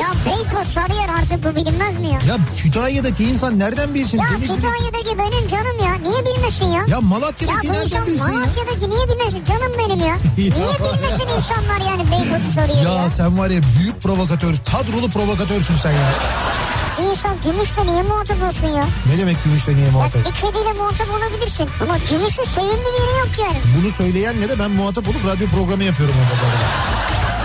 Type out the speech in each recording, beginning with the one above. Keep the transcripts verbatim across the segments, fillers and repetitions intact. Ya Beykoz, Sarıyer artık bu bilinmez mi ya? Ya Kütahya'daki insan nereden bilsin? Ya Denizli... Kütahya'daki benim canım ya. Niye bilmesin ya? Ya Malatya'daki ya nereden bilsin Malatya'daki ya? Malatya'daki niye bilmesin? Canım benim ya. Niye bilmesin insanlar yani Beykoz'u, Sarıyer'i ya? Ya sen var ya büyük provokatör, kadrolu provokatörsün sen ya. İnsan Gümüş'te niye muhatap olsun ya? Ne demek Gümüş'te niye muhatap? Ya bir kediyle muhatap olabilirsin ama Gümüş'ün sevimli biri yok yani. Bunu söyleyenle de ben muhatap olup radyo programı yapıyorum orada.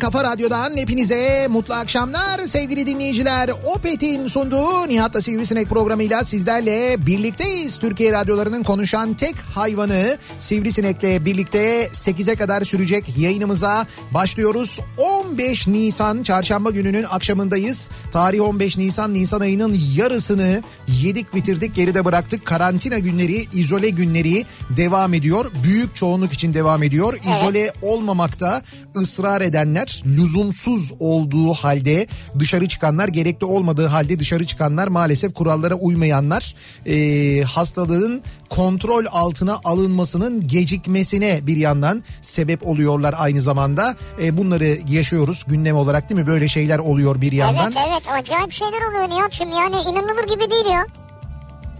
Kafa Radyo'dan hepinize mutlu akşamlar sevgili dinleyiciler. Opet'in sunduğu Nihat'la Sivrisinek programıyla sizlerle birlikteyiz. Türkiye radyolarının konuşan tek hayvanı Sivrisinek'le birlikte sekize kadar sürecek yayınımıza başlıyoruz. on beş Nisan çarşamba gününün akşamındayız. Tarih on beş Nisan, Nisan ayının yarısını yedik bitirdik, geride bıraktık. Karantina günleri, izole günleri devam ediyor. Büyük çoğunluk için devam ediyor. İzole olmamakta ısrar edenler, lüzumsuz olduğu halde dışarı çıkanlar, gerekli olmadığı halde dışarı çıkanlar, maalesef kurallara uymayanlar, e, hastalığın kontrol altına alınmasının gecikmesine bir yandan sebep oluyorlar aynı zamanda. E, bunları yaşıyoruz gündem olarak değil mi? Böyle şeyler oluyor bir yandan. Evet evet, acayip şeyler oluyor Nihat'cığım, yani inanılır gibi değil ya.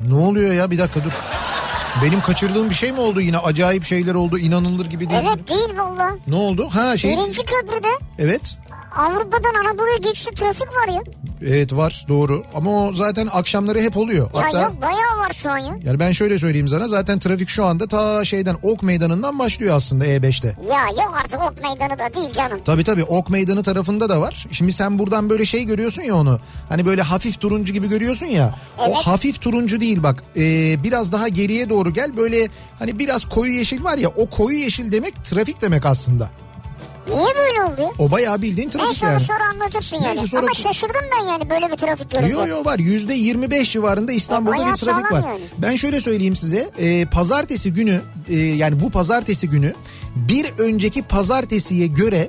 Ne oluyor ya, bir dakika dur. Benim kaçırdığım bir şey mi oldu yine? Acayip şeyler oldu, inanılır gibi değil. Evet mi? Değil valla. Ne oldu? Ha şey. Birinci köprüde. Evet. Avrupa'dan Anadolu'ya geçişi trafik var ya. Evet var, doğru, ama o zaten akşamları hep oluyor. Ya hatta, yok bayağı var şu an ya. Yani ben şöyle söyleyeyim sana, zaten trafik şu anda ta şeyden Ok Meydanı'ndan başlıyor aslında E beşte. Ya yok artık, Ok Meydanı da değil canım. Tabii tabii, Ok Meydanı tarafında da var. Şimdi sen buradan böyle şey görüyorsun ya onu. Hani böyle hafif turuncu gibi görüyorsun ya. Evet. O hafif turuncu değil bak, e, biraz daha geriye doğru gel, böyle hani biraz koyu yeşil var ya, o koyu yeşil demek trafik demek aslında. Niye böyle oluyor? O bayağı bildiğin trafik. Neyse, yani. Neyse sonra anlatırsın yani. Neyse, sonra... Ama şaşırdım ben yani böyle bir trafik görünce. Yok yok, var yüzde yirmi beş civarında İstanbul'da e, bir trafik var. Yani. Ben şöyle söyleyeyim size. E, pazartesi günü e, yani bu pazartesi günü bir önceki pazartesiye göre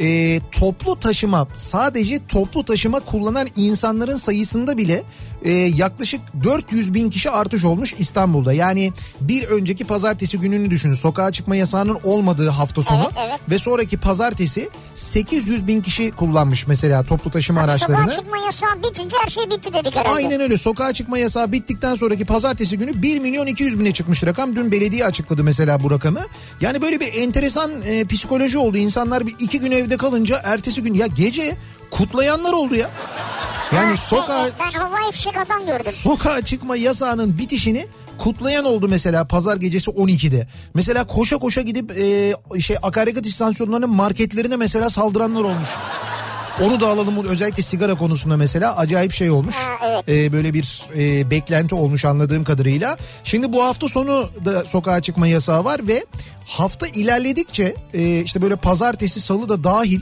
e, toplu taşıma, sadece toplu taşıma kullanan insanların sayısında bile Ee, yaklaşık dört yüz bin kişi artış olmuş İstanbul'da. Yani bir önceki pazartesi gününü düşünün. Sokağa çıkma yasağının olmadığı hafta sonu. Evet, evet. Ve sonraki pazartesi sekiz yüz bin kişi kullanmış mesela toplu taşıma Abi, araçlarını. Sokağa çıkma yasağı bitince her şey bitti dedik herhalde. Aynen öyle. Sokağa çıkma yasağı bittikten sonraki pazartesi günü bir milyon iki yüz bine çıkmış rakam. Dün belediye açıkladı mesela bu rakamı. Yani böyle bir enteresan e, psikoloji oldu. İnsanlar bir iki gün evde kalınca ertesi gün ya gece kutlayanlar oldu ya. Yani ha, sokağa, evet, ben havai fişek atan gördüm. Sokağa çıkma yasağının bitişini kutlayan oldu mesela pazar gecesi on ikide. Mesela koşa koşa gidip e, şey akaryakıt istasyonlarının marketlerine mesela saldıranlar olmuş. Onu da alalım, özellikle sigara konusunda mesela acayip şey olmuş. Ha, evet. ee, böyle bir e, beklenti olmuş anladığım kadarıyla. Şimdi bu hafta sonu da sokağa çıkma yasağı var ve hafta ilerledikçe e, işte böyle pazartesi, salı da dahil.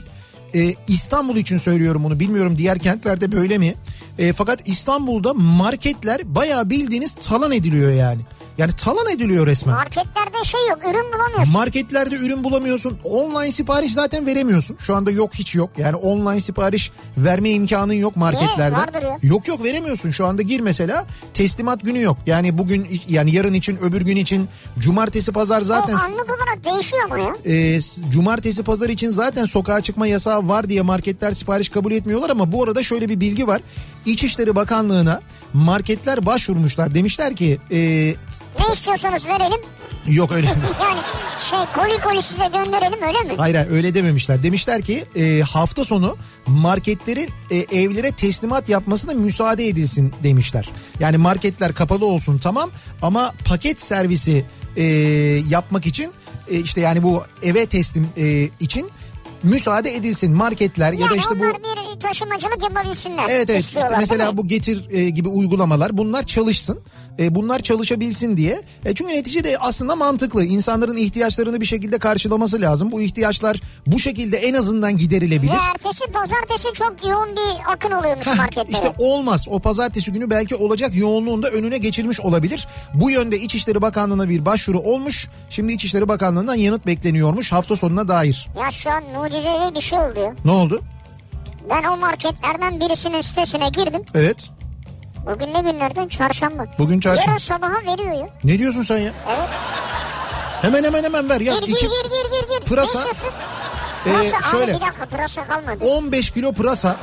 Ee, İstanbul için söylüyorum bunu, bilmiyorum diğer kentlerde böyle mi? Ee, fakat İstanbul'da marketler bayağı bildiğiniz talan ediliyor yani. Yani talan ediliyor resmen. Marketlerde marketlerde şey yok, ürün bulamıyorsun. Marketlerde ürün bulamıyorsun. Online sipariş zaten veremiyorsun. Şu anda yok, hiç yok. Yani online sipariş verme imkanın yok marketlerde. Ne? Vardır ya. Yok yok, veremiyorsun. Şu anda gir mesela, teslimat günü yok. Yani bugün, yani yarın için, öbür gün için, cumartesi pazar zaten. O anlık olarak değişiyor mu ya? E, cumartesi pazar için zaten sokağa çıkma yasağı var diye marketler sipariş kabul etmiyorlar ama bu arada şöyle bir bilgi var. İçişleri Bakanlığı'na marketler başvurmuşlar. Demişler ki... E, ne istiyorsanız verelim. Yok öyle. Yani şey, koli koli size gönderelim, öyle mi? Hayır öyle dememişler. Demişler ki e, hafta sonu marketlerin e, evlere teslimat yapmasına müsaade edilsin demişler. Yani marketler kapalı olsun tamam ama paket servisi e, yapmak için e, işte yani bu eve teslim e, için... müsaade edilsin marketler yani ya da işte bu... Yani onlar bir taşımacılık yapabilsinler. Evet evet, mesela bu Getir e, gibi uygulamalar, bunlar çalışsın. E, bunlar çalışabilsin diye. E, çünkü neticede aslında mantıklı. İnsanların ihtiyaçlarını bir şekilde karşılaması lazım. Bu ihtiyaçlar bu şekilde en azından giderilebilir. Ve ertesi pazartesi çok yoğun bir akın oluyormuş marketlere. İşte olmaz. O pazartesi günü belki olacak yoğunluğunda önüne geçilmiş olabilir. Bu yönde İçişleri Bakanlığı'na bir başvuru olmuş. Şimdi İçişleri Bakanlığı'ndan yanıt bekleniyormuş hafta sonuna dair. Ya şu an mucizevi bir şey oldu. Ne oldu? Ben o marketlerden birisinin sitesine girdim. Evet. Bugün ne günlerden? Çarşamba. Bugün çarşamba. Yarın sabaha veriyor ya. Ne diyorsun sen ya? Evet. Hemen hemen hemen ver. Ya gir, iki... gir gir gir gir. Pırasa. Ee, pırasa şöyle. Abi bir dakika, pırasa kalmadı. on beş kilo pırasa.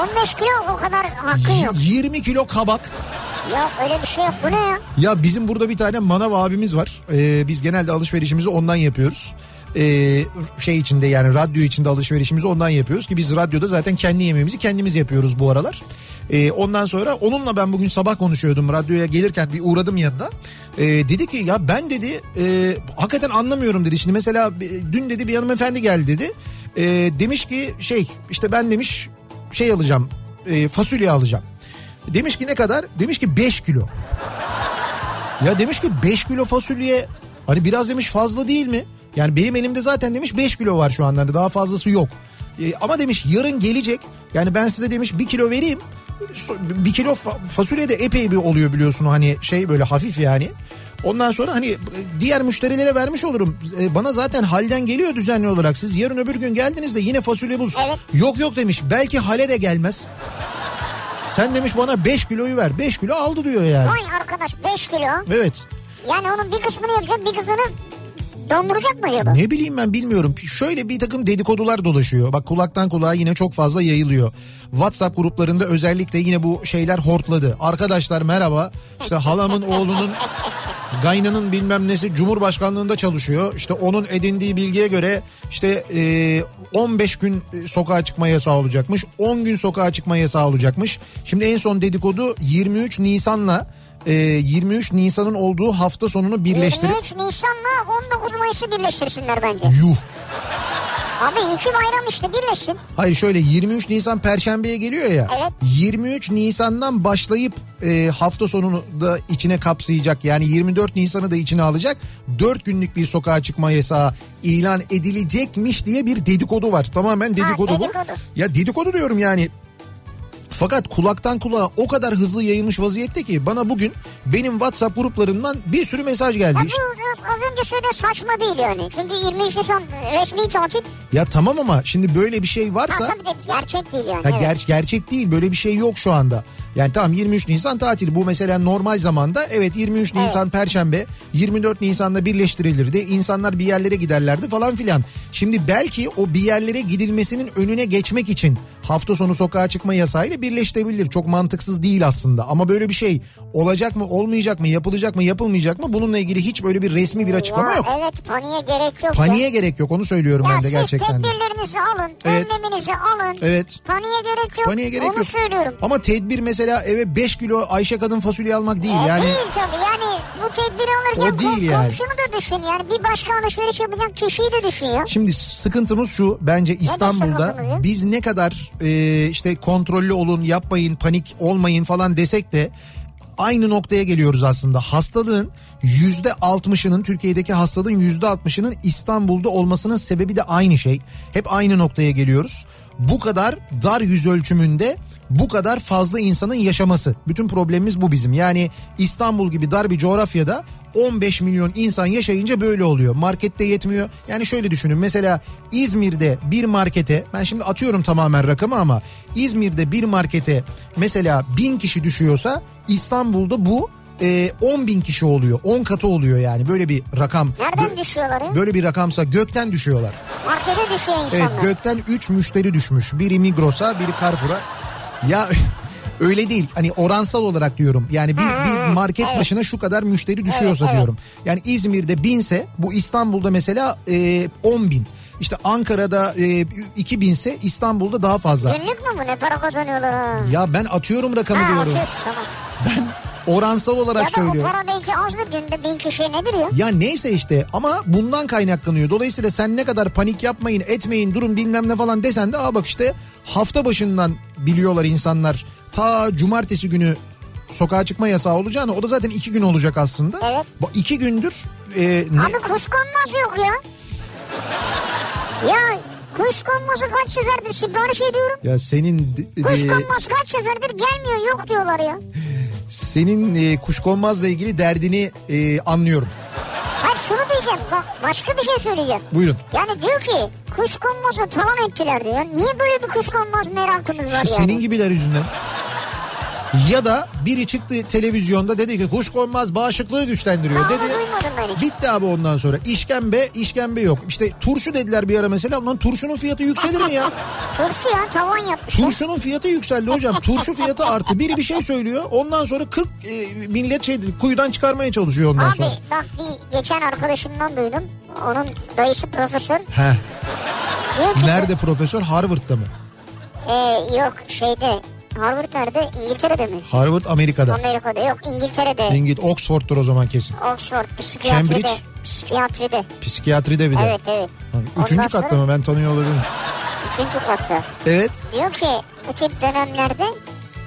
on beş kilo o kadar hakkın yok. yirmi kilo kabak. Ya öyle bir şey yok, bu ne ya? Ya bizim burada bir tane manav abimiz var. Ee, biz genelde alışverişimizi ondan yapıyoruz. Ee, şey içinde yani radyo içinde alışverişimizi ondan yapıyoruz ki biz radyoda zaten kendi yemeğimizi kendimiz yapıyoruz bu aralar. Ee, ondan sonra onunla ben bugün sabah konuşuyordum, radyoya gelirken bir uğradım yanına. Ee, dedi ki ya ben dedi e, hakikaten anlamıyorum dedi. Şimdi mesela dün dedi bir hanımefendi geldi dedi. E, demiş ki şey işte ben demiş şey alacağım, e, fasulye alacağım. Demiş ki ne kadar? Demiş ki beş kilo. Ya demiş ki beş kilo fasulye hani biraz demiş fazla değil mi? Yani benim elimde zaten demiş beş kilo var şu anlarda, daha fazlası yok. E, ama demiş yarın gelecek, yani ben size demiş bir kilo vereyim. bir kilo fasulye de epey bir oluyor biliyorsun, hani şey böyle hafif yani. Ondan sonra hani diğer müşterilere vermiş olurum. E, bana zaten halden geliyor düzenli olarak, siz yarın öbür gün geldiniz de yine fasulye bul. Evet. Yok yok demiş, belki hale de gelmez. Sen demiş bana beş kiloyu ver, beş kilo aldı diyor yani. Vay arkadaş, beş kilo. Evet. Yani onun bir kısmını yapacak, bir kısmını... Donduracak mı acaba? Ne bileyim ben, bilmiyorum. Şöyle bir takım dedikodular dolaşıyor. Bak kulaktan kulağa yine çok fazla yayılıyor. WhatsApp gruplarında özellikle yine bu şeyler hortladı. Arkadaşlar merhaba, işte halamın oğlunun, gaynanın bilmem nesi Cumhurbaşkanlığında çalışıyor. İşte onun edindiği bilgiye göre işte on beş gün sokağa çıkma yasağı olacakmış. on gün sokağa çıkma yasağı olacakmış. Şimdi en son dedikodu yirmi üç Nisan'la yirmi üç Nisan'ın olduğu hafta sonunu birleştirip yirmi üç Nisan'la on dokuz Mayıs'ı birleştirsinler bence. Yuh. Abi iki bayram işte, birleşsin. Hayır şöyle, yirmi üç Nisan Perşembe'ye geliyor ya. Evet. yirmi üç Nisan'dan başlayıp e, hafta sonunu da içine kapsayacak. Yani yirmi dört Nisan'ı da içine alacak. dört günlük bir sokağa çıkma yasağı ilan edilecekmiş diye bir dedikodu var. Tamamen dedikodu, ha, dedikodu. bu. Ya dedikodu diyorum yani. Fakat kulaktan kulağa o kadar hızlı yayılmış vaziyette ki bana bugün benim WhatsApp gruplarından bir sürü mesaj geldi. Ya bu az önce söylediğim saçma değil yani. Çünkü yirmi üç Nisan resmi tatil. Ya tamam ama şimdi böyle bir şey varsa. Ha, tabii de gerçek değil yani. Ha, evet. ger- gerçek değil, böyle bir şey yok şu anda. Yani tamam yirmi üç Nisan tatil, bu mesela normal zamanda evet yirmi üç Nisan evet. Perşembe, yirmi dört Nisan'da birleştirilirdi. İnsanlar bir yerlere giderlerdi falan filan. Şimdi belki o bir yerlere gidilmesinin önüne geçmek için hafta sonu sokağa çıkma yasağıyla birleştirebilir. Çok mantıksız değil aslında ama böyle bir şey olacak mı, olmayacak mı, yapılacak mı, yapılmayacak mı? Bununla ilgili hiç böyle bir resmi bir açıklama ya, yok. Evet, paniğe gerek yok. Paniğe ya. gerek yok, onu söylüyorum ya ben de gerçekten. Ya siz tedbirlerinizi alın, evet. önleminizi alın. Evet. Paniğe gerek yok, paniğe gerek onu yok. söylüyorum. Ama tedbir mesela eve beş kilo Ayşe kadın fasulye almak değil. Ya yani. Değil tabii yani, bu tedbiri alırken kom- yani. komşunu da düşün yani, bir başka alışveriş yapacak kişiyi de düşün ya. Şimdi sıkıntımız şu bence İstanbul'da ne biz ne kadar e, işte kontrollü olun, yapmayın, panik olmayın falan desek de aynı noktaya geliyoruz aslında. Hastalığın yüzde altmışının, Türkiye'deki hastalığın yüzde altmışının İstanbul'da olmasının sebebi de aynı şey. Hep aynı noktaya geliyoruz. Bu kadar dar yüz ölçümünde bu kadar fazla insanın yaşaması. Bütün problemimiz bu bizim. Yani İstanbul gibi dar bir coğrafyada on beş milyon insan yaşayınca böyle oluyor. Markette yetmiyor. Yani şöyle düşünün, mesela İzmir'de bir markete, ben şimdi atıyorum tamamen rakamı ama İzmir'de bir markete mesela bin kişi düşüyorsa İstanbul'da bu on bin kişi oluyor. on katı oluyor yani. Böyle bir rakam. Nereden düşüyorlar ya? Böyle bir rakamsa gökten düşüyorlar. Markete düşüyor insanlar. Evet, gökten üç müşteri düşmüş. Biri Migros'a, biri Carrefour'a. Ya öyle değil. Hani oransal olarak diyorum. Yani bir, ha, bir market evet. başına şu kadar müşteri düşüyorsa evet, diyorum. Evet. Yani İzmir'de binse bu İstanbul'da mesela on bin. İşte Ankara'da iki bin ise İstanbul'da daha fazla. Günlük mü bu? Ne para kazanıyorlar ha? Ya ben atıyorum rakamı ha, diyorum. Atıyorsun, tamam. Ben oransal olarak söylüyorum. Ya da o para belki azdır, günde bin kişiye nedir ya? Ya neyse işte, ama bundan kaynaklanıyor. Dolayısıyla sen ne kadar panik yapmayın, etmeyin, durun bilmem ne falan desen de aa bak işte hafta başından biliyorlar insanlar. Ta cumartesi günü sokağa çıkma yasağı olacağını, o da zaten iki gün olacak aslında. Evet. Bak iki gündür. E, ne... Abi kuşkonmaz yok ya. Ya kuşkonması kaç seferdir sipariş ediyorum. Ya senin... E, kuşkonmaz kaç seferdir gelmiyor, yok diyorlar ya. Senin e, kuşkonmazla ilgili derdini e, anlıyorum. Hayır şunu diyeceğim. Bak başka bir şey söyleyeceğim. Buyurun. Yani diyor ki kuşkonmazı talan ettiler diyor. Niye böyle bir kuşkonmaz merakınız var işte yani? Senin gibiler yüzünden. Ya da biri çıktı televizyonda dedi ki kuşkonmaz bağışıklığı güçlendiriyor. Aa, dedi. Bitti abi ondan sonra. İşkembe, işkembe yok. İşte turşu dediler bir ara mesela. Lan turşunun fiyatı yükselir mi ya? Turşu ya, tavan yapmış. Turşunun fiyatı yükseldi hocam. Turşu fiyatı arttı. Biri bir şey söylüyor. Ondan sonra kırk e, millet şey, kuyudan çıkarmaya çalışıyor ondan abi, sonra. Abi bak bir geçen arkadaşımdan duydum. Onun dayısı profesör. Heh. Ki, nerede profesör? Harvard'da mı? E, yok şeyde. Harvard nerede? İngiltere'de mi? Harvard Amerika'da. Amerika'da yok, İngiltere'de. İngiltere, Oxford'dur o zaman kesin. Oxford, psikiyatride. Cambridge. Psikiyatride. Psikiyatride bir de. Evet evet. Üçüncü ondan katta sonra... mı? Ben tanıyor olabilirim. Üçüncü katta. Evet. Diyor ki bu tip dönemlerde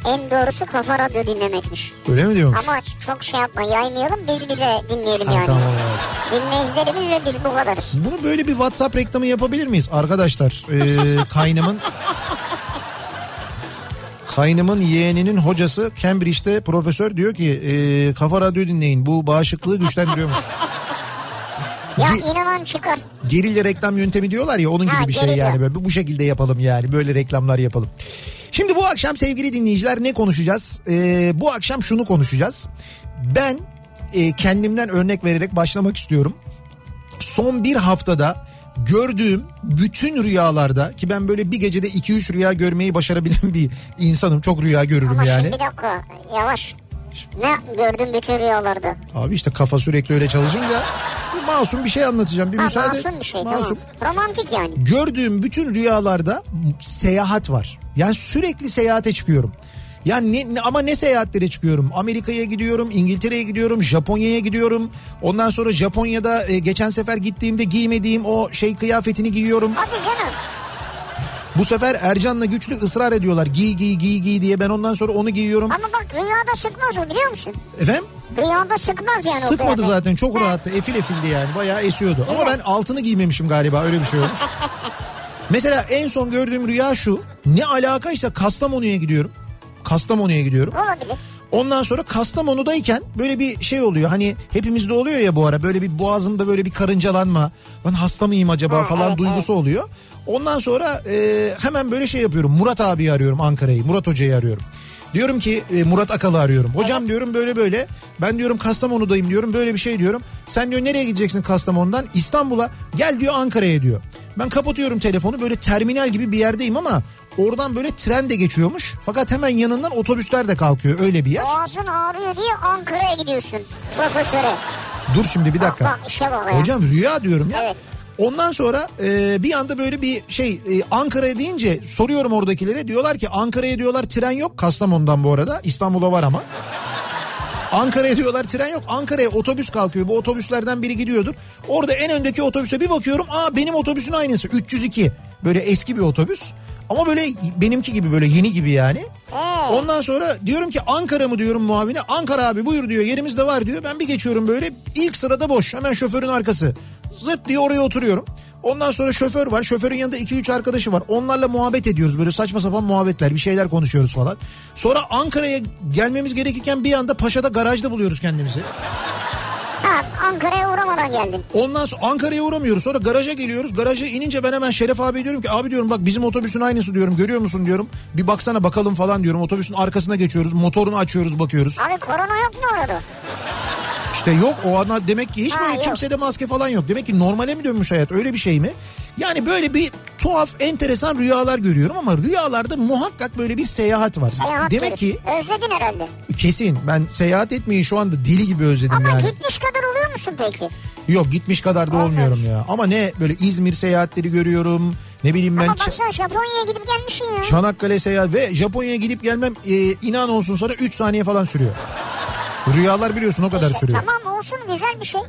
en doğrusu Kafa Radyo dinlemekmiş. Öyle mi diyormuş? Ama çok şey yapma, yaymayalım, biz bize dinleyelim ha, yani. Tamam, evet. Dinleyicilerimiz ve biz bu kadarız. Bunu böyle bir WhatsApp reklamı yapabilir miyiz? Arkadaşlar ee, kaynımın... Kaynımın yeğeninin hocası Cambridge'de profesör, diyor ki e, Kafa Radyo dinleyin, bu bağışıklığı güçlendiriyormuş. Ya Ge- inanan çıkar. Gerilya reklam yöntemi diyorlar ya, onun gibi ha, bir şey yani. Böyle, bu şekilde yapalım yani, böyle reklamlar yapalım. Şimdi bu akşam sevgili dinleyiciler ne konuşacağız? E, bu akşam şunu konuşacağız. Ben e, kendimden örnek vererek başlamak istiyorum. Son bir haftada gördüğüm bütün rüyalarda, ki ben böyle bir gecede iki üç rüya görmeyi başarabilen bir insanım. Çok rüya görürüm ama yani. Ama şimdi bir dakika yavaş. Ne gördün bütün rüyalarda? Abi işte kafa sürekli öyle çalışınca masum bir şey anlatacağım. Bir ha, müsaade. Masum bir şey, masum. Tamam. Romantik yani. Gördüğüm bütün rüyalarda seyahat var. Yani sürekli seyahate çıkıyorum. Yani ne, ama ne seyahatlere çıkıyorum? Amerika'ya gidiyorum, İngiltere'ye gidiyorum, Japonya'ya gidiyorum. Ondan sonra Japonya'da e, geçen sefer gittiğimde giymediğim o şey kıyafetini giyiyorum. Hadi canım. Bu sefer Ercan'la Güçlü ısrar ediyorlar. Giy giy giy giy diye, ben ondan sonra onu giyiyorum. Ama bak rüyada sıkmaz o, biliyor musun? Efendim? Rüyada sıkmaz yani. Sıkmadı o zaten, çok rahattı. Efil efildi yani, bayağı esiyordu. Güzel. Ama ben altını giymemişim galiba, öyle bir şey olmuş. Mesela en son gördüğüm rüya şu. Ne alakaysa Kastamonu'ya gidiyorum. Kastamonu'ya gidiyorum. Olabilir. Ondan sonra Kastamonu'dayken böyle bir şey oluyor. Hani hepimizde oluyor ya bu ara, böyle bir boğazımda böyle bir karıncalanma. Ben hasta mıyım acaba ha, falan evet, duygusu evet. oluyor. Ondan sonra e, hemen böyle şey yapıyorum. Murat abiyi arıyorum, Ankara'yı. Murat Hoca'yı arıyorum. Diyorum ki e, Murat Akal'ı arıyorum. Hocam evet. diyorum böyle böyle. Ben diyorum Kastamonu'dayım diyorum. Böyle bir şey diyorum. Sen diyor nereye gideceksin Kastamonu'dan? İstanbul'a. Gel diyor Ankara'ya diyor. Ben kapatıyorum telefonu, böyle terminal gibi bir yerdeyim ama oradan böyle tren de geçiyormuş. Fakat hemen yanından otobüsler de kalkıyor, öyle bir yer. Boğazın ağrıyor diye Ankara'ya gidiyorsun profesöre. Dur şimdi bir dakika. Bak, bak, işte bak ya. Hocam rüya diyorum ya. Evet. Ondan sonra e, bir anda böyle bir şey e, Ankara'ya deyince soruyorum oradakilere. Diyorlar ki Ankara'ya diyorlar tren yok. Kastamonu'dan bu arada, İstanbul'a var ama. Ankara'ya diyorlar tren yok. Ankara'ya otobüs kalkıyor. Bu otobüslerden biri gidiyordur. Orada en öndeki otobüse bir bakıyorum. Aa benim otobüsün aynısı. üç yüz iki. Böyle eski bir otobüs. Ama böyle benimki gibi, böyle yeni gibi yani. Aa. Ondan sonra diyorum ki Ankara mı diyorum muavine. Ankara abi buyur diyor, yerimizde var diyor. Ben bir geçiyorum böyle, ilk sırada boş, hemen şoförün arkası. Zırt diye oraya oturuyorum. Ondan sonra şoför var. Şoförün yanında iki üç arkadaşı var. Onlarla muhabbet ediyoruz. Böyle saçma sapan muhabbetler, bir şeyler konuşuyoruz falan. Sonra Ankara'ya gelmemiz gerekirken bir anda Paşa'da garajda buluyoruz kendimizi. Ha, Ankara'ya uğramadan geldim. Ondan sonra Ankara'ya uğramıyoruz. Sonra garaja geliyoruz. Garaja inince ben hemen Şeref abi diyorum ki, abi diyorum bak bizim otobüsün aynısı diyorum. Görüyor musun diyorum. Bir baksana bakalım falan diyorum. Otobüsün arkasına geçiyoruz. Motorunu açıyoruz, bakıyoruz. Abi korona yok mu orada? İşte yok o ana demek ki hiç ha, böyle kimsede maske falan yok. Demek ki normale mi dönmüş hayat, öyle bir şey mi? Yani böyle bir tuhaf enteresan rüyalar görüyorum ama rüyalarda muhakkak böyle bir seyahat var. Seyahat demek verir. Ki özledin herhalde. Kesin ben seyahat etmeyi şu anda deli gibi özledim ama yani. Ama gitmiş kadar oluyor musun peki? Yok gitmiş kadar da olmuyorum ya. Ama ne böyle İzmir seyahatleri görüyorum. Ne bileyim ben. Ama baksana Japonya'ya gidip gelmişsin ya. Çanakkale seyahat ve Japonya'ya gidip gelmem e, inan olsun sana üç saniye falan sürüyor. Rüyalar biliyorsun o kadar işte, sürüyor. Tamam olsun, güzel bir şey.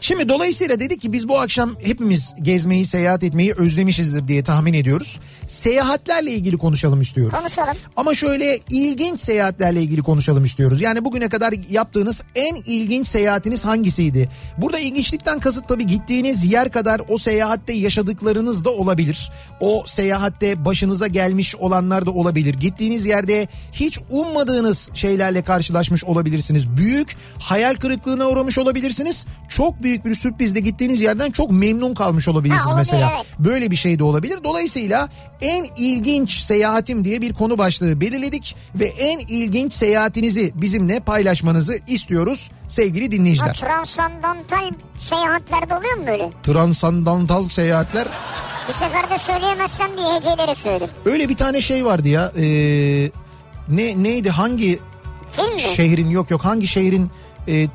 Şimdi dolayısıyla dedik ki biz bu akşam hepimiz gezmeyi, seyahat etmeyi özlemişizdir diye tahmin ediyoruz. Seyahatlerle ilgili konuşalım istiyoruz. Konuşalım. Ama şöyle ilginç seyahatlerle ilgili konuşalım istiyoruz. Yani bugüne kadar yaptığınız en ilginç seyahatiniz hangisiydi? Burada ilginçlikten kasıt tabii gittiğiniz yer kadar o seyahatte yaşadıklarınız da olabilir. O seyahatte başınıza gelmiş olanlar da olabilir. Gittiğiniz yerde hiç ummadığınız şeylerle karşılaşmış olabilirsiniz. Büyük hayal kırıklığına uğramış olabilirsiniz. Çok büyük bir sürprizle gittiğiniz yerden çok memnun kalmış olabilirsiniz ha, mesela. Evet. Böyle bir şey de olabilir. Dolayısıyla en ilginç seyahatim diye bir konu başlığı belirledik ve en ilginç seyahatinizi bizimle paylaşmanızı istiyoruz sevgili dinleyiciler. Ha, transandantal seyahatlerde oluyor mu böyle? Transandantal seyahatler. Bir sefer de söyleyemezsem diye heceleri söyledim. Öyle bir tane şey vardı ya. Ee, ne neydi hangi... Şehrin yok yok hangi şehrin e,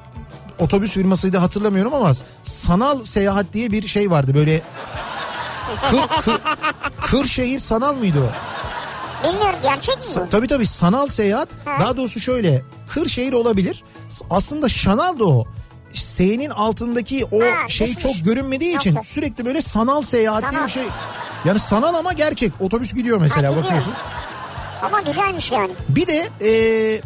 otobüs firmasıydı hatırlamıyorum ama sanal seyahat diye bir şey vardı böyle kır, kır, Kırşehir sanal mıydı o? Bilmiyorum gerçek mi bu? Tabii tabii sanal seyahat ha. Daha doğrusu şöyle Kırşehir olabilir aslında Şanal'dı o. S'nin altındaki o ha, şey düşmüş. Çok görünmediği için Yaptı. Sürekli böyle sanal seyahat sanal. Diye bir şey. Yani sanal ama gerçek otobüs gidiyor mesela ha, bakıyorsun. Ama güzelmiş yani. Bir de eee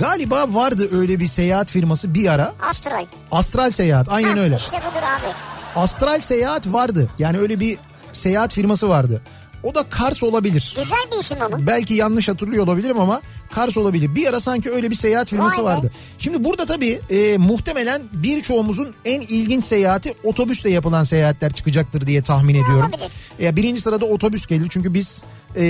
galiba vardı öyle bir seyahat firması bir ara. Astral. Astral seyahat aynen ha, öyle. İşte budur abi. Astral seyahat vardı. Yani öyle bir seyahat firması vardı. O da Kars olabilir. Güzel bir isim ama. Belki yanlış hatırlıyor olabilirim ama Kars olabilir. Bir ara sanki öyle bir seyahat firması Aynen. vardı. Şimdi burada tabii e, muhtemelen birçoğumuzun en ilginç seyahati otobüsle yapılan seyahatler çıkacaktır diye tahmin ediyorum. E, birinci sırada otobüs gelir çünkü biz e,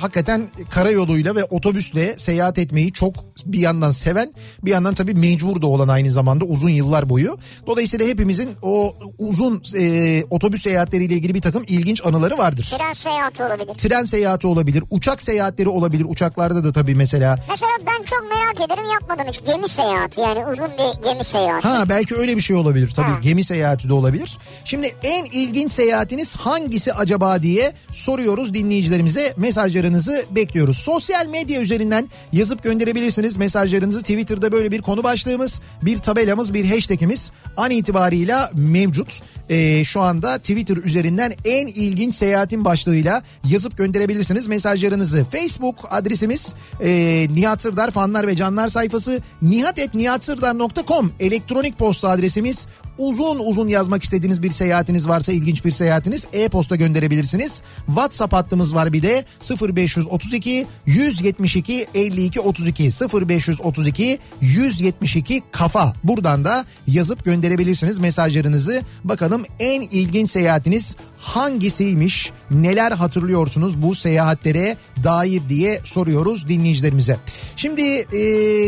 hakikaten karayoluyla ve otobüsle seyahat etmeyi çok bir yandan seven bir yandan tabii mecbur da olan aynı zamanda uzun yıllar boyu. Dolayısıyla hepimizin o uzun e, otobüs seyahatleriyle ilgili bir takım ilginç anıları vardır. Tren seyahati olabilir. Tren seyahati olabilir. Uçak seyahatleri olabilir. Uçaklarda da tabii mesela. Mesela ben çok merak ederim yapmadım hiç gemi seyahati yani uzun bir gemi seyahati. Ha belki öyle bir şey olabilir tabii ha. Gemi seyahati de olabilir. Şimdi en ilginç seyahatiniz hangisi acaba diye soruyoruz dinleyicilerimize, mesajlarınızı bekliyoruz. Sosyal medya üzerinden yazıp gönderebilirsiniz mesajlarınızı. Twitter'da böyle bir konu başlığımız, bir tabelamız, bir hashtagimiz an itibarıyla mevcut. Ee, şu anda Twitter üzerinden en ilginç seyahatin başlığıyla yazıp gönderebilirsiniz mesajlarınızı. Facebook adresimiz eee Nihat Sırdar fanlar ve canlar sayfası, nihat et nihat sırdar nokta com elektronik posta adresimiz. Uzun uzun yazmak istediğiniz bir seyahatiniz varsa, ilginç bir seyahatiniz e-posta gönderebilirsiniz. WhatsApp hattımız var bir de sıfır beş otuz iki yüz yetmiş iki elli iki otuz iki sıfır beş otuz iki yüz yetmiş iki kafa. Buradan da yazıp gönderebilirsiniz mesajlarınızı. Bakalım en ilginç seyahatiniz hangisiymiş? Neler hatırlıyorsunuz bu seyahatlere dair diye soruyoruz dinleyicilerimize. Şimdi e,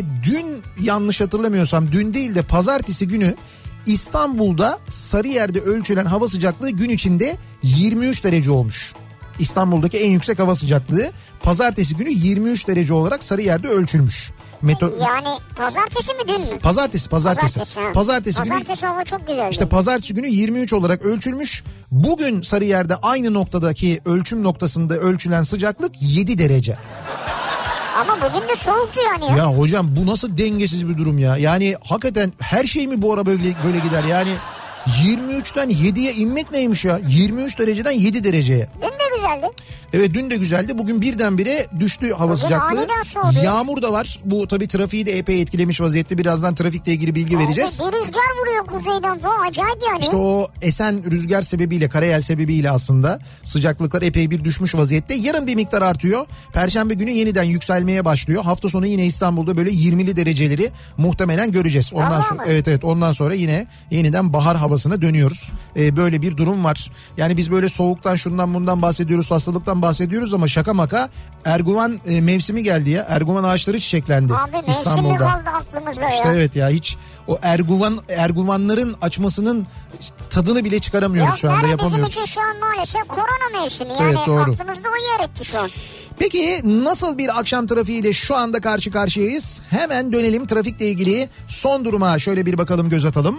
dün yanlış hatırlamıyorsam dün değil de pazartesi günü İstanbul'da Sarıyer'de ölçülen hava sıcaklığı gün içinde yirmi üç derece olmuş. İstanbul'daki en yüksek hava sıcaklığı pazartesi günü yirmi üç derece olarak Sarıyer'de ölçülmüş. Meto- yani pazartesi mi dün mü? Pazartesi, pazartesi. Pazartesi, pazartesi günü. Pazartesi hava çok güzeldi. İşte pazartesi günü yirmi üç olarak ölçülmüş. Bugün Sarıyer'de aynı noktadaki ölçüm noktasında ölçülen sıcaklık yedi derece. Ama bugün de soğuktu yani. Ya hocam bu nasıl dengesiz bir durum ya. Yani hakikaten her şey mi bu ara böyle, böyle gider yani. yirmi üçten yediye inmek neymiş ya? yirmi üç dereceden yedi dereceye. Dün de güzeldi. Evet, dün de güzeldi. Bugün birdenbire düştü hava bugün sıcaklığı. Yağmur da var. Bu tabii trafiği de epey etkilemiş vaziyette. Birazdan trafikle ilgili bilgi yani vereceğiz. Bir rüzgar vuruyor kuzeyden falan. Acayip yani. İşte o esen rüzgar sebebiyle, karayel sebebiyle aslında sıcaklıklar epey bir düşmüş vaziyette. Yarın bir miktar artıyor. Perşembe günü yeniden yükselmeye başlıyor. Hafta sonu yine İstanbul'da böyle yirmili dereceleri muhtemelen göreceğiz. Ondan Vallahi sonra mı? evet evet ondan sonra yine yeniden bahar havasına dönüyoruz. Ee, böyle bir durum var. Yani biz böyle soğuktan, şundan bundan bahsediyoruz, hastalıktan bahsediyoruz ama şaka maka Erguvan e, mevsimi geldi ya. Erguvan ağaçları çiçeklendi abi, İstanbul'da. Abi mevsimi kaldı aklımızda işte ya. Evet ya, hiç o Erguvan Erguvanların açmasının tadını bile çıkaramıyoruz ya, şu anda yapamıyoruz. Bizim için şu an maalesef korona mevsimi yani, evet, doğru. Aklımızda o yer etti şu an. Peki nasıl bir akşam trafiğiyle şu anda karşı karşıyayız? Hemen dönelim trafikle ilgili son duruma şöyle bir bakalım, göz atalım.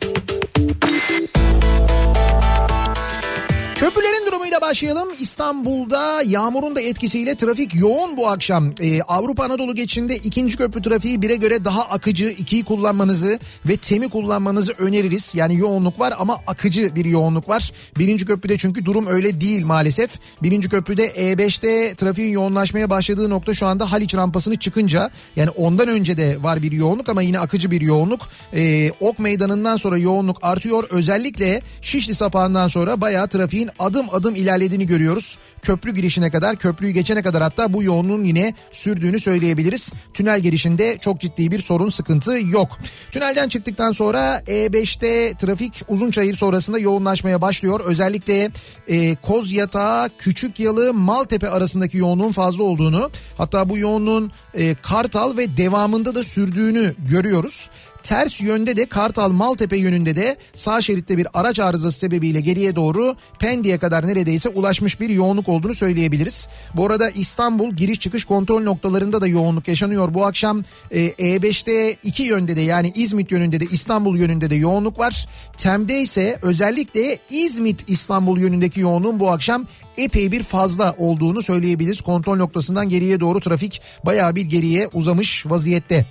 Köprülerin durumuyla başlayalım. İstanbul'da yağmurun da etkisiyle trafik yoğun bu akşam. Ee, Avrupa Anadolu geçişinde ikinci köprü trafiği bire göre daha akıcı. ikiyi kullanmanızı ve temi kullanmanızı öneririz. Yani yoğunluk var ama akıcı bir yoğunluk var. Birinci köprüde çünkü durum öyle değil maalesef. Birinci köprüde E beşte trafiğin yoğunlaşmaya başladığı nokta şu anda Haliç rampasını çıkınca. Yani ondan önce de var bir yoğunluk ama yine akıcı bir yoğunluk. Ee, Ok Meydanı'ndan sonra yoğunluk artıyor. Özellikle Şişli Sapağı'ndan sonra bayağı trafiğin adım adım ilerlediğini görüyoruz. Köprü girişine kadar, köprüyü geçene kadar hatta bu yoğunluğun yine sürdüğünü söyleyebiliriz. Tünel girişinde çok ciddi bir sorun, sıkıntı yok. Tünelden çıktıktan sonra E beşte trafik Uzunçayır sonrasında yoğunlaşmaya başlıyor. Özellikle e, Kozyatağı, Küçükyalı, Maltepe arasındaki yoğunluğun fazla olduğunu, hatta bu yoğunluğun e, Kartal ve devamında da sürdüğünü görüyoruz. Ters yönde de Kartal Maltepe yönünde de sağ şeritte bir araç arızası sebebiyle geriye doğru Pendik'e kadar neredeyse ulaşmış bir yoğunluk olduğunu söyleyebiliriz. Bu arada İstanbul giriş çıkış kontrol noktalarında da yoğunluk yaşanıyor. Bu akşam E beşte iki yönde de, yani İzmit yönünde de İstanbul yönünde de yoğunluk var. Tem'de ise özellikle İzmit İstanbul yönündeki yoğunluğun bu akşam epey bir fazla olduğunu söyleyebiliriz. Kontrol noktasından geriye doğru trafik bayağı bir geriye uzamış vaziyette.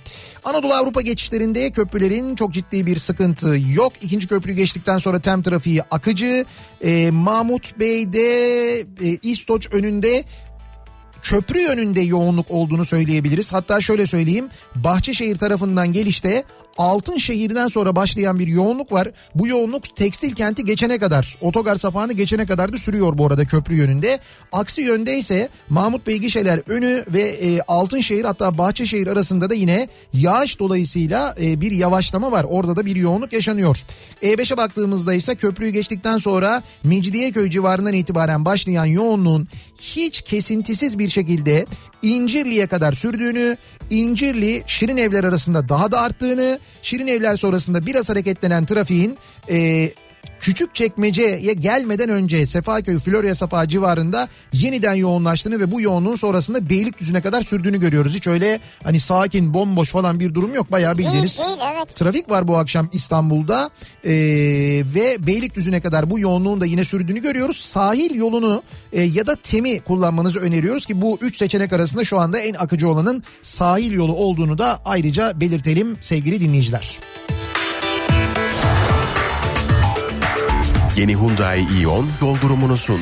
Anadolu Avrupa geçişlerinde köprülerin çok ciddi bir sıkıntı yok. İkinci köprüyü geçtikten sonra Tem trafiği akıcı. E, Mahmut Bey'de e, İstoç önünde köprü yönünde yoğunluk olduğunu söyleyebiliriz. Hatta şöyle söyleyeyim, Bahçeşehir tarafından gelişte Altınşehir'den sonra başlayan bir yoğunluk var. Bu yoğunluk tekstil kenti geçene kadar, otogar sapağını geçene kadar da sürüyor bu arada köprü yönünde. Aksi yönde ise Mahmut Bey Gişeler önü ve e, Altınşehir hatta Bahçeşehir arasında da yine yağış dolayısıyla e, bir yavaşlama var. Orada da bir yoğunluk yaşanıyor. E beşe baktığımızda ise köprüyü geçtikten sonra Mecidiyeköy civarından itibaren başlayan yoğunluğun hiç kesintisiz bir şekilde İncirli'ye kadar sürdüğünü, İncirli Şirin Evler arasında daha da arttığını, Şirin Evler sonrasında biraz hareketlenen trafiğin e, Küçükçekmece'ye gelmeden önce Sefaköy Florya Sapağı civarında yeniden yoğunlaştığını ve bu yoğunluğun sonrasında Beylikdüzü'ne kadar sürdüğünü görüyoruz. Hiç öyle hani sakin, bomboş falan bir durum yok. Bayağı bildiğiniz değil, değil, evet. Trafik var bu akşam İstanbul'da ee, ve Beylikdüzü'ne kadar bu yoğunluğun da yine sürdüğünü görüyoruz. Sahil yolunu e, ya da Tem'i kullanmanızı öneriyoruz ki bu üç seçenek arasında şu anda en akıcı olanın sahil yolu olduğunu da ayrıca belirtelim sevgili dinleyiciler. Yeni Hyundai Ion yol durumunu sundu.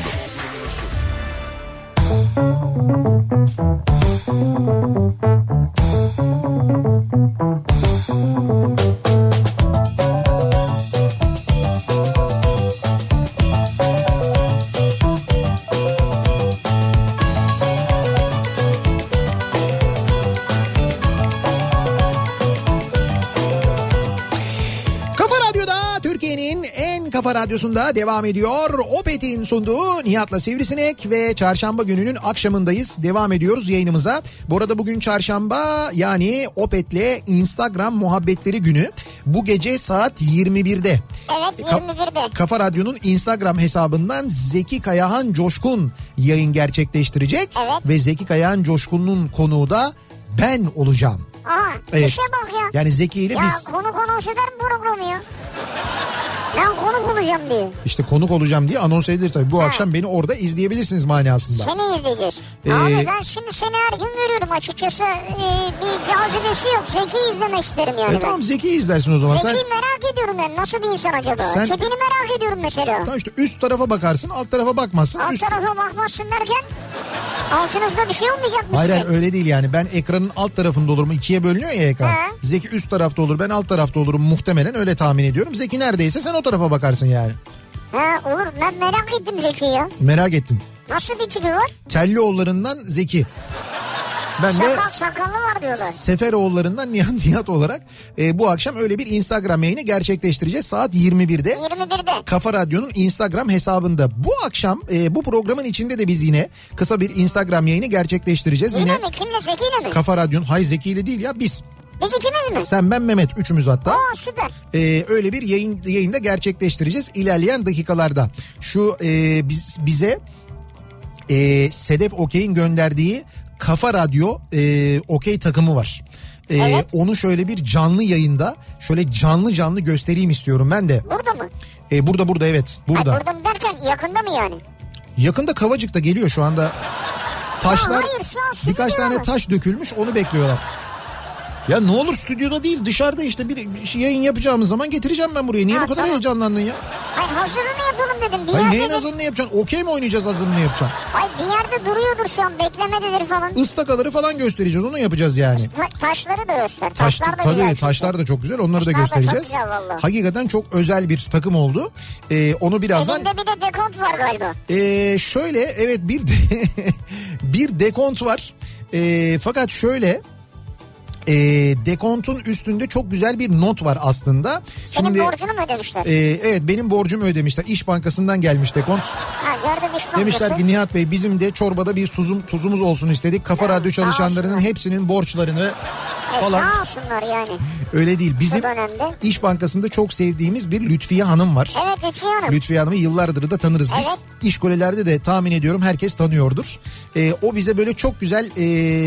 Radyosu'nda devam ediyor. Opet'in sunduğu Nihat'la Sivrisinek ve çarşamba gününün akşamındayız. Devam ediyoruz yayınımıza. Bu arada bugün çarşamba, yani Opet'le Instagram muhabbetleri günü. Bu gece saat yirmi birde. Evet, yirmi birde. Kafa Radyo'nun Instagram hesabından Zeki Kayahan Coşkun yayın gerçekleştirecek. Evet. Ve Zeki Kayahan Coşkun'un konuğu da ben olacağım. Aha, evet. İşe bak ya. Yani Zeki ile ya, biz... Ya konu konu olsa der mi programı ya? Ben konu konuk olacağım diye. İşte konuk olacağım diye anons edilir tabii. Bu ha. akşam beni orada izleyebilirsiniz manasında. Seni izleyeceğiz. Ee, Abi ben şimdi seni her gün görüyorum açıkçası. Ee, bir cazibesi yok. Zeki'yi izlemek isterim yani. E tamam Zeki'yi izlersin o zaman. Zeki'yi sen... merak ediyorum ben. Nasıl bir insan acaba? Sen... Tipini merak ediyorum mesela. Tamam işte üst tarafa bakarsın, alt tarafa bakmazsın. Alt üst... tarafa bakmazsın derken altınızda bir şey olmayacak mı? Hayır sizin? Öyle değil yani. Ben ekranın alt tarafında olurum. İkiye bölünüyor ya ekran. Ha. Zeki üst tarafta olur, ben alt tarafta olurum muhtemelen, öyle tahmin ediyorum. Zeki neredeyse sen o tarafa bakarsın yani. Ha olur, ben merak ettim Zeki'yi ya. Merak ettin. Nasıl bir tipi var? Tellioğullarından Zeki. Ben Şaka, de sakallı var diyorlar. Seferoğullarından Nihat, Nihat olarak e, bu akşam öyle bir Instagram yayını gerçekleştireceğiz saat yirmi birde. yirmi birde. Kafa Radyo'nun Instagram hesabında. Bu akşam e, bu programın içinde de biz yine kısa bir Instagram yayını gerçekleştireceğiz. Yine, yine mi? Kimle? Zeki'yle mi? Kafa Radyo'nun. Hayır Zeki'yle değil ya, biz. Biz ikimiz mi? Sen, ben, Mehmet. Üçümüz hatta. Aa süper. Ee, öyle bir yayın yayında gerçekleştireceğiz ilerleyen dakikalarda. Şu e, biz, bize e, Sedef Okey'in gönderdiği Kafa Radyo e, Okey takımı var. Ee, evet. Onu şöyle bir canlı yayında şöyle canlı canlı göstereyim istiyorum ben de. Burada mı? Ee, burada burada evet. Burada. Ay, burada mı derken yakında mı yani? Yakında, Kavacık'ta geliyor şu anda. Taşlar. Ha, hayır, şu an birkaç tane ama. Taş dökülmüş, onu bekliyorlar. Ya ne olur stüdyoda değil, dışarıda işte bir yayın yapacağımız zaman getireceğim ben buraya. Niye ha, bu kadar tamam. heyecanlandın ya? Hayır hazırını yapalım dedim. Bir Hayır neyin de... hazırını yapacaksın? Okey mi oynayacağız, hazırını yapacaksın? Hayır bir yerde duruyordur şu an, beklemededir falan. Istakaları falan göstereceğiz, onu yapacağız yani. Ta- taşları da göster. Taşlar Taş, da tabii, güzel. Taşlar da çok güzel, onları taşlar da göstereceğiz. Da hakikaten çok özel bir takım oldu. Ee, onu birazdan... Elinde bir de dekont var galiba. Ee, şöyle evet bir de... bir dekont var. Ee, fakat şöyle... E, dekontun üstünde çok güzel bir not var aslında. Senin Şimdi, borcunu mu ödemişler? E, evet benim borcumu ödemişler. İş Bankası'ndan gelmiş dekont. Ha, gördüm, İş Bankası. Demişler ki Nihat Bey bizim de çorbada bir tuzum, tuzumuz olsun istedik. Kafa ya, Radyo çalışanlarının hepsinin borçlarını e, falan. Sağ olsunlar yani. Öyle değil. Bizim İş Bankası'nda çok sevdiğimiz bir Lütfiye Hanım var. Evet Lütfiye Hanım. Lütfiye Hanım'ı yıllardır da tanırız evet. biz. İşkolelerde de tahmin ediyorum herkes tanıyordur. E, o bize böyle çok güzel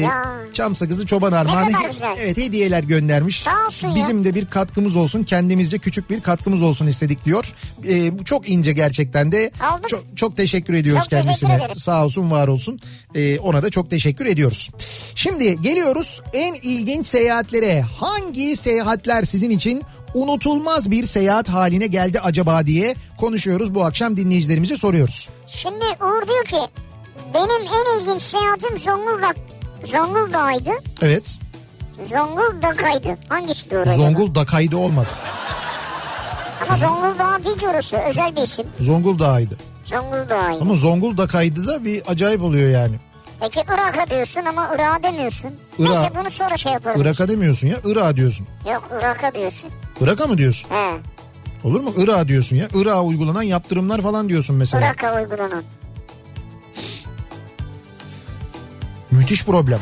e, çam sakızı, çoban armağanı. Ne kadar güzel. Evet hediyeler göndermiş. Bizim de bir katkımız olsun, kendimizce küçük bir katkımız olsun istedik diyor. Ee, bu çok ince gerçekten de. Çok, çok teşekkür ediyoruz çok kendisine. Teşekkür Sağ olsun, var olsun. Ee, ona da çok teşekkür ediyoruz. Şimdi geliyoruz en ilginç seyahatlere. Hangi seyahatler sizin için unutulmaz bir seyahat haline geldi acaba diye konuşuyoruz bu akşam, dinleyicilerimize soruyoruz. Şimdi Uğur diyor ki benim en ilginç seyahatim Zonguldak Zonguldak'ydı. Evet. Zonguldak'aydı. Hangisi doğru? Zonguldak'aydı olmaz. Ama Zonguldak'a değil ki orası. Özel bir isim. Zonguldak'aydı. Zonguldak'aydı. Ama Zonguldak'aydı da bir acayip oluyor yani. Peki Irak'a diyorsun ama Irak'a demiyorsun. Irak. Neyse bunu sonra şey yaparız. Irak'a demiyorsun ya. Irak'a diyorsun. Yok Irak'a diyorsun. Irak'a mı diyorsun? He. Olur mu? Irak'a diyorsun ya. Irak'a uygulanan yaptırımlar falan diyorsun mesela. Irak'a uygulanan. Müthiş problem.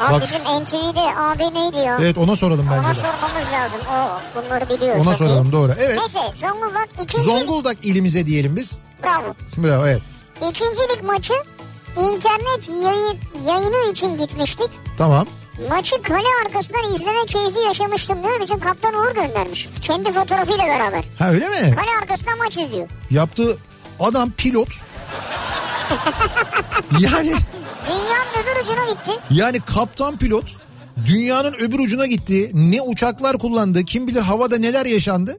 Abi bak, bizim N T V'de abi neydi ya? Evet ona soralım bence. Ona de. sormamız lazım. O bunları biliyor. Ona soralım değil. Doğru. Evet. Neyse Zonguldak ikinci. Zonguldak ilimize diyelim biz. Bravo. Bravo evet. İkincilik maçı internet yayın, yayını için gitmiştik. Tamam. Maçı kale arkasından izleme keyfi yaşamıştım diyor. Bizim kaptan Uğur göndermiş. Kendi fotoğrafıyla beraber. Ha öyle mi? Kale arkasından maç izliyor. Yaptığı adam pilot. Yani... Dünyanın öbür ucuna gitti. Yani kaptan pilot dünyanın öbür ucuna gitti. Ne uçaklar kullandı, kim bilir havada neler yaşandı.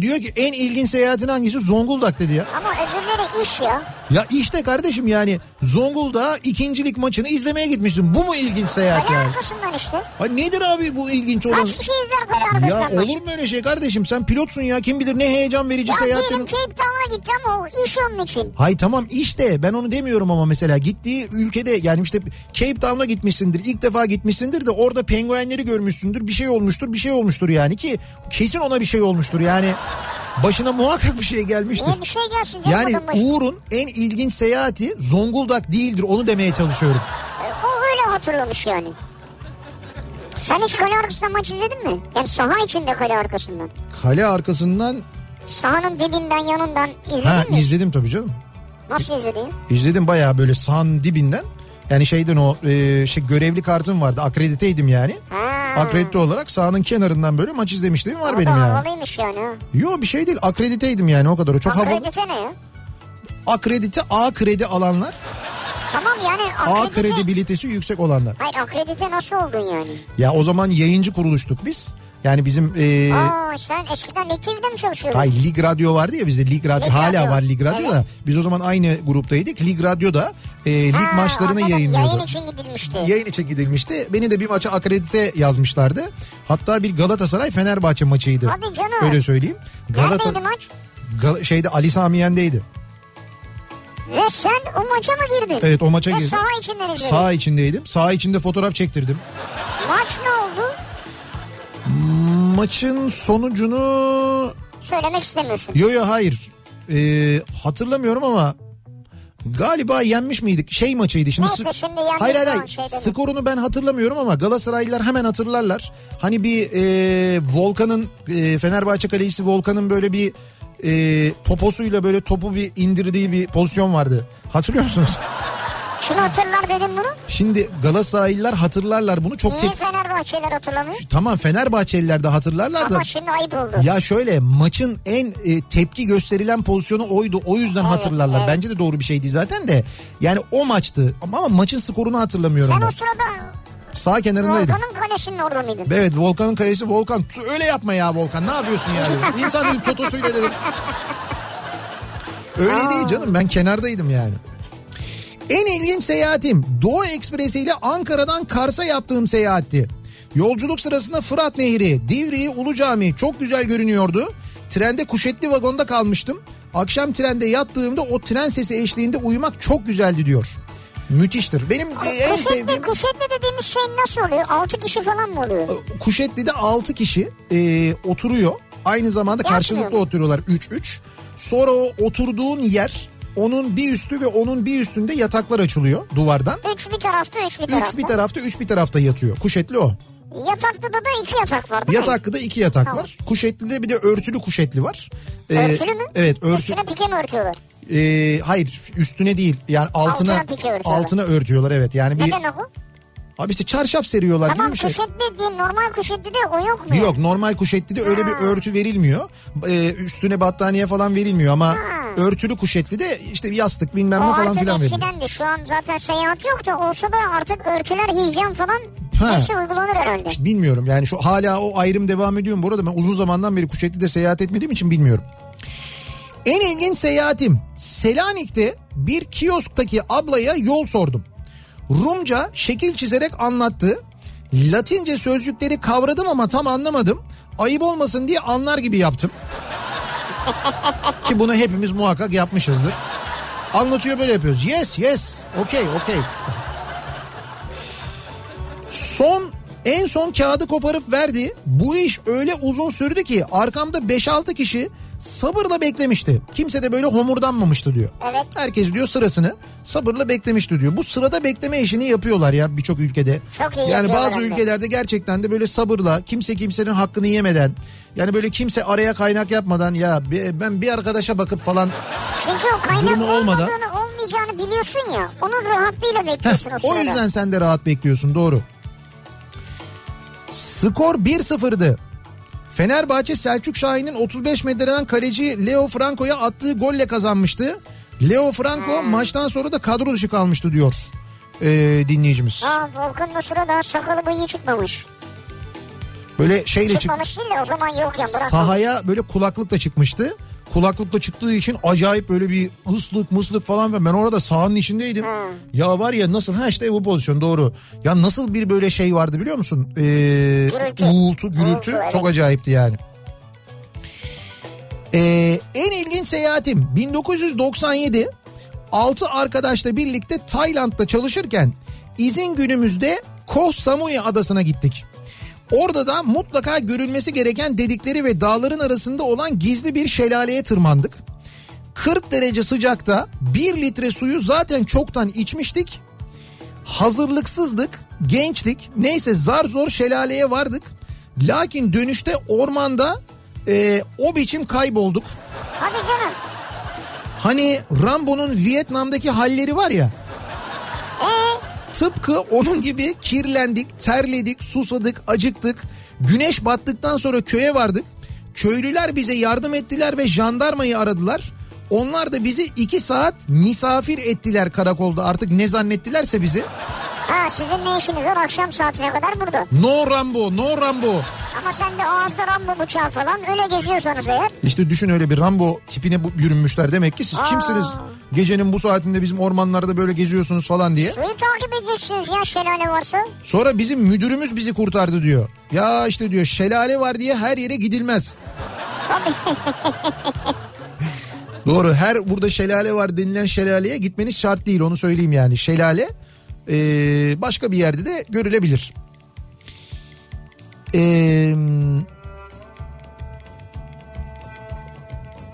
Diyor ki en ilginç seyahatin hangisi? Zonguldak dedi ya. Ama öbürleri iş ya. Ya işte kardeşim yani Zonguldak'a ikincilik maçını izlemeye gitmiştim. Bu mu ilginç seyahat kale yani? Kale arkasından işte. Ay nedir abi bu ilginç olan? Kaç kişi izler kale arkasından ya maç? Olur mu öyle şey kardeşim? Sen pilotsun ya, kim bilir ne heyecan verici seyahat. Ya diyelim Cape Town'a gideceğim, o iş onun için. Hay tamam işte ben onu demiyorum ama mesela gittiği ülkede yani işte Cape Town'a gitmişsindir. İlk defa gitmişsindir de orada penguenleri görmüşsündür. Bir şey olmuştur bir şey olmuştur yani ki kesin ona bir şey olmuştur yani. Yani başına muhakkak bir şey gelmiştir. Niye bir şey gelsin? Yani Uğur'un en ilginç seyahati Zonguldak değildir. Onu demeye çalışıyorum. O öyle hatırlamış yani. Sen hiç kale arkasından maç izledin mi? Yani saha içinde kale arkasından. Kale arkasından? Sahanın dibinden yanından izledin ha, mi? İzledim tabii canım. Nasıl izledin? İzledim bayağı böyle sahanın dibinden. Yani şeyden o e, şey, görevli kartım vardı. Akrediteydim yani. Ha. Akredite olarak sahanın kenarından böyle maç izlemişliğim var o benim ya. Yani. Havalıymış yani. Yo, bir şey değil, akrediteydim yani o kadar. O çok havalı. Akredite havalı. Ne ya? Akredite, A kredi alanlar. Tamam yani akredite. A kredibilitesi yüksek olanlar. Hayır, akredite nasıl oldun yani? Ya o zaman yayıncı kuruluştuk biz. Yani bizim... E... Aa, sen eskiden Lig T V'de mi çalışıyordun? Hayır, Lig Radyo vardı ya bizde, Lig Radyo. Lig Hala Radyo. Var Lig Radyo da. Evet. Biz o zaman aynı gruptaydık. Lig Radyo'da e, lig ha, maçlarını anladım. Yayınlıyordu. Yayın için gidilmişti. Yayın için gidilmişti. Beni de bir maça akredite yazmışlardı. Hatta bir Galatasaray Fenerbahçe maçıydı. Hadi canım. Öyle söyleyeyim. Galata... Neredeydi maç? Gal- şeyde Ali Sami Yen'deydi. Ve sen o maça mı girdin? Evet, o maça Ve girdim. Ve saha içinden izledin. Saha içindeydim. Saha içinde fotoğraf çektirdim. Maç ne oldu? Maçın sonucunu... Söylemek istemiyorsun. Yo yo hayır. Ee, hatırlamıyorum ama galiba yenmiş miydik? Şey maçıydı şimdi. Neyse, şimdi hayır hayır hayır. Şey skorunu ben hatırlamıyorum ama Galatasaraylılar hemen hatırlarlar. Hani bir e, Volkan'ın, e, Fenerbahçe kalecisi Volkan'ın böyle bir e, poposuyla böyle topu bir indirdiği bir pozisyon vardı. Hatırlıyor musunuz? Kim hatırlar dedim bunu? Şimdi Galatasaraylılar hatırlarlar bunu. Çok Niye tep- Fenerbahçeliler hatırlamıyor? Tamam, Fenerbahçeliler de hatırlarlar da. Ama şimdi ayıp oldu. Ya şöyle, maçın en e, tepki gösterilen pozisyonu oydu. O yüzden evet, hatırlarlar. Evet. Bence de doğru bir şeydi zaten de. Yani o maçtı ama, ama maçın skorunu hatırlamıyorum. Sen ben. O sırada... Sağ kenarındaydım. Volkan'ın kalesinin orada mıydın? Evet, Volkan'ın kalesi Volkan. Öyle yapma ya Volkan, ne yapıyorsun ya? Dedim. İnsan dedim, totosuyla dedim. Öyle Aa. değil canım, ben kenardaydım yani. En ilginç seyahatim Doğu Ekspresi ile Ankara'dan Kars'a yaptığım seyahatti. Yolculuk sırasında Fırat Nehri, Divriği, Ulu Cami çok güzel görünüyordu. Trende kuşetli vagonda kalmıştım. Akşam trende yattığımda o tren sesi eşliğinde uyumak çok güzeldi diyor. Müthiştir. Benim Abi, en kuşetli, sevdiğim... Kuşetli dediğimiz şey nasıl oluyor? altı kişi falan mı oluyor? Kuşetli'de altı kişi e, oturuyor. Aynı zamanda karşılıklı Yatmıyor. Oturuyorlar üç üç. Sonra o oturduğun yer... Onun bir üstü ve onun bir üstünde yataklar açılıyor duvardan. Üç bir tarafta, üç bir tarafta. Üç bir tarafta, üç bir tarafta yatıyor. Kuşetli o. Yataklı'da da iki yatak var değil mi? Yataklı'da iki yatak tamam. var. Kuşetli'de bir de örtülü kuşetli var. Ee, örtülü mü? Evet. Örtü... Üstüne pike mi örtüyorlar? Ee, hayır, üstüne değil. Yani altına altına, pike örtüyorlar. altına örtüyorlar evet. Yani bir... Neden o? Abi işte çarşaf seriyorlar tamam, gibi bir şey. Tamam, kuşetli değil, normal kuşetli de o yok mu? Yok, normal kuşetli de öyle bir örtü verilmiyor. Ee, üstüne battaniye falan verilmiyor ama ha. örtülü kuşetli de işte yastık bilmem o ne falan filan veriliyor. O artık eskiden de şu an zaten seyahat yok da olsa da artık örtüler, hijyen falan ha. hepsi uygulanır herhalde. İşte bilmiyorum yani şu hala o ayrım devam ediyor mu? Bu arada ben uzun zamandan beri kuşetli de seyahat etmediğim için bilmiyorum. En ilginç seyahatim Selanik'te bir kiosktaki ablaya yol sordum. Rumca şekil çizerek anlattı. Latince sözcükleri kavradım ama tam anlamadım. Ayıp olmasın diye anlar gibi yaptım. Ki bunu hepimiz muhakkak yapmışızdır. Anlatıyor, böyle yapıyoruz. Yes, yes. Okay, okay. Son, en son kağıdı koparıp verdi. Bu iş öyle uzun sürdü ki arkamda beş altı kişi sabırla beklemişti. Kimse de böyle homurdanmamıştı diyor. Evet. Herkes diyor sırasını sabırla beklemişti diyor. Bu sırada bekleme işini yapıyorlar ya birçok ülkede. Çok iyi. Yani bazı herhalde. Ülkelerde gerçekten de böyle sabırla, kimse kimsenin hakkını yemeden, yani böyle kimse araya kaynak yapmadan, ya ben bir arkadaşa bakıp falan. Çünkü o kaynak olmadan, olmayacağını biliyorsun ya. Onun rahatlığıyla bekliyorsun heh, o sırada. O yüzden sen de rahat bekliyorsun, doğru. Skor bir sıfırdı. Fenerbahçe Selçuk Şahin'in otuz beş metreden kaleci Leo Franco'ya attığı golle kazanmıştı. Leo Franco hmm. maçtan sonra da kadro dışı kalmıştı diyor ee, dinleyicimiz. Aa, Volkan'ın o sıra daha sakalı bıyığı çıkmamış. Böyle şeyle çıkmamış çık... değil de o zaman yok ya. Sahaya böyle kulaklıkla çıkmıştı. Kulaklıkla çıktığı için acayip böyle bir ıslık mıslık falan. Ben orada sahanın içindeydim. Hmm. Ya var ya nasıl, ha işte bu pozisyon doğru. Ya nasıl bir böyle şey vardı biliyor musun? Ee, gürültü. Uğultu, gürültü Uğultu, çok evet. acayipti yani. Ee, en ilginç seyahatim bin dokuz yüz doksan yedi. altı arkadaşla birlikte Tayland'da çalışırken izin günümüzde Koh Samui adasına gittik. Orada da mutlaka görülmesi gereken dedikleri ve dağların arasında olan gizli bir şelaleye tırmandık. kırk derece sıcakta bir litre suyu zaten çoktan içmiştik. Hazırlıksızdık, gençtik. Neyse zar zor şelaleye vardık. Lakin dönüşte ormanda e, o biçim kaybolduk. Hadi canım. Hani Rambo'nun Vietnam'daki halleri var ya. Eee? Tıpkı onun gibi kirlendik, terledik, susadık, acıktık. Güneş battıktan sonra köye vardık. Köylüler bize yardım ettiler ve jandarmayı aradılar. Onlar da bizi iki saat misafir ettiler karakolda. Artık ne zannettilerse bizi. Ha, sizin ne işiniz var akşam saatine kadar burada? No Rambo, no Rambo. Ama sen de ağızda Rambo bıçağı falan öyle geziyorsanız eğer. İşte düşün, öyle bir Rambo tipine yürünmüşler demek ki. Siz Aa. kimsiniz? Gecenin bu saatinde bizim ormanlarda böyle geziyorsunuz falan diye. Suyu takip edeceksiniz ya, şelale varsa. Sonra bizim müdürümüz bizi kurtardı diyor. Ya işte diyor, şelale var diye her yere gidilmez. Doğru, her burada şelale var denilen şelaleye gitmeniz şart değil, onu söyleyeyim yani. Şelale e, başka bir yerde de görülebilir. E,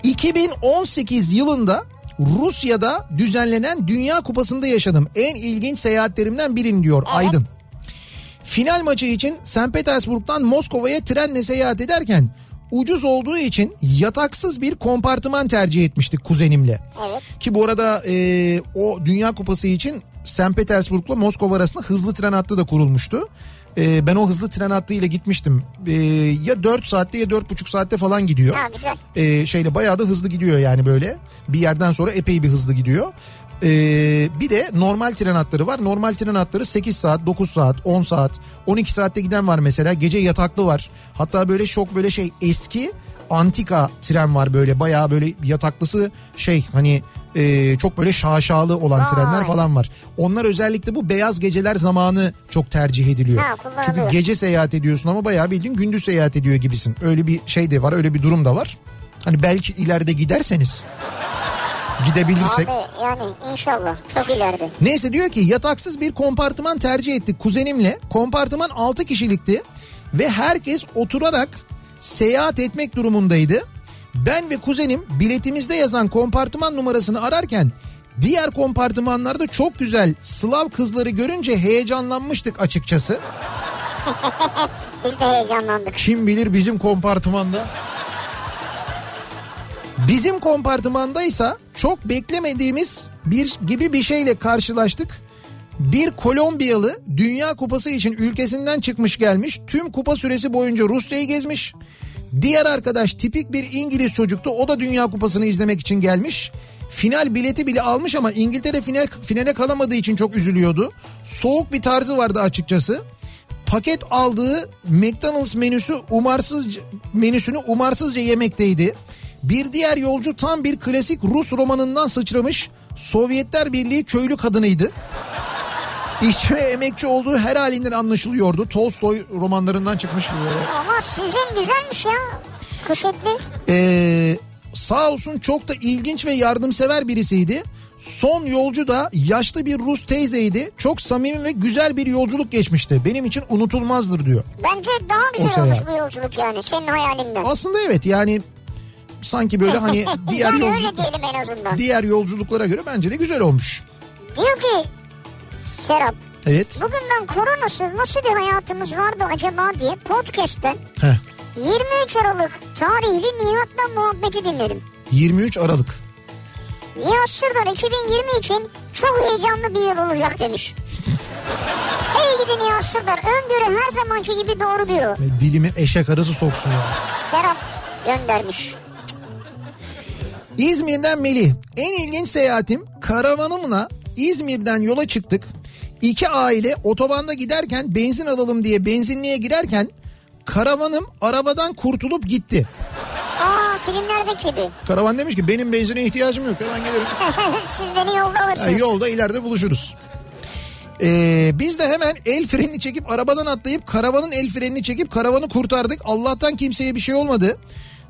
iki bin on sekiz yılında Rusya'da düzenlenen Dünya Kupası'nda yaşadım. En ilginç seyahatlerimden birim diyor evet. Aydın. Final maçı için Sankt Petersburg'dan Moskova'ya trenle seyahat ederken ucuz olduğu için yataksız bir kompartıman tercih etmiştik kuzenimle. Evet. Ki bu arada e, o Dünya Kupası için Sankt Petersburg'la Moskova arasında hızlı tren hattı da kurulmuştu. E, ben o hızlı tren hattıyla gitmiştim. E, ya dört saatte ya dört buçuk saatte falan gidiyor. Ha, güzel. E, şeyle bayağı da hızlı gidiyor yani böyle. Bir yerden sonra epey bir hızlı gidiyor. E, bir de normal tren hatları var. Normal tren hatları sekiz saat, dokuz saat, on saat, on iki saatte giden var mesela. Gece yataklı var. Hatta böyle şok böyle şey eski antika tren var böyle. Bayağı böyle yataklısı şey hani... Ee, çok böyle şaşalı olan Vay. trenler falan var. Onlar özellikle bu beyaz geceler zamanı çok tercih ediliyor. Ha, çünkü gece seyahat ediyorsun ama bayağı bildiğin gündüz seyahat ediyor gibisin. Öyle bir şey de var, öyle bir durum da var. Hani belki ileride giderseniz gidebilirsek. Abi yani inşallah çok ileride. Neyse diyor ki yataksız bir kompartıman tercih ettik kuzenimle. Kompartıman altı kişilikti ve herkes oturarak seyahat etmek durumundaydı. Ben ve kuzenim biletimizde yazan kompartıman numarasını ararken diğer kompartımanlarda çok güzel Slav kızları görünce heyecanlanmıştık açıkçası. Biz de heyecanlandık. Kim bilir bizim kompartımanda. Bizim kompartımandaysa çok beklemediğimiz bir gibi bir şeyle karşılaştık. Bir Kolombiyalı Dünya Kupası için ülkesinden çıkmış gelmiş, tüm kupa süresi boyunca Rusya'yı gezmiş. Diğer arkadaş tipik bir İngiliz çocuktu. O da Dünya Kupası'nı izlemek için gelmiş. Final bileti bile almış ama İngiltere final, finale kalamadığı için çok üzülüyordu. Soğuk bir tarzı vardı açıkçası. Paket aldığı McDonald's menüsü umarsızca, menüsünü umarsızca yemekteydi. Bir diğer yolcu tam bir klasik Rus romanından sıçramış Sovyetler Birliği köylü kadınıydı. İşçi ve emekçi olduğu her halinden anlaşılıyordu. Tolstoy romanlarından çıkmış gibi. Ama sizin güzelmiş ya. Kuşetli. Ee, sağ olsun çok da ilginç ve yardımsever birisiydi. Son yolcu da yaşlı bir Rus teyzeydi. Çok samimi ve güzel bir yolculuk geçmişti. Benim için unutulmazdır diyor. Bence daha güzel olmuş bu yolculuk yani. Senin hayalinden. Aslında evet yani sanki böyle hani diğer, yani yolculuk, en azından. diğer yolculuklara göre bence de güzel olmuş. Diyor ki Serap. Evet. Bugün ben koronasız nasıl bir hayatımız vardı acaba diye podcast'ten Heh. yirmi üç Aralık tarihli Nihat'la muhabbeti dinledim. yirmi üç Aralık. Nihat Sırdar iki bin yirmi için çok heyecanlı bir yıl olacak demiş. Hey gidi Nihat Sırdar, öngörü her zamanki gibi doğru diyor. Dilimi eşek arası soksun ya. Serap göndermiş. İzmir'den Melih. En ilginç seyahatim karavanımla İzmir'den yola çıktık. İki aile otobanda giderken benzin alalım diye benzinliğe girerken karavanım arabadan kurtulup gitti. Aa, filmlerdeki gibi. Karavan demiş ki benim benzine ihtiyacım yok. Ben gelirim. Siz beni yolda alırsınız. Yani yolda ileride buluşuruz. Ee, biz de hemen el frenini çekip arabadan atlayıp karavanın el frenini çekip karavanı kurtardık. Allah'tan kimseye bir şey olmadı.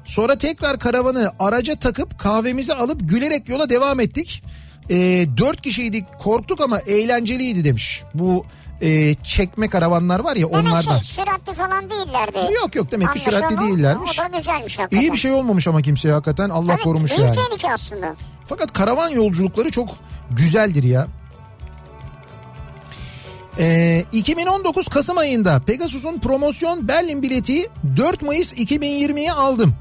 Sonra tekrar karavanı araca takıp kahvemizi alıp gülerek yola devam ettik. E, dört kişiydik, korktuk ama eğlenceliydi demiş. Bu e, çekme karavanlar var ya demek onlardan. Demek ki süratli falan değillerdi. Yok yok demek Anlaşalım. ki süratli değillermiş. O da güzelmiş hakikaten. İyi bir şey olmamış ama kimseye hakikaten Allah evet, korumuş yani. Evet, büyük tehlike aslında. Fakat karavan yolculukları çok güzeldir ya. E, iki bin on dokuz Kasım ayında Pegasus'un promosyon Berlin bileti dört Mayıs iki bin yirmiye aldım.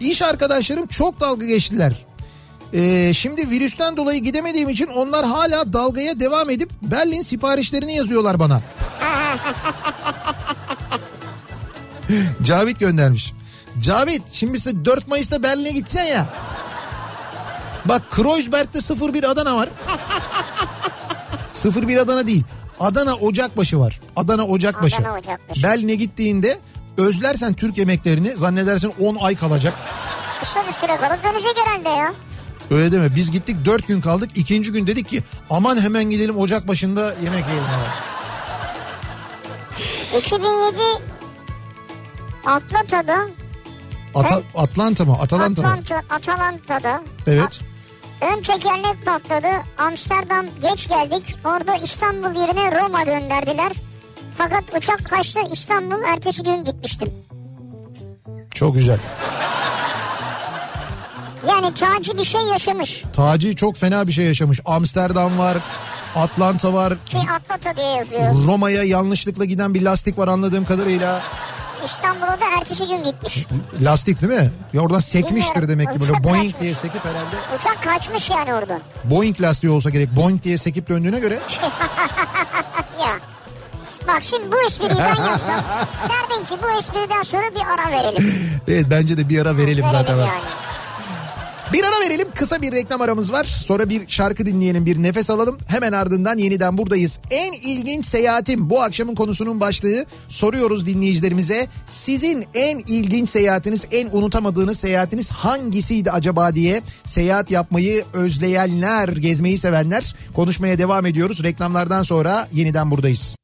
İş arkadaşlarım çok dalga geçtiler. Ee, şimdi virüsten dolayı gidemediğim için onlar hala dalgaya devam edip Berlin siparişlerini yazıyorlar bana. Cavit göndermiş. Cavit, şimdi sen dört Mayıs'ta Berlin'e gideceksin ya. Bak Kreuzberg'de sıfır bir Adana var. sıfır bir Adana değil. Adana Ocakbaşı var. Adana Ocakbaşı. Adana Ocakbaşı. Berlin'e gittiğinde özlersen Türk yemeklerini, zannedersen on ay kalacak. Kısa bir süre kalıp dönecek herhalde ya. Öyle deme. Biz gittik, dört gün kaldık. ikinci gün dedik ki aman hemen gidelim Ocakbaşı'nda yemek yiyelim. iki bin yedi Atlanta'da. Ata, Atlanta mı? Atalanta mı? Atlanta, Atalanta'da. Evet. Ön tekerlek patladı. Amsterdam geç geldik. Orada İstanbul yerine Roma gönderdiler. Fakat uçak kaçtı, İstanbul ertesi gün gitmiştim. Çok güzel. Yani Taci bir şey yaşamış. Taci çok fena bir şey yaşamış. Amsterdam var, Atlanta var. Ki Atlanta diye yazıyor. Roma'ya yanlışlıkla giden bir lastik var anladığım kadarıyla. İstanbul'a da ertesi gün gitmiş. Lastik değil mi? Ya oradan sekmiştir. Bilmiyorum, demek ki böyle boing kaçmış diye sekip herhalde. Uçak kaçmış yani oradan. Boing lastiği olsa gerek. Boing diye sekip döndüğüne göre. Ya. Bak şimdi bu espriyi ben yapsam derdin ki bu espriden sonra bir ara verelim. Evet, bence de bir ara verelim, verelim zaten. Yani. Bir ara verelim, kısa bir reklam aramız var. Sonra bir şarkı dinleyelim, bir nefes alalım. Hemen ardından yeniden buradayız. En ilginç seyahatim bu akşamın konusunun başlığı. Soruyoruz dinleyicilerimize, sizin en ilginç seyahatiniz, en unutamadığınız seyahatiniz hangisiydi acaba diye. Seyahat yapmayı özleyenler, gezmeyi sevenler, konuşmaya devam ediyoruz. Reklamlardan sonra yeniden buradayız.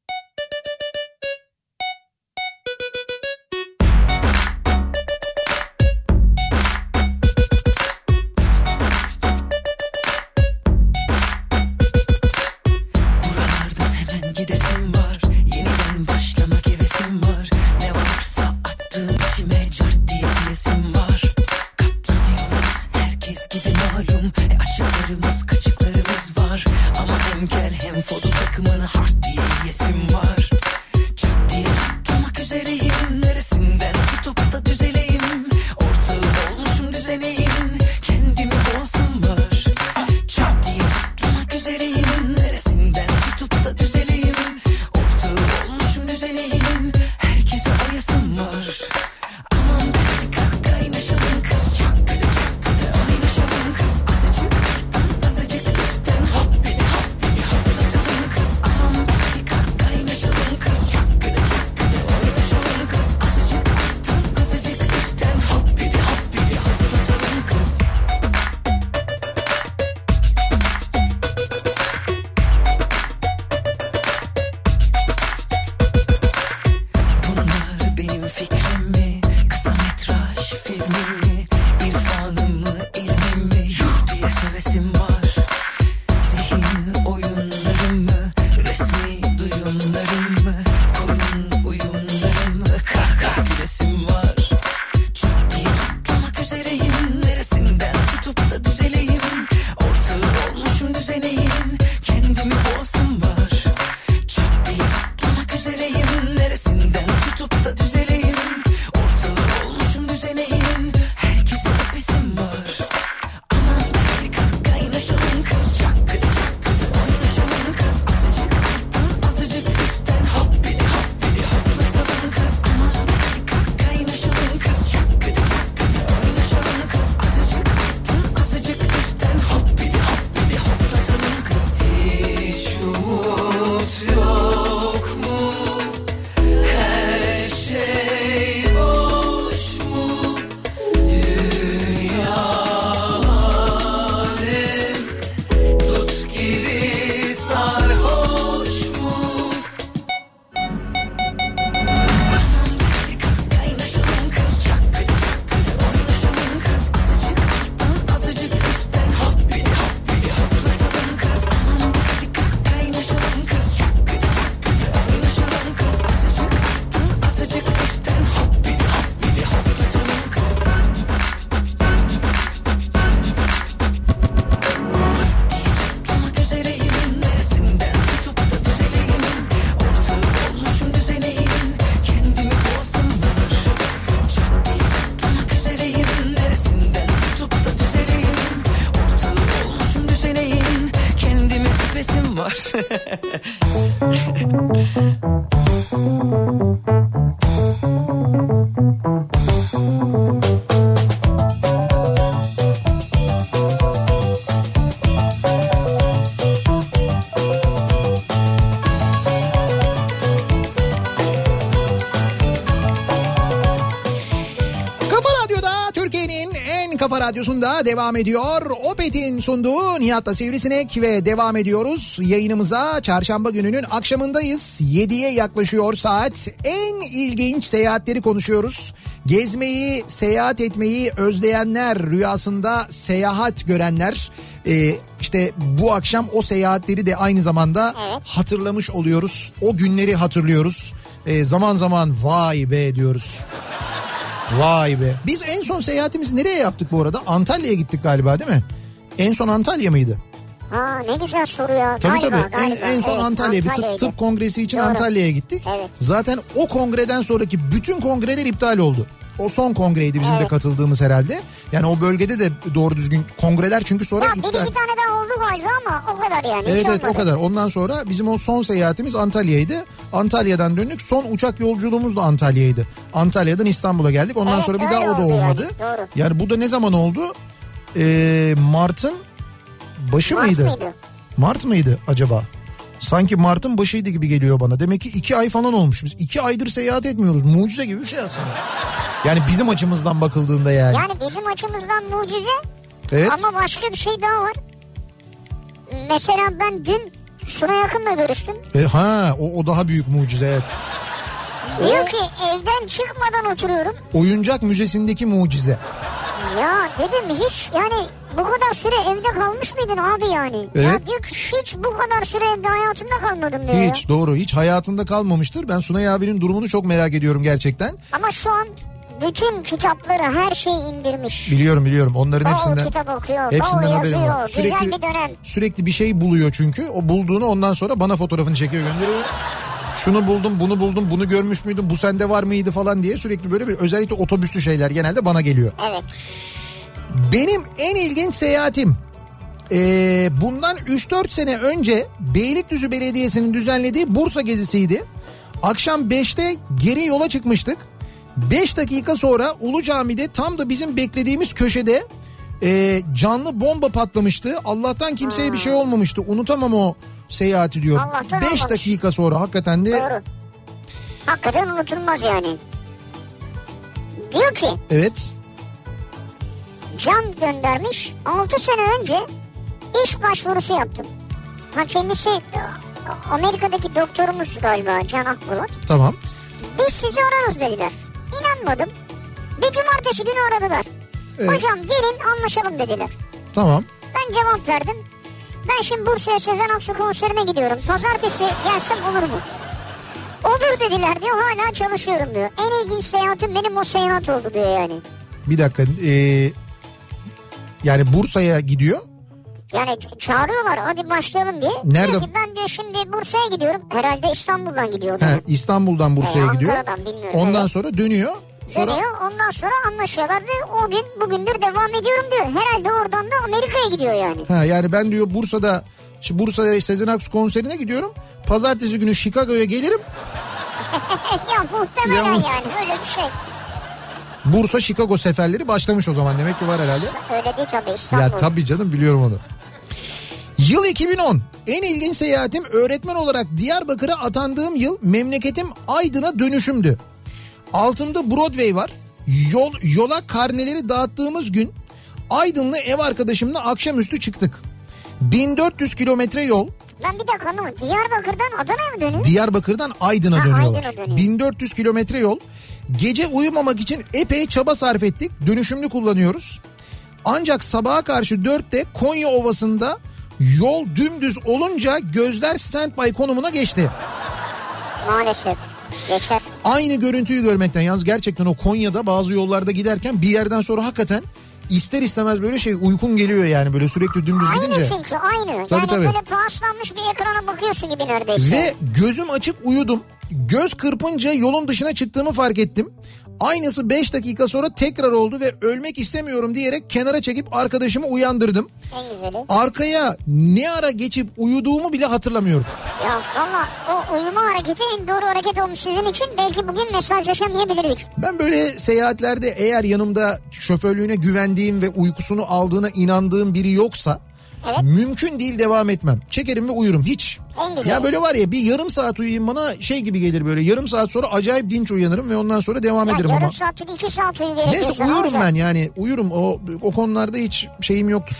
var. Radyosunda devam ediyor. Opet'in sunduğu Nihat'la Sivrisinek ve devam ediyoruz. Yayınımıza çarşamba gününün akşamındayız. yediye yaklaşıyor saat. En ilginç seyahatleri konuşuyoruz. Gezmeyi, seyahat etmeyi özleyenler, rüyasında seyahat görenler... Ee, işte bu akşam o seyahatleri de aynı zamanda hatırlamış oluyoruz. O günleri hatırlıyoruz. Ee, zaman zaman vay be diyoruz. Vay be. Biz en son seyahatimizi nereye yaptık bu arada? Antalya'ya gittik galiba, değil mi? En son Antalya mıydı? Ha, ne güzel soru ya. Tabii galiba, tabii. Galiba. En, en son evet, Antalya. Tıp, tıp kongresi için doğru. Antalya'ya gittik. Evet. Zaten o kongreden sonraki bütün kongreler iptal oldu. O son kongreydi bizim evet. de katıldığımız herhalde. Yani o bölgede de doğru düzgün kongreler çünkü sonra... Ya bir iptal... iki tane daha oldu galiba ama o kadar yani. Evet evet o kadar. Ondan sonra bizim o son seyahatimiz Antalya'ydı. Antalya'dan döndük. Son uçak yolculuğumuz da Antalya'ydı. Antalya'dan İstanbul'a geldik. Ondan evet, sonra bir daha o da olmadı. Yani, doğru. Yani bu da ne zaman oldu? Ee, Mart'ın başı Mart mıydı? mıydı? Mart mıydı acaba? Sanki Mart'ın başıydı gibi geliyor bana. Demek ki iki ay falan olmuş. Biz iki aydır seyahat etmiyoruz. Mucize gibi bir şey aslında. Yani bizim açımızdan bakıldığında yani. Yani bizim açımızdan mucize. Evet. Ama başka bir şey daha var. Mesela ben dün Suna Yakın'la görüştüm. E, ha o, o daha büyük mucize evet. Diyor o, ki evden çıkmadan oturuyorum. Oyuncak müzesindeki mucize. Ya dedim hiç yani... Bu kadar süre evde kalmış mıydın abi yani? Evet. Ya diyor ki hiç bu kadar süre evde hayatında kalmadım diyor. Hiç doğru hiç hayatında kalmamıştır. Ben Sunay abinin durumunu çok merak ediyorum gerçekten. Ama şu an bütün kitapları her şeyi indirmiş. Biliyorum biliyorum onların bol hepsinden. Kitap okuyor, hepsinden haberim var. Sürekli, güzel bir dönem. Sürekli bir şey buluyor çünkü. O bulduğunu ondan sonra bana fotoğrafını çekiyor gönderiyor. Şunu buldum bunu buldum bunu görmüş müydüm bu sende var mıydı falan diye sürekli böyle bir özellikle otobüslü şeyler genelde bana geliyor. Evet. Benim en ilginç seyahatim ee, bundan üç dört sene önce Beylikdüzü Belediyesi'nin düzenlediği Bursa gezisiydi. Akşam beşte geri yola çıkmıştık. beş dakika sonra Ulu Cami'de tam da bizim beklediğimiz köşede e, canlı bomba patlamıştı. Allah'tan kimseye hmm. bir şey olmamıştı. Unutamam o seyahati diyorum. beş dakika sonra hakikaten de... Doğru. Hakikaten unutulmaz yani. Diyor ki... Evet... Can göndermiş. altı sene önce iş başvurusu yaptım. Ha kendisi Amerika'daki doktorumuz galiba Can Akbulut. Tamam. Biz sizi ararız dediler. İnanmadım. Bir cumartesi günü aradılar. Evet. Hocam gelin anlaşalım dediler. Tamam. Ben cevap verdim. Ben şimdi Bursa'ya Sezen Aksu konserine gidiyorum. Pazartesi gelsem olur mu? Olur dediler diyor. Hala çalışıyorum diyor. En ilginç seyahatim benim o seyahat oldu diyor yani. Bir dakika. Eee. Yani Bursa'ya gidiyor. Yani çağırıyorlar hadi başlayalım diye. Nerede? Diyor ki, ben diyor şimdi Bursa'ya gidiyorum. Herhalde İstanbul'dan gidiyor. He, İstanbul'dan Bursa'ya yani, gidiyor. Ondan öyle. Sonra dönüyor. Sonra... Dönüyor ondan sonra anlaşıyorlar ve o gün bugündür devam ediyorum diyor. Herhalde oradan da Amerika'ya gidiyor yani. Ha, yani ben diyor Bursa'da Bursa'ya Sezen Aksu konserine gidiyorum. Pazartesi günü Chicago'ya gelirim. Ya muhtemelen ya, yani öyle bir şey. Bursa-Chicago seferleri başlamış o zaman demek ki var herhalde. Öyle değil tabii İstanbul. Ya tabii canım biliyorum onu. Yıl iki bin on. En ilginç seyahatim öğretmen olarak Diyarbakır'a atandığım yıl memleketim Aydın'a dönüşümdü. Altımda Broadway var. Yol, yola karneleri dağıttığımız gün Aydın'la ev arkadaşımla akşamüstü çıktık. bin dört yüz kilometre yol. Ben bir dakika anlamadım. Diyarbakır'dan Adana'ya mı dönüyor? Diyarbakır'dan Aydın'a ha, dönüyorlar. Aydın'a dönüyor. bin dört yüz kilometre yol. Gece uyumamak için epey çaba sarf ettik. Dönüşümlü kullanıyoruz. Ancak sabaha karşı dörtte Konya Ovası'nda yol dümdüz olunca gözler standby konumuna geçti. Maalesef. Geçer. Aynı görüntüyü görmekten yalnız gerçekten o Konya'da bazı yollarda giderken bir yerden sonra hakikaten ister istemez böyle şey uykum geliyor yani böyle sürekli dümdüz aynı gidince. Aynı çünkü aynı. Tabii, yani tabii. Böyle paslanmış bir ekrana bakıyorsun gibi neredeyse. Ve gözüm açık uyudum. Göz kırpınca yolun dışına çıktığımı fark ettim. Aynısı beş dakika sonra tekrar oldu ve ölmek istemiyorum diyerek kenara çekip arkadaşımı uyandırdım. En güzeli. Arkaya ne ara geçip uyuduğumu bile hatırlamıyorum. Ya valla o uyuma hareketi en doğru hareket olmuş sizin için. Belki bugün mesajlaşamayabilirdik. Ben böyle seyahatlerde eğer yanımda şoförlüğüne güvendiğim ve uykusunu aldığına inandığım biri yoksa... Evet. Mümkün değil, devam etmem. Çekerim ve uyurum hiç. Ya böyle var ya, bir yarım saat uyuyayım bana şey gibi gelir böyle. Yarım saat sonra acayip dinç uyanırım ve ondan sonra devam ya ederim yarım ama. Yarım saat iki saat uyuyorum. Neyse uyurum olacak. Ben yani uyurum o o konularda hiç şeyim yoktur.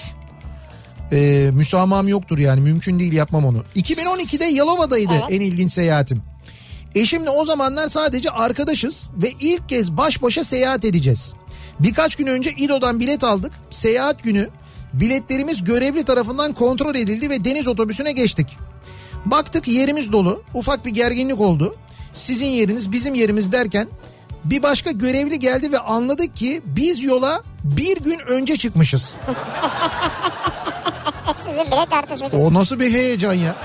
Ee, müsamaham yoktur yani, mümkün değil, yapmam onu. iki bin on ikide Yalova'daydı evet. En ilginç seyahatim. Eşimle o zamanlar sadece arkadaşız ve ilk kez baş başa seyahat edeceğiz. Birkaç gün önce İdo'dan bilet aldık. Seyahat günü. Biletlerimiz görevli tarafından kontrol edildi ve deniz otobüsüne geçtik. Baktık yerimiz dolu, ufak bir gerginlik oldu. Sizin yeriniz, bizim yerimiz derken bir başka görevli geldi ve anladık ki biz yola bir gün önce çıkmışız. Sizin bilet ertesi gün. O nasıl bir heyecan ya?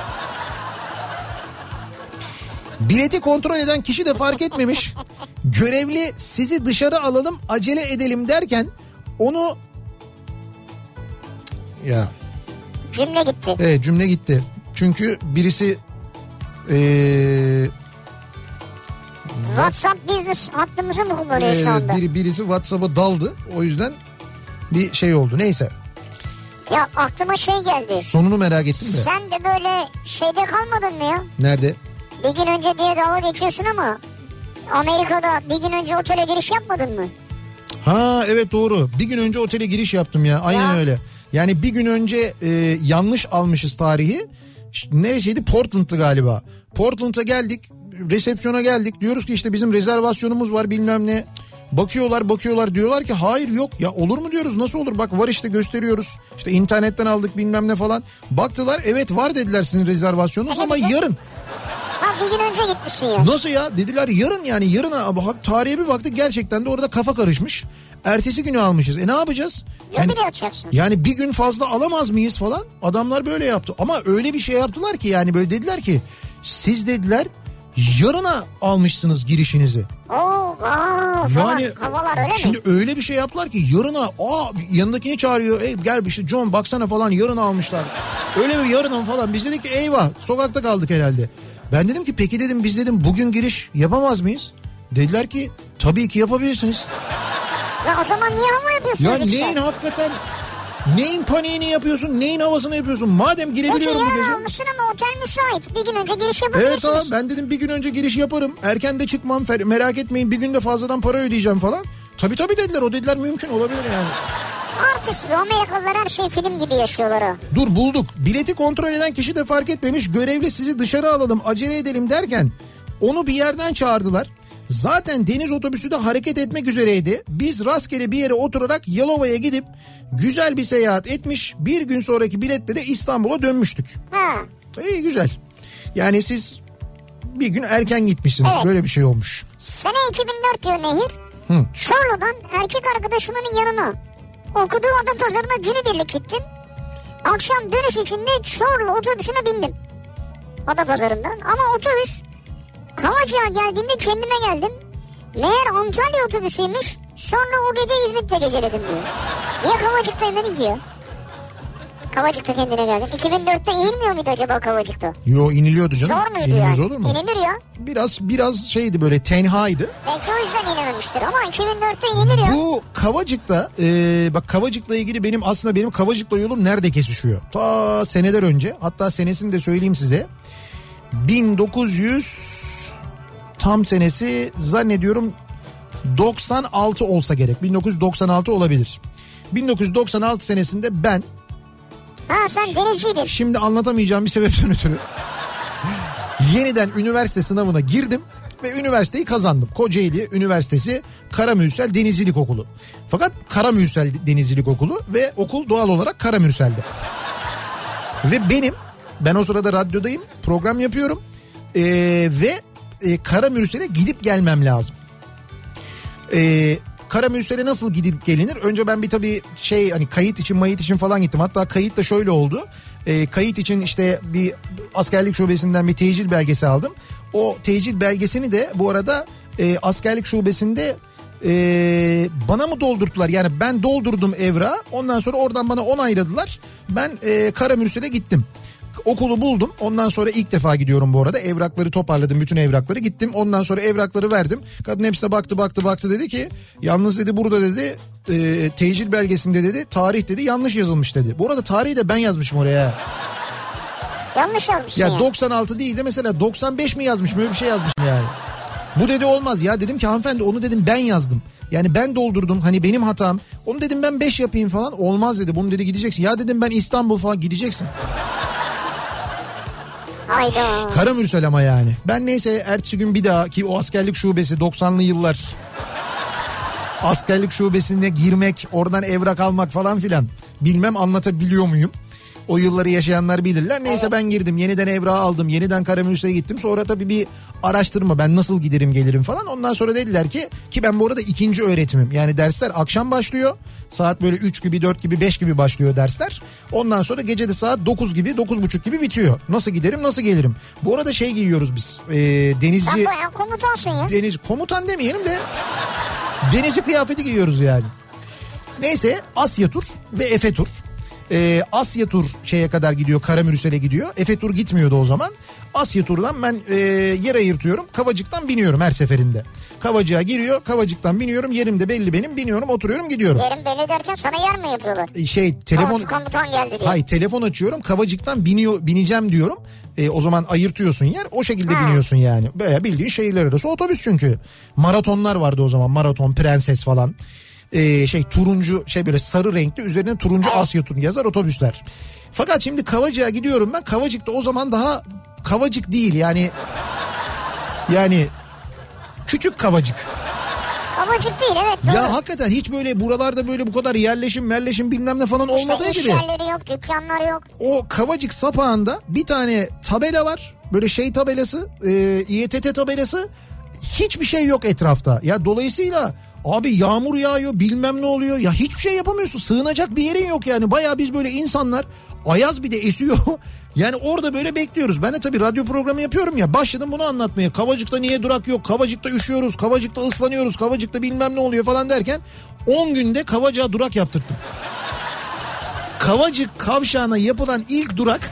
Bileti kontrol eden kişi de fark etmemiş. Görevli sizi dışarı alalım, acele edelim derken onu... Ya. Cümle gitti. Evet, cümle gitti. Çünkü birisi ee, WhatsApp business hattımızı mı kullanıyor ee, şu anda? Bir, birisi WhatsApp'a daldı. O yüzden bir şey oldu. Neyse. Ya aklıma şey geldi. Sonunu merak ettim de. Sen de böyle şeyde kalmadın mı ya? Nerede? Bir gün önce diye dalga geçiyorsun ama Amerika'da bir gün önce otele giriş yapmadın mı? Ha evet, doğru. Bir gün önce otele giriş yaptım ya. Aynen ya. Öyle. Yani bir gün önce e, yanlış almışız tarihi. Neresiydi? Portland'tı galiba. Portland'a geldik. Resepsiyona geldik. Diyoruz ki işte bizim rezervasyonumuz var bilmem ne. Bakıyorlar bakıyorlar diyorlar ki hayır yok. Ya olur mu diyoruz, nasıl olur? Bak var işte, gösteriyoruz. İşte internetten aldık bilmem ne falan. Baktılar, evet var dediler sizin rezervasyonunuz ama bizim... yarın. Ha bir gün önce gitmişsin ya. Nasıl ya? Dediler yarın yani yarına. Tarihe bir baktık, gerçekten de orada kafa karışmış. Ertesi günü almışız. E ne yapacağız? Yani, yani bir gün fazla alamaz mıyız falan? Adamlar böyle yaptı. Ama öyle bir şey yaptılar ki yani böyle dediler ki siz dediler yarına almışsınız girişinizi. Oo, aa, yani havalar öyle şimdi mi? Öyle bir şey yaptılar ki yarına, aa yanındakini çağırıyor. Ey gel bir şey John baksana falan, yarına almışlar. Öyle bir yarına falan. Biz dedik ki eyvah, sokakta kaldık herhalde. Ben dedim ki peki dedim biz dedim bugün giriş yapamaz mıyız? Dediler ki tabii ki yapabilirsiniz. Ya o zaman niye hava yapıyorsun? Ya işte? Neyin hakikaten, neyin paniğini yapıyorsun, neyin havasını yapıyorsun? Madem girebiliyorum bu gece. Yarın almışsın ama otel müsait. Bir gün önce giriş yapabilirsiniz. Evet abi, ben dedim bir gün önce giriş yaparım. Erken de çıkmam, merak etmeyin, bir gün de fazladan para ödeyeceğim falan. Tabii tabii dediler, o dediler mümkün olabilir yani. Artist ve Amerikalılar her şey film gibi yaşıyorlar ha. Dur bulduk. Bileti kontrol eden kişi de fark etmemiş. Görevli sizi dışarı alalım, acele edelim derken onu bir yerden çağırdılar. Zaten deniz otobüsü de hareket etmek üzereydi. Biz rastgele bir yere oturarak Yalova'ya gidip güzel bir seyahat etmiş. Bir gün sonraki biletle de İstanbul'a dönmüştük. Ha. İyi güzel. Yani siz bir gün erken gitmişsiniz. Evet. Böyle bir şey olmuş. Sene iki bin dört diyor Nehir. Hı. Çorlu'dan erkek arkadaşımın yanına okuduğu Adapazarı'na günübirlik gittim. Akşam dönüş içinde Çorlu otobüsüne bindim. Adapazarı'ndan. Ama otobüs Kavacığa geldiğinde kendime geldim. Meğer Antalya otobüsüymüş. Sonra o gece İzmit'te geceledim diyor. Niye Kavacık'tayım dedim ki ya? Kavacık'ta kendine geldim. iki bin dörtte inilmiyor muydu acaba Kavacık'ta? Yo, iniliyordu canım. Zor muydu İnilmez yani? Olur mu? İnilir ya. Biraz biraz şeydi, böyle tenhaydı. Belki o yüzden inilmemiştir ama iki bin dörtte inilir ya. Bu Kavacık'ta e, bak Kavacık'la ilgili benim aslında benim Kavacık'la yolum nerede kesişiyor? Ta seneler önce, hatta senesini de söyleyeyim size. bin dokuz yüz tam senesi zannediyorum doksan altı olsa gerek. bin dokuz yüz doksan altı olabilir. bin dokuz yüz doksan altı senesinde ben... Ha sen denizciydin. Şimdi anlatamayacağım bir sebepten ötürü. Yeniden üniversite sınavına girdim ve üniversiteyi kazandım. Kocaeli Üniversitesi Karamürsel Denizcilik Okulu. Fakat Karamürsel Denizcilik Okulu ve okul doğal olarak Karamürsel'de. Ve benim... Ben o sırada radyodayım, program yapıyorum ee, ve e, Karamürsel'e gidip gelmem lazım. Ee, Karamürsel'e nasıl gidip gelinir? Önce ben bir tabii şey hani kayıt için mayıt için falan gittim. Hatta kayıt da şöyle oldu. Ee, kayıt için işte bir askerlik şubesinden bir tecil belgesi aldım. O tecil belgesini de bu arada e, askerlik şubesinde Ee, bana mı doldurttular? Yani ben doldurdum evra. Ondan sonra oradan bana onayladılar. Ben e, Karamürsel'e gittim. Okulu buldum. Ondan sonra ilk defa gidiyorum bu arada. Evrakları toparladım. Bütün evrakları gittim. Ondan sonra evrakları verdim. Kadın hepsine baktı baktı baktı dedi ki yalnız dedi burada dedi e, tecil belgesinde dedi tarih dedi yanlış yazılmış dedi. Bu arada tarihi de ben yazmışım oraya. Yanlış yazmışsın. Ya yani. doksan altı değil de mesela doksan beş mi yazmış? Böyle bir şey yazmışım yani. Bu dedi olmaz ya, dedim ki hanımefendi onu dedim ben yazdım. Yani ben doldurdum, hani benim hatam. Onu dedim ben beş yapayım falan, olmaz dedi. Bunu dedi gideceksin. Ya dedim ben İstanbul falan gideceksin. Hayda. Karamürsel ama yani. Ben neyse ertesi gün bir daha ki o askerlik şubesi doksanlı yıllar. Askerlik şubesine girmek, oradan evrak almak falan filan. Bilmem anlatabiliyor muyum? O yılları yaşayanlar bilirler. Neyse ben girdim. Yeniden evrağı aldım. Yeniden Karamürsel'e gittim. Sonra tabii bir araştırma. Ben nasıl giderim gelirim falan. Ondan sonra dediler ki ki ben bu arada ikinci öğretimim. Yani dersler akşam başlıyor. Saat böyle üç gibi, dört gibi, beş gibi başlıyor dersler. Ondan sonra gece de saat dokuz gibi, dokuz buçuk gibi bitiyor. Nasıl giderim, nasıl gelirim? Bu arada şey giyiyoruz biz. Ee, denizci... Sen bayağı komutansın ya. Deniz, komutan demeyelim de denizci kıyafeti giyiyoruz yani. Neyse Asya Tur ve Efe Tur. Ee, Asya Tur şeye kadar gidiyor, Karamürsel'e gidiyor. Efe Tur gitmiyordu o zaman. Asya Tur'dan ben e, yer ayırtıyorum. Kavacık'tan biniyorum her seferinde. Kavacığa giriyor, Kavacık'tan biniyorum. Yerim de belli benim. Biniyorum, oturuyorum, gidiyorum. Yerim belli derken sana yer mi yapıyorlar? Şey, telefon... Komutan geldi diye. Hayır, telefon açıyorum. Kavacık'tan biniyor, bineceğim diyorum. E, o zaman ayırtıyorsun yer. O şekilde ha. biniyorsun yani. Bayağı bildiğin şehirler arası otobüs çünkü. Maratonlar vardı o zaman. Maraton, Prenses falan. Ee, şey turuncu şey böyle sarı renkli üzerine turuncu Asya Tur yazar otobüsler. Fakat şimdi Kavacık'a gidiyorum ben. Kavacık'ta o zaman daha Kavacık değil yani. Yani küçük Kavacık. Kavacık değil, evet doğru. Ya hakikaten hiç böyle buralarda böyle bu kadar yerleşim yerleşim bilmem ne falan olmadığı gibi. İş yerleri yok, dükkanlar yok. O Kavacık sapağında bir tane tabela var. Böyle şey tabelası, e, İETT tabelası. Hiçbir şey yok etrafta. Ya dolayısıyla abi yağmur yağıyor, bilmem ne oluyor. Ya hiçbir şey yapamıyorsun. Sığınacak bir yerin yok yani. Bayağı biz böyle insanlar, ayaz bir de esiyor. Yani orada böyle bekliyoruz. Ben de tabii radyo programı yapıyorum ya. Başladım bunu anlatmaya. Kavacık'ta niye durak yok? Kavacık'ta üşüyoruz. Kavacık'ta ıslanıyoruz. Kavacık'ta bilmem ne oluyor falan derken on günde Kavacık'a durak yaptırdım. Kavacık kavşağına yapılan ilk durak.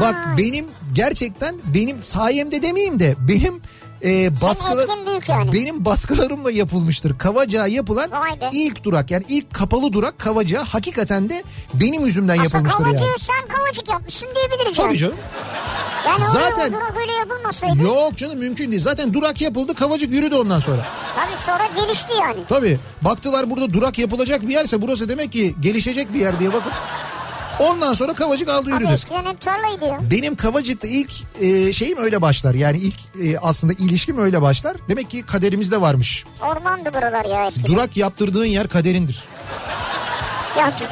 Bak benim gerçekten benim sayemde demeyeyim de benim E, baskılar, yani. Benim baskılarımla yapılmıştır. Kavacığa yapılan ilk durak, yani ilk kapalı durak Kavacığa hakikaten de benim yüzümden aslında yapılmıştır. Kavacığı yani. Sen Kavacık yapmışsın diyebiliriz. Tabii yani. Canım. Yani zaten, o durak öyle yapılmasaydı. Yok canım, mümkün değil. Zaten durak yapıldı, Kavacık yürüdü ondan sonra. Tabii sonra gelişti yani. Tabii baktılar burada durak yapılacak bir yerse burası demek ki gelişecek bir yer diye bakın. Ondan sonra Kavacık aldı yürüdü. Abi eskiden hep tarlaydı ya. Benim Kavacık'ta ilk e, şeyim öyle başlar. Yani ilk e, aslında ilişkim öyle başlar. Demek ki kaderimizde varmış. Ormandı buralar ya eskiden. Durak yaptırdığın yer kaderindir. Yaptım.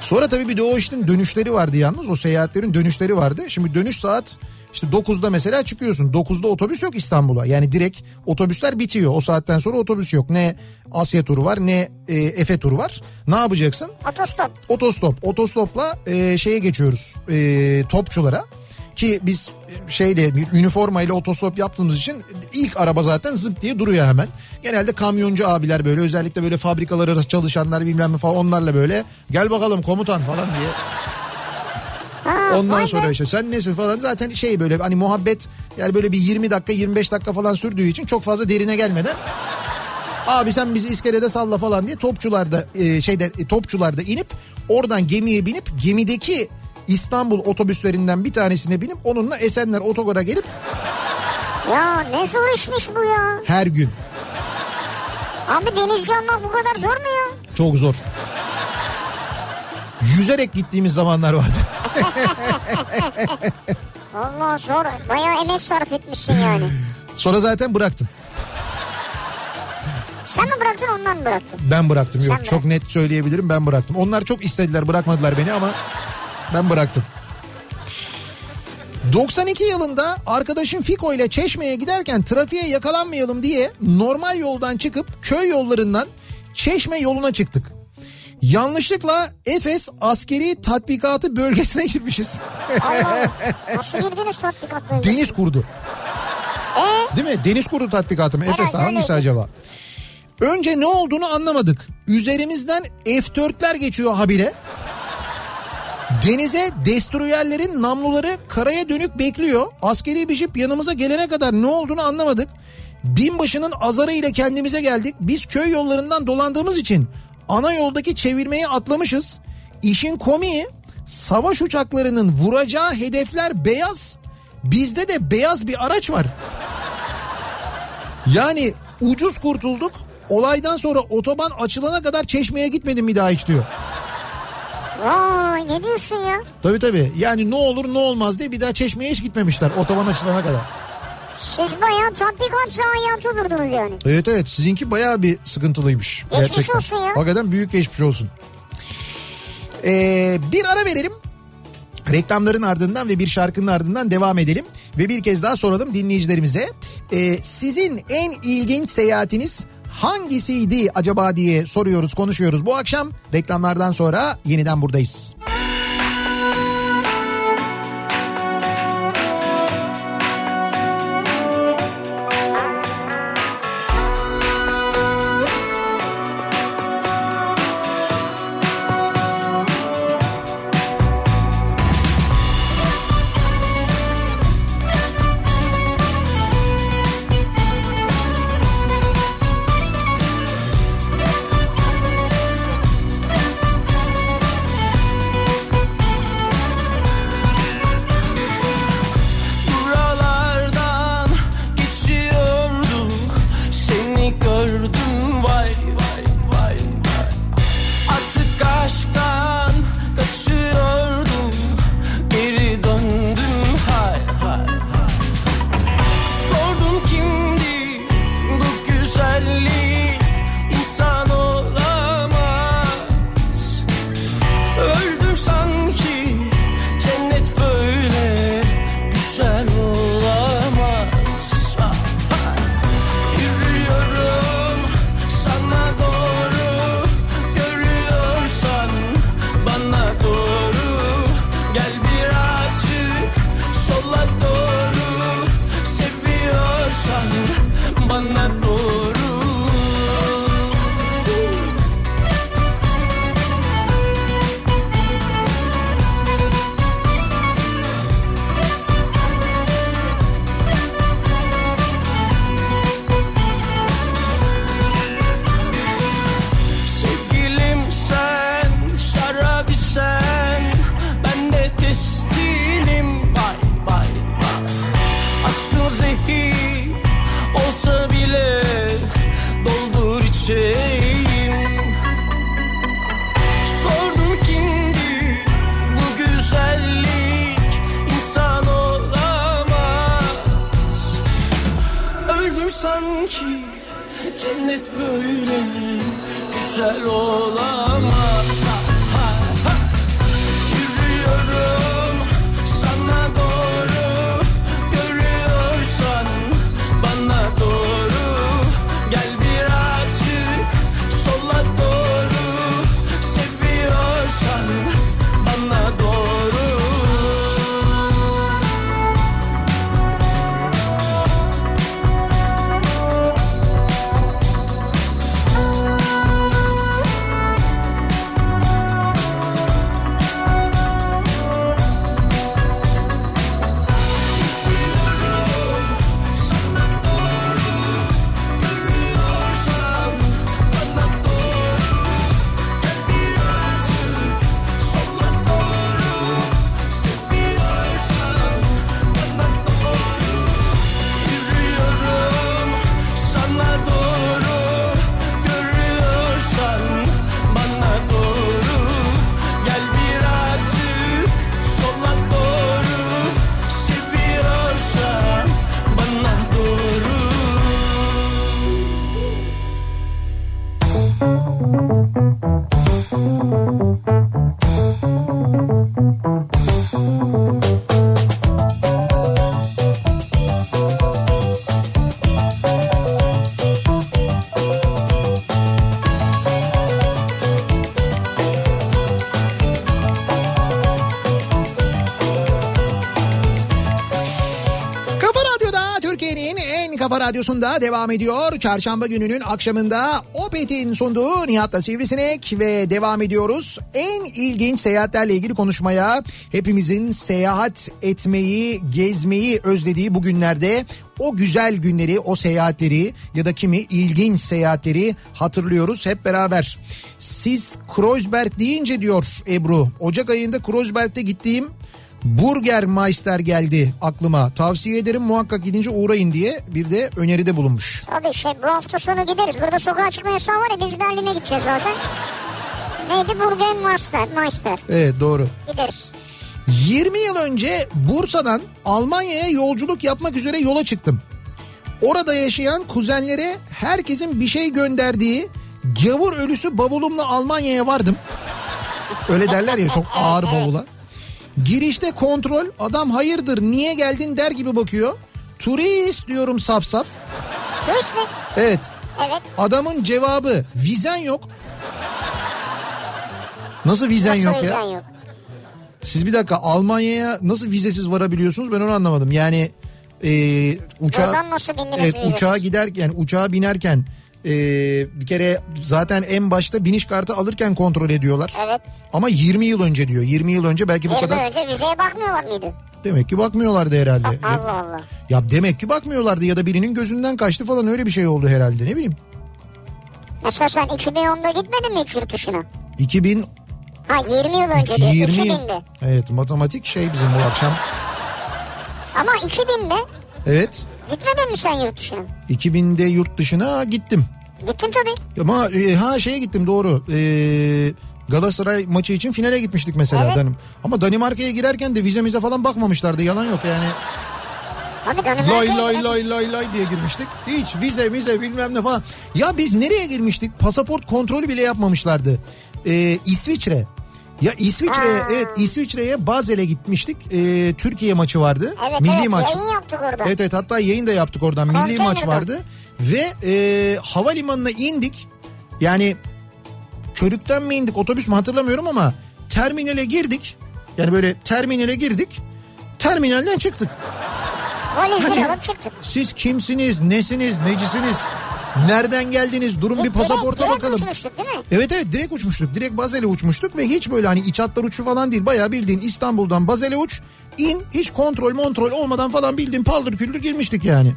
Sonra tabii bir de o işin dönüşleri vardı yalnız. O seyahatlerin dönüşleri vardı. Şimdi dönüş saat işte dokuzda mesela çıkıyorsun. dokuzda otobüs yok İstanbul'a. Yani direkt otobüsler bitiyor. O saatten sonra otobüs yok. Ne Asya Turu var ne e, Efe Turu var. Ne yapacaksın? Otostop. Otostop. Otostopla e, şeye geçiyoruz. E, topçulara. Ki biz şeyle bir üniformayla otostop yaptığımız için ilk araba zaten zıp diye duruyor hemen. Genelde kamyoncu abiler böyle, özellikle böyle fabrikalar arası çalışanlar bilmem ne falan, onlarla böyle gel bakalım komutan falan diye. Ha, ondan sonra işte sen nesin falan, zaten şey böyle hani muhabbet yani böyle bir yirmi dakika yirmi beş dakika falan sürdüğü için çok fazla derine gelmeden abi sen bizi iskelede salla falan diye topçularda e, şeyde e, topçularda inip oradan gemiye binip gemideki İstanbul otobüslerinden bir tanesine binip onunla Esenler Otogar'a gelip. Ya ne zor işmiş bu ya. Her gün. Abi denizci olmak bu kadar zor mu ya? Çok zor. Yüzerek gittiğimiz zamanlar vardı. Allah zor. Bayağı emek sarf etmişsin yani. Sonra zaten bıraktım. Sen mi bıraktın, ondan mı bıraktın? Ben bıraktım. Sen yok bıraktın. Çok net söyleyebilirim, ben bıraktım. Onlar çok istediler, bırakmadılar beni ama ben bıraktım. doksan iki yılında arkadaşım Fiko ile Çeşme'ye giderken trafiğe yakalanmayalım diye normal yoldan çıkıp köy yollarından Çeşme yoluna çıktık. Yanlışlıkla Efes askeri tatbikatı bölgesine girmişiz. Allah, nasıl girdiniz tatbikat bölgesine? Deniz kurdu. Eee? Değil mi? Deniz kuru tatbikatı mı? Efes hangisi acaba? Önce ne olduğunu anlamadık. Üzerimizden F dörtler geçiyor habire. Denize destroyerlerin namluları karaya dönük bekliyor. Askeri bir jip yanımıza gelene kadar ne olduğunu anlamadık. Binbaşının azarı ile kendimize geldik. Biz köy yollarından dolandığımız için ana yoldaki çevirmeyi atlamışız. İşin komiği, savaş uçaklarının vuracağı hedefler beyaz. Bizde de beyaz bir araç var. Yani ucuz kurtulduk. Olaydan sonra otoban açılana kadar Çeşme'ye gitmedim bir daha hiç diyor. Aa, ne diyorsun ya? Tabii tabii. Yani ne olur ne olmaz diye bir daha Çeşme'ye hiç gitmemişler otoban açılana kadar. Siz bayağı tatbikatçı hayatı durdunuz yani. Evet evet, sizinki bayağı bir sıkıntılıymış. Geçmiş gerçekten. Olsun ya. Hakikaten büyük geçmiş olsun. Ee, bir ara verelim. Reklamların ardından ve bir şarkının ardından devam edelim. Ve bir kez daha soralım dinleyicilerimize. Ee, sizin en ilginç seyahatiniz hangisiydi acaba diye soruyoruz, konuşuyoruz bu akşam. Reklamlardan sonra yeniden buradayız. Kafa Radyosu'nda devam ediyor. Çarşamba gününün akşamında Opet'in sunduğu Nihat'la Sivrisinek ve devam ediyoruz. En ilginç seyahatlerle ilgili konuşmaya, hepimizin seyahat etmeyi, gezmeyi özlediği bu günlerde o güzel günleri, o seyahatleri ya da kimi ilginç seyahatleri hatırlıyoruz hep beraber. Siz Kreuzberg deyince diyor Ebru, Ocak ayında Kreuzberg'de gittiğim Burger Meister geldi aklıma. Tavsiye ederim, muhakkak gidince uğrayın diye bir de öneride bulunmuş. Tabii şey, bu hafta sonu gideriz. Burada sokağa çıkma yasağı var ya, biz Berlin'e gideceğiz zaten. Neydi? Burger Meister. Meister. Evet, doğru. Gideriz. yirmi yıl önce Bursa'dan Almanya'ya yolculuk yapmak üzere yola çıktım. Orada yaşayan kuzenlere herkesin bir şey gönderdiği gavur ölüsü bavulumla Almanya'ya vardım. Öyle derler ya, çok ağır bavula. Girişte kontrol, adam hayırdır niye geldin der gibi bakıyor. Turist diyorum saf saf. Turist mi? Evet. Evet. Adamın cevabı, vizen yok. Nasıl vizen nasıl yok vizen ya? Nasıl vizen yok? Siz bir dakika, Almanya'ya nasıl vizesiz varabiliyorsunuz, ben onu anlamadım. Yani e, uçağa, evet, uçağa giderken, yani uçağa binerken e, bir kere zaten en başta biniş kartı alırken kontrol ediyorlar. Evet. Ama yirmi yıl önce diyor. yirmi yıl önce belki bu kadar. yirmi yıl önce vizeye bakmıyorlar mıydı? Demek ki bakmıyorlardı herhalde. Allah Allah. Ya demek ki bakmıyorlardı ya da birinin gözünden kaçtı falan, öyle bir şey oldu herhalde, ne bileyim. Mesela sen iki bin onda gitmedin mi hiç yurt dışına? iki bin Ha, yirmi yıl önce diyor. iki binde Evet, matematik şey bizim bu akşam. Ama iki binde Evet. Gitmedin mi sen yurt dışına? iki binde yurt dışına gittim. Gittim tabii. Ama e, ha şeye gittim, doğru. E, Galatasaray maçı için finale gitmiştik mesela. Evet. Danim. Ama Danimarka'ya girerken de vizemize falan bakmamışlardı, yalan yok yani. Abi Danimarka'ya... Lay lay lay lay lay diye girmiştik. Hiç vize mize bilmem ne falan. Ya biz nereye girmiştik? Pasaport kontrolü bile yapmamışlardı. Ee, İsviçre. Ya İsviçre'ye, ha. evet İsviçre'ye Bazel'e gitmiştik. Ee, Türkiye maçı vardı. Evet, milli evet, maç. Yayın yaptık orada. Evet evet, hatta yayın da yaptık oradan. Milli Konteyner'da. Maç vardı. Ve e, havalimanına indik. Yani körükten mi indik, otobüs mü hatırlamıyorum ama terminale girdik. Yani böyle terminale girdik. Terminalden çıktık. Hani, siz kimsiniz, nesiniz, necisiniz? Nereden geldiniz? Durun bir direkt, pasaporta direkt bakalım. Uçmuştuk değil mi? Evet evet, direkt uçmuştuk. Direkt Bazel'e uçmuştuk ve hiç böyle hani iç hatlar uçuşu falan değil. Bayağı bildiğin İstanbul'dan Bazel'e uç, in, hiç kontrol montrol olmadan falan bildiğin paldır küldür girmiştik yani.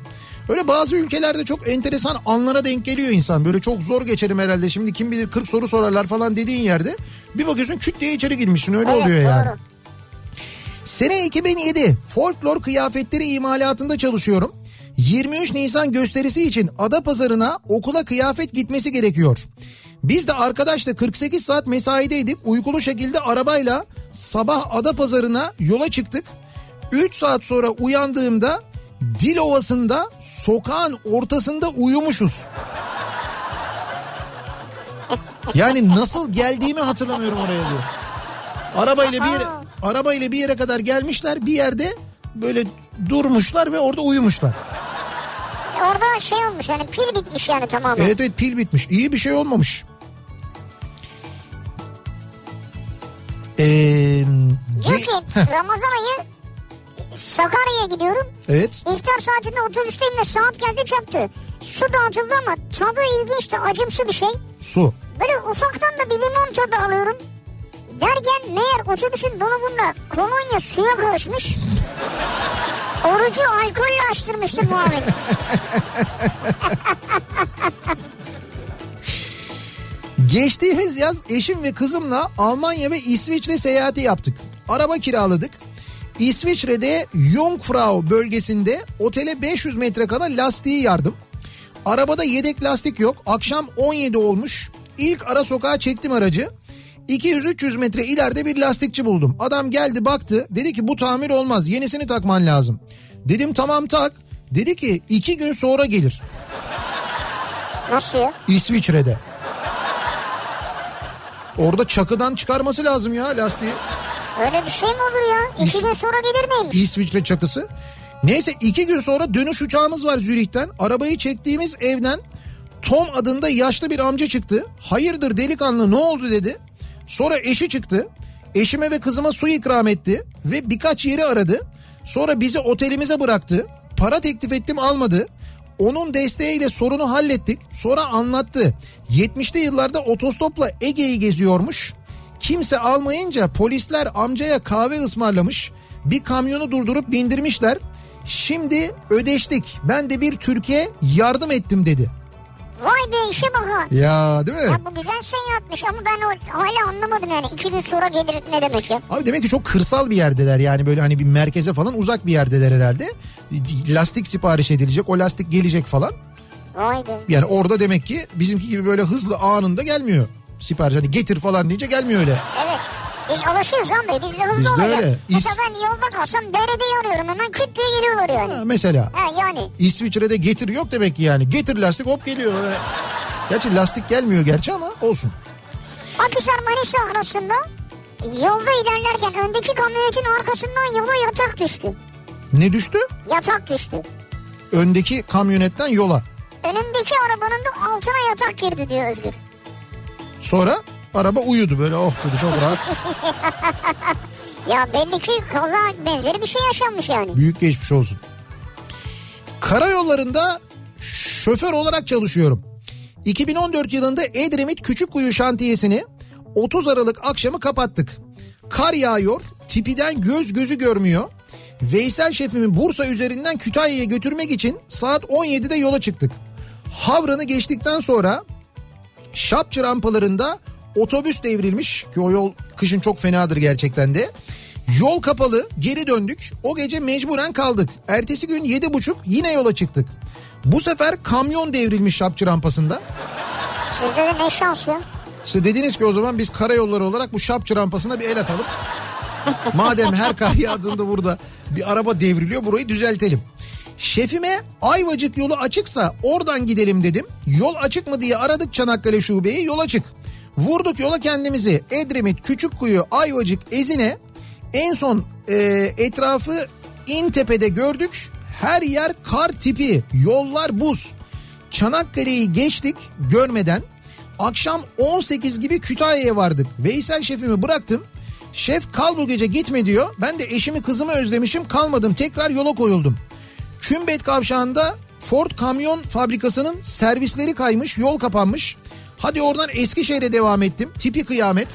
Öyle bazı ülkelerde çok enteresan anlara denk geliyor insan. Böyle çok zor geçerim herhalde, şimdi kim bilir kırk soru sorarlar falan dediğin yerde. Bir bakıyorsun küt diye içeri girmişsin, öyle evet, oluyor doğru. Yani. Sene iki bin yedi folklor kıyafetleri imalatında çalışıyorum. yirmi üç Nisan gösterisi için Adapazarı'na okula kıyafet gitmesi gerekiyor. Biz de arkadaşla kırk sekiz saat mesaideydik. Uykulu şekilde arabayla sabah Adapazarı'na yola çıktık. üç saat sonra uyandığımda Dilovası'nda sokağın ortasında uyumuşuz. Yani nasıl geldiğimi hatırlamıyorum oraya diyor. Arabayla bir yere, arabayla bir yere kadar gelmişler, bir yerde böyle durmuşlar ve orada uyumuşlar. Orada şey olmuş yani, pil bitmiş yani tamamen. Evet evet, pil bitmiş. İyi bir şey olmamış. Ee, Diyor ki heh. Ramazan ayı Sakarya'ya gidiyorum. Evet. İftar saatinde otobüsteyim ve saat geldi çarptı. Su dağıtıldı ama tadı ilginçti, acımsı bir şey. Su. Böyle ufaktan da bir limon tadı alıyorum. Derken meğer otobüsün dolabında kolonya suya karışmış. Orucu alkolle açtırmıştı Muhammed. Geçtiğimiz yaz eşim ve kızımla Almanya ve İsviçre seyahati yaptık. Araba kiraladık. İsviçre'de Jungfrau bölgesinde otele beş yüz metre kala lastiği yardım. Arabada yedek lastik yok. Akşam on yedi olmuş. İlk ara sokağa çektim aracı. iki yüz üç yüz metre ileride bir lastikçi buldum. Adam geldi baktı, dedi ki bu tamir olmaz, yenisini takman lazım. Dedim tamam tak. Dedi ki iki gün sonra gelir. Nasıl ya? İsviçre'de. Orada çakıdan çıkarması lazım ya lastiği. Öyle bir şey mi olur ya? İki İs... gün sonra gelir neymiş? İsviçre çakısı. Neyse, iki gün sonra dönüş uçağımız var Zürih'ten. Arabayı çektiğimiz evden Tom adında yaşlı bir amca çıktı. Hayırdır delikanlı, ne oldu dedi. Sonra eşi çıktı. Eşime ve kızıma su ikram etti ve birkaç yeri aradı. Sonra bizi otelimize bıraktı. Para teklif ettim, almadı. Onun desteğiyle sorunu hallettik. Sonra anlattı. yetmişli yıllarda otostopla Ege'yi geziyormuş. Kimse almayınca polisler amcaya kahve ısmarlamış. Bir kamyonu durdurup bindirmişler. Şimdi ödeştik. Ben de bir Türkiye yardım ettim dedi. Vay be, işe bakın. Ya değil mi? Ya bu güzel şey yapmış ama ben o, hala anlamadım yani. İki gün sonra gelir ne demek ya? Abi demek ki çok kırsal bir yerdeler yani, böyle hani bir merkeze falan uzak bir yerdeler herhalde. Lastik sipariş edilecek, o lastik gelecek falan. Vay be. Yani orada demek ki bizimki gibi böyle hızlı anında gelmiyor sipariş. Hani getir falan deyince gelmiyor öyle. Evet. Biz alışıyoruz lan be. Biz de hızlı olacak. Öyle. Mesela ben yolda kalsam derede yanıyorum. Hemen küt diye geliyorlar yani. Ha, mesela. Ha, yani. İsviçre'de getir yok demek ki yani. Getir lastik hop geliyor. Gerçi lastik gelmiyor gerçi ama olsun. Akhisar Manisa arasında yolda ilerlerken öndeki kamyonetin arkasından yola yatak düştü. Ne düştü? Yatak düştü. Öndeki kamyonetten yola. Önündeki arabanın da altına yatak girdi diyor Özgür. Sonra? Araba uyudu böyle, of dedi, çok rahat. Ya belli ki kaza benzeri bir şey yaşanmış yani. Büyük geçmiş olsun. Karayollarında şoför olarak çalışıyorum. iki bin on dört yılında Edremit Küçükkuyu şantiyesini otuz Aralık akşamı kapattık. Kar yağıyor, tipiden göz gözü görmüyor. Veysel şefimi Bursa üzerinden Kütahya'ya götürmek için saat on yedide yola çıktık. Havran'ı geçtikten sonra Şapçı rampalarında otobüs devrilmiş ki o yol kışın çok fenadır gerçekten de. Yol kapalı, geri döndük. O gece mecburen kaldık. Ertesi gün yedi buçuk yine yola çıktık. Bu sefer kamyon devrilmiş Şapçı rampasında. Siz de ne şans ya? İşte dediniz ki o zaman biz karayolları olarak bu Şapçı rampasına bir el atalım. Madem her kar yağdığında burada bir araba devriliyor, burayı düzeltelim. Şefime Ayvacık yolu açıksa oradan gidelim dedim. Yol açık mı diye aradık Çanakkale şubeyi, yol açık. Vurduk yola kendimizi. Edremit, Küçükkuyu, Ayvacık, Ezine. En son e, etrafı İntepe'de gördük. Her yer kar tipi. Yollar buz. Çanakkale'yi geçtik görmeden. Akşam on sekiz gibi Kütahya'ya vardık. Veysel şefimi bıraktım. Şef kal bu gece gitme diyor. Ben de eşimi kızımı özlemişim, kalmadım. Tekrar yola koyuldum. Kümbet kavşağında Ford Kamyon Fabrikası'nın servisleri kaymış. Yol kapanmış. Hadi oradan Eskişehir'e devam ettim. Tipi kıyamet.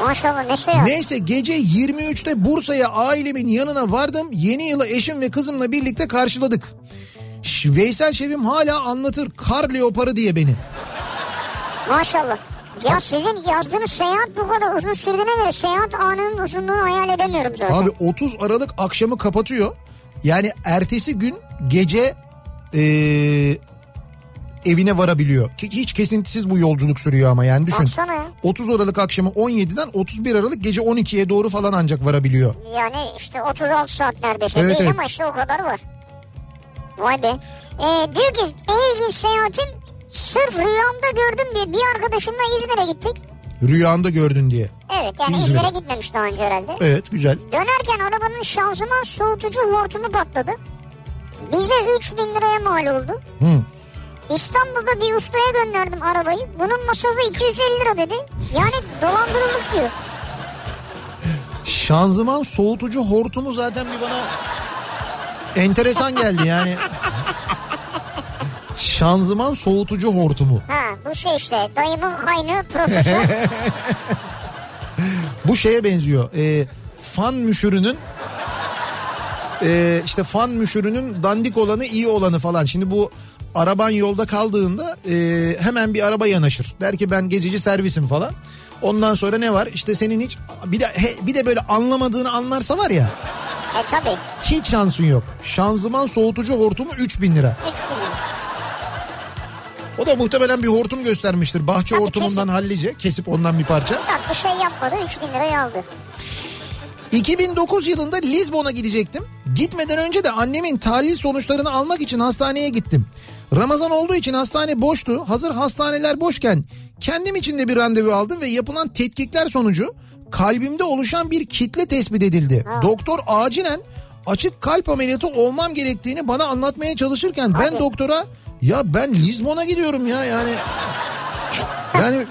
Maşallah ne şey yok. Neyse gece yirmi üçte Bursa'ya ailemin yanına vardım. Yeni yılı eşim ve kızımla birlikte karşıladık. Veysel şefim hala anlatır kar leoparı diye beni. Maşallah. Ya sizin yazdığınız seyahat bu kadar uzun sürdüğüne göre seyahat anının uzunluğunu hayal edemiyorum zaten. Abi otuz Aralık akşamı kapatıyor. Yani ertesi gün gece... Ee... evine varabiliyor. Hiç kesintisiz bu yolculuk sürüyor ama yani düşün. Baksana. otuz Aralık akşamı on yediden otuz bir Aralık gece on ikiye doğru falan ancak varabiliyor. Yani işte otuz altı saat neredeyse, evet, değil evet. Ama işte o kadar var. Vay be. Ee, diyor ki en ilginç seyahatim sırf rüyamda gördüm diye bir arkadaşımla İzmir'e gittik. Rüyanda gördün diye. Evet yani İzmir'e, İzmir'e gitmemiş daha önce herhalde. Evet güzel. Dönerken arabanın şanzıman soğutucu hortumu patladı. Bize üç bin liraya mal oldu. Hı. İstanbul'da bir ustaya gönderdim arabayı. Bunun masrafı iki yüz elli lira dedi. Yani dolandırıldık diyor. Şanzıman soğutucu hortumu zaten bir bana enteresan geldi yani. Şanzıman soğutucu hortumu. Ha bu şey işte dayımın kaynağı profesör. Bu şeye benziyor. E, fan müşürünün e, işte fan müşürünün dandik olanı iyi olanı falan. Şimdi bu araban yolda kaldığında e, hemen bir araba yanaşır. Der ki ben gezici servisim falan. Ondan sonra ne var? İşte senin hiç bir de he, bir de böyle anlamadığını anlarsa var ya. E tabii. Hiç şansın yok. Şanzıman soğutucu hortumu üç bin lira. üç bin lira. O da muhtemelen bir hortum göstermiştir. Bahçe tabii hortumundan kesip. hallice kesip ondan bir parça. Bak bir şey yapmadı, üç bin lirayı aldı. iki bin dokuz yılında Lizbon'a gidecektim. Gitmeden önce de annemin tahlil sonuçlarını almak için hastaneye gittim. Ramazan olduğu için hastane boştu. Hazır hastaneler boşken kendim için de bir randevu aldım ve yapılan tetkikler sonucu kalbimde oluşan bir kitle tespit edildi. Ha. Doktor acilen açık kalp ameliyatı olmam gerektiğini bana anlatmaya çalışırken Hadi. ben doktora ya ben Lizbon'a gidiyorum ya yani yani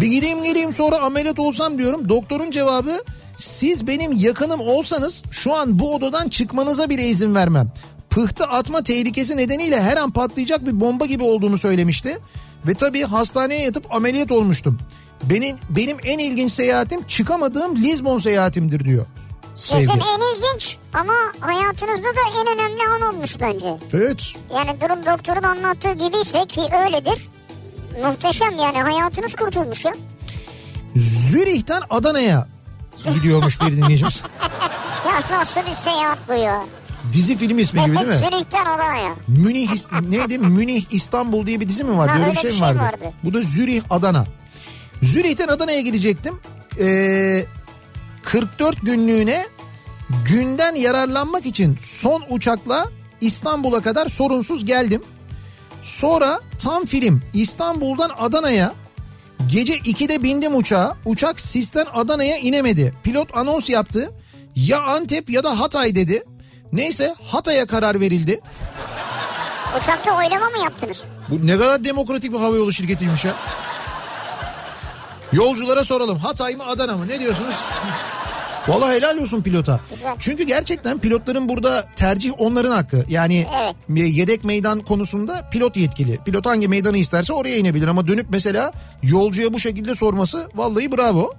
bir gideyim geleyim sonra ameliyat olsam diyorum. Doktorun cevabı siz benim yakınım olsanız şu an bu odadan çıkmanıza bile izin vermem. fıhtı atma tehlikesi nedeniyle her an patlayacak bir bomba gibi olduğunu söylemişti. Ve tabii hastaneye yatıp ameliyat olmuştum. Benim, benim en ilginç seyahatim çıkamadığım Lizbon seyahatimdir diyor. Sizin en ilginç ama hayatınızda da en önemli an olmuş bence. Evet. Yani durum doktorun anlattığı gibiyse ki öyledir. Muhteşem yani, hayatınız kurtulmuş ya. Zürih'ten Adana'ya gidiyormuş bir dinleyicimiz. Ya nasıl bir seyahat bu ya? Dizi filmi ismi evet, gibi değil mi? Evet, Zürih'ten Adana'ya. Münih, neydi? Münih İstanbul diye bir dizi mi vardı? Ha, öyle bir şey mi vardı? vardı? Bu da Zürih Adana. Zürih'ten Adana'ya gidecektim. Eee... kırk dört günlüğüne günden yararlanmak için son uçakla İstanbul'a kadar sorunsuz geldim. Sonra tam film İstanbul'dan Adana'ya, gece ikide bindim uçağa. Uçak Sis'ten Adana'ya inemedi. Pilot anons yaptı. Ya Antep ya da Hatay dedi. Neyse Hatay'a karar verildi. Uçakta oylama mı yaptınız? Bu ne kadar demokratik bir havayolu şirketiymiş ya. Yolculara soralım, Hatay mı Adana mı, ne diyorsunuz? Vallahi helal olsun pilota. Güzel. Çünkü gerçekten pilotların burada tercih onların hakkı. Yani evet. Yedek meydan konusunda pilot yetkili. Pilot hangi meydanı isterse oraya inebilir ama dönüp mesela yolcuya bu şekilde sorması vallahi bravo.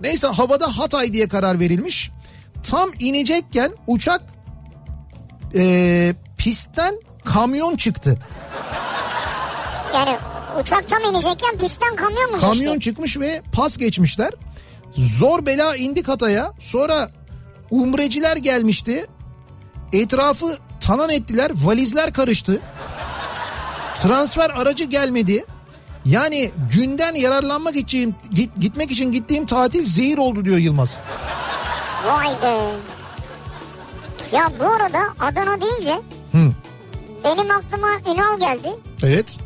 Neyse havada Hatay diye karar verilmiş. Tam inecekken uçak e, pistten kamyon çıktı. Yani uçak tam inecekken pistten kamyon mu? Kamyon işte çıkmış ve pas geçmişler. Zor bela indik Hatay'a. Sonra umreciler gelmişti. Etrafı talan ettiler. Valizler karıştı. Transfer aracı gelmedi. Yani günden yararlanmak için git, gitmek için gittiğim tatil zehir oldu diyor Yılmaz. Vay be. Ya bu arada Adana deyince Hı. benim aklıma Ünal geldi. Evet.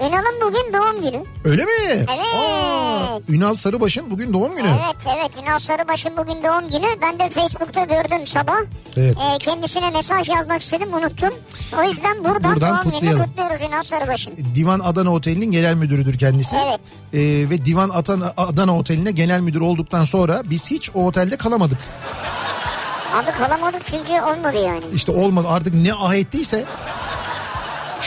Ünal'ın bugün doğum günü. Öyle mi? Evet. Aa, Ünal Sarıbaş'ın bugün doğum günü. Evet evet, Ünal Sarıbaş'ın bugün doğum günü. Ben de Facebook'ta gördüm sabah. Evet. E, kendisine mesaj yazmak istedim, unuttum. O yüzden buradan, buradan doğum gününü kutluyoruz Ünal Sarıbaş'ın. Divan Adana Oteli'nin genel müdürüdür kendisi. Evet. E, ve Divan Adana, Adana Oteli'ne genel müdür olduktan sonra biz hiç o otelde kalamadık. Abi kalamadık çünkü olmadı yani. İşte olmadı artık, ne ah ettiyse.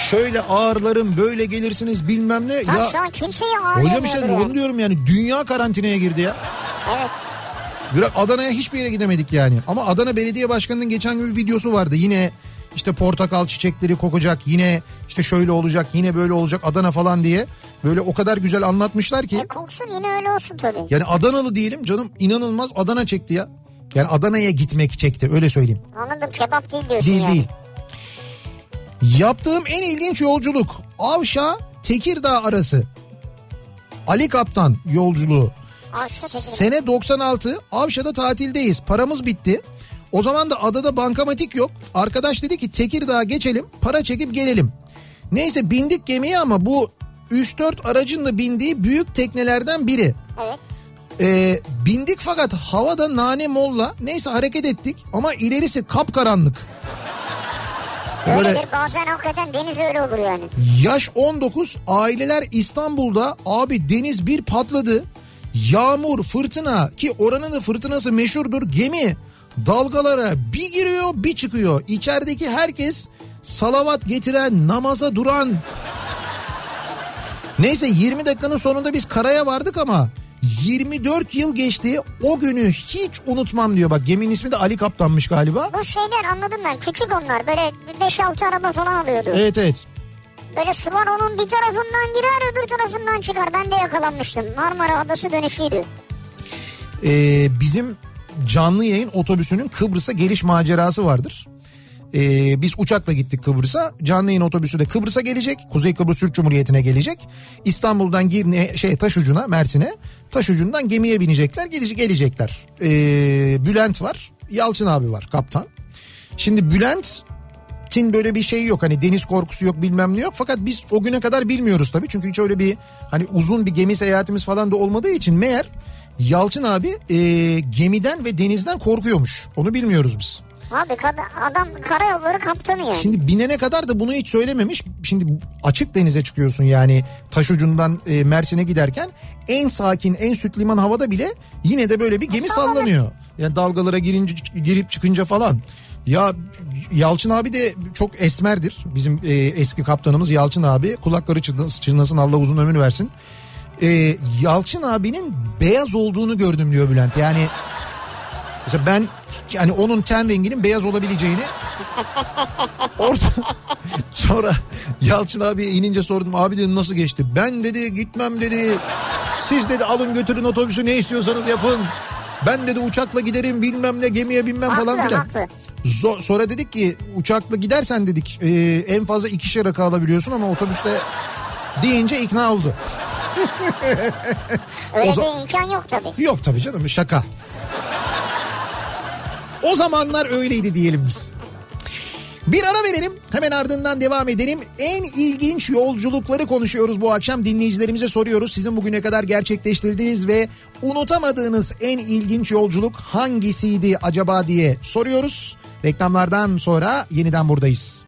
Şöyle ağırlarım, böyle gelirsiniz bilmem ne. Ya, ya şu an kimseyi ağırlamıyordur. Hocam işte bunu diyorum yani, dünya karantinaya girdi ya. Evet. Biraz Adana'ya hiçbir yere gidemedik yani. Ama Adana Belediye Başkanı'nın geçen gün bir videosu vardı. Yine işte portakal çiçekleri kokacak, yine işte şöyle olacak, yine böyle olacak Adana falan diye. Böyle o kadar güzel anlatmışlar ki. E koksun yine öyle olsun tabii. Yani Adanalı değilim canım, inanılmaz Adana çekti ya. Yani Adana'ya gitmek çekti, öyle söyleyeyim. Anladım, kebap değil diyorsun değil, yani. Değil değil. Yaptığım en ilginç yolculuk Avşa-Tekirdağ arası. Ali Kaptan yolculuğu. Sene doksan altı, Avşa'da tatildeyiz, paramız bitti. O zaman da adada bankamatik yok. Arkadaş dedi ki Tekirdağ'a geçelim, para çekip gelelim. Neyse bindik gemiye ama bu üç dört aracın da bindiği büyük teknelerden biri. Evet. Ee, bindik fakat havada nane molla, neyse hareket ettik ama ilerisi kapkaranlık. Böyle, öyledir bazen, hakikaten deniz öyle olur yani. Yaş on dokuz, aileler İstanbul'da, abi deniz bir patladı. Yağmur, fırtına, ki oranın da fırtınası meşhurdur. Gemi dalgalara bir giriyor bir çıkıyor. İçerideki herkes salavat getiren, namaza duran. Neyse yirmi dakikanın sonunda biz karaya vardık ama yirmi dört yıl geçti, o günü hiç unutmam diyor. Bak geminin ismi de Ali Kaptan'mış galiba. Bu şeyler anladım ben, küçük onlar, böyle beş altı araba falan alıyordu. Evet evet. Böyle sular onun bir tarafından girer öbür tarafından çıkar, ben de yakalanmıştım. Marmara Adası dönüşüydü. Ee, bizim canlı yayın otobüsünün Kıbrıs'a geliş macerası vardır. Ee, biz uçakla gittik Kıbrıs'a. Canlı yayın otobüsü de Kıbrıs'a gelecek. Kuzey Kıbrıs Türk Cumhuriyeti'ne gelecek. İstanbul'dan Girne, şey, Taşucu'na, Mersin'e. Taşucu'ndan gemiye binecekler, gelecekler. Ee, Bülent var, Yalçın abi var, kaptan. Şimdi Bülent'in böyle bir şeyi yok. Hani deniz korkusu yok, bilmem ne yok. Fakat biz o güne kadar bilmiyoruz tabii. Çünkü hiç öyle bir hani uzun bir gemi seyahatimiz falan da olmadığı için meğer Yalçın abi e, gemiden ve denizden korkuyormuş. Onu bilmiyoruz biz. Abi adam karayolları kaptanı yani. Şimdi binene kadar da bunu hiç söylememiş. Şimdi açık denize çıkıyorsun yani, Taşucu'ndan e, Mersin'e giderken en sakin, en süt liman havada bile yine de böyle bir gemi sallanıyor. Yani dalgalara girince, girip çıkınca falan. Ya Yalçın abi de çok esmerdir. Bizim e, eski kaptanımız Yalçın abi. Kulakları çınlasın, Allah uzun ömür versin. E, Yalçın abinin beyaz olduğunu gördüm diyor Bülent. Yani mesela ben yani onun ten renginin beyaz olabileceğini orada sonra Yalçın abiye inince sordum. Abi dedim nasıl geçti? Ben dedi gitmem dedi. Siz dedi alın götürün otobüsü, ne istiyorsanız yapın. Ben dedi uçakla giderim bilmem ne, gemiye binmem haklı, falan filan. Haklı. Zor, sonra dedik ki uçakla gidersen dedik e, en fazla ikişer rakı alabiliyorsun ama otobüste deyince ikna oldu. Öyle o bir imkan yok tabii. Yok tabii canım, şaka. O zamanlar öyleydi diyelim biz. Bir ara verelim, hemen ardından devam edelim. En ilginç yolculukları konuşuyoruz bu akşam. Dinleyicilerimize soruyoruz, sizin bugüne kadar gerçekleştirdiğiniz ve unutamadığınız en ilginç yolculuk hangisiydi acaba diye soruyoruz. Reklamlardan sonra yeniden buradayız.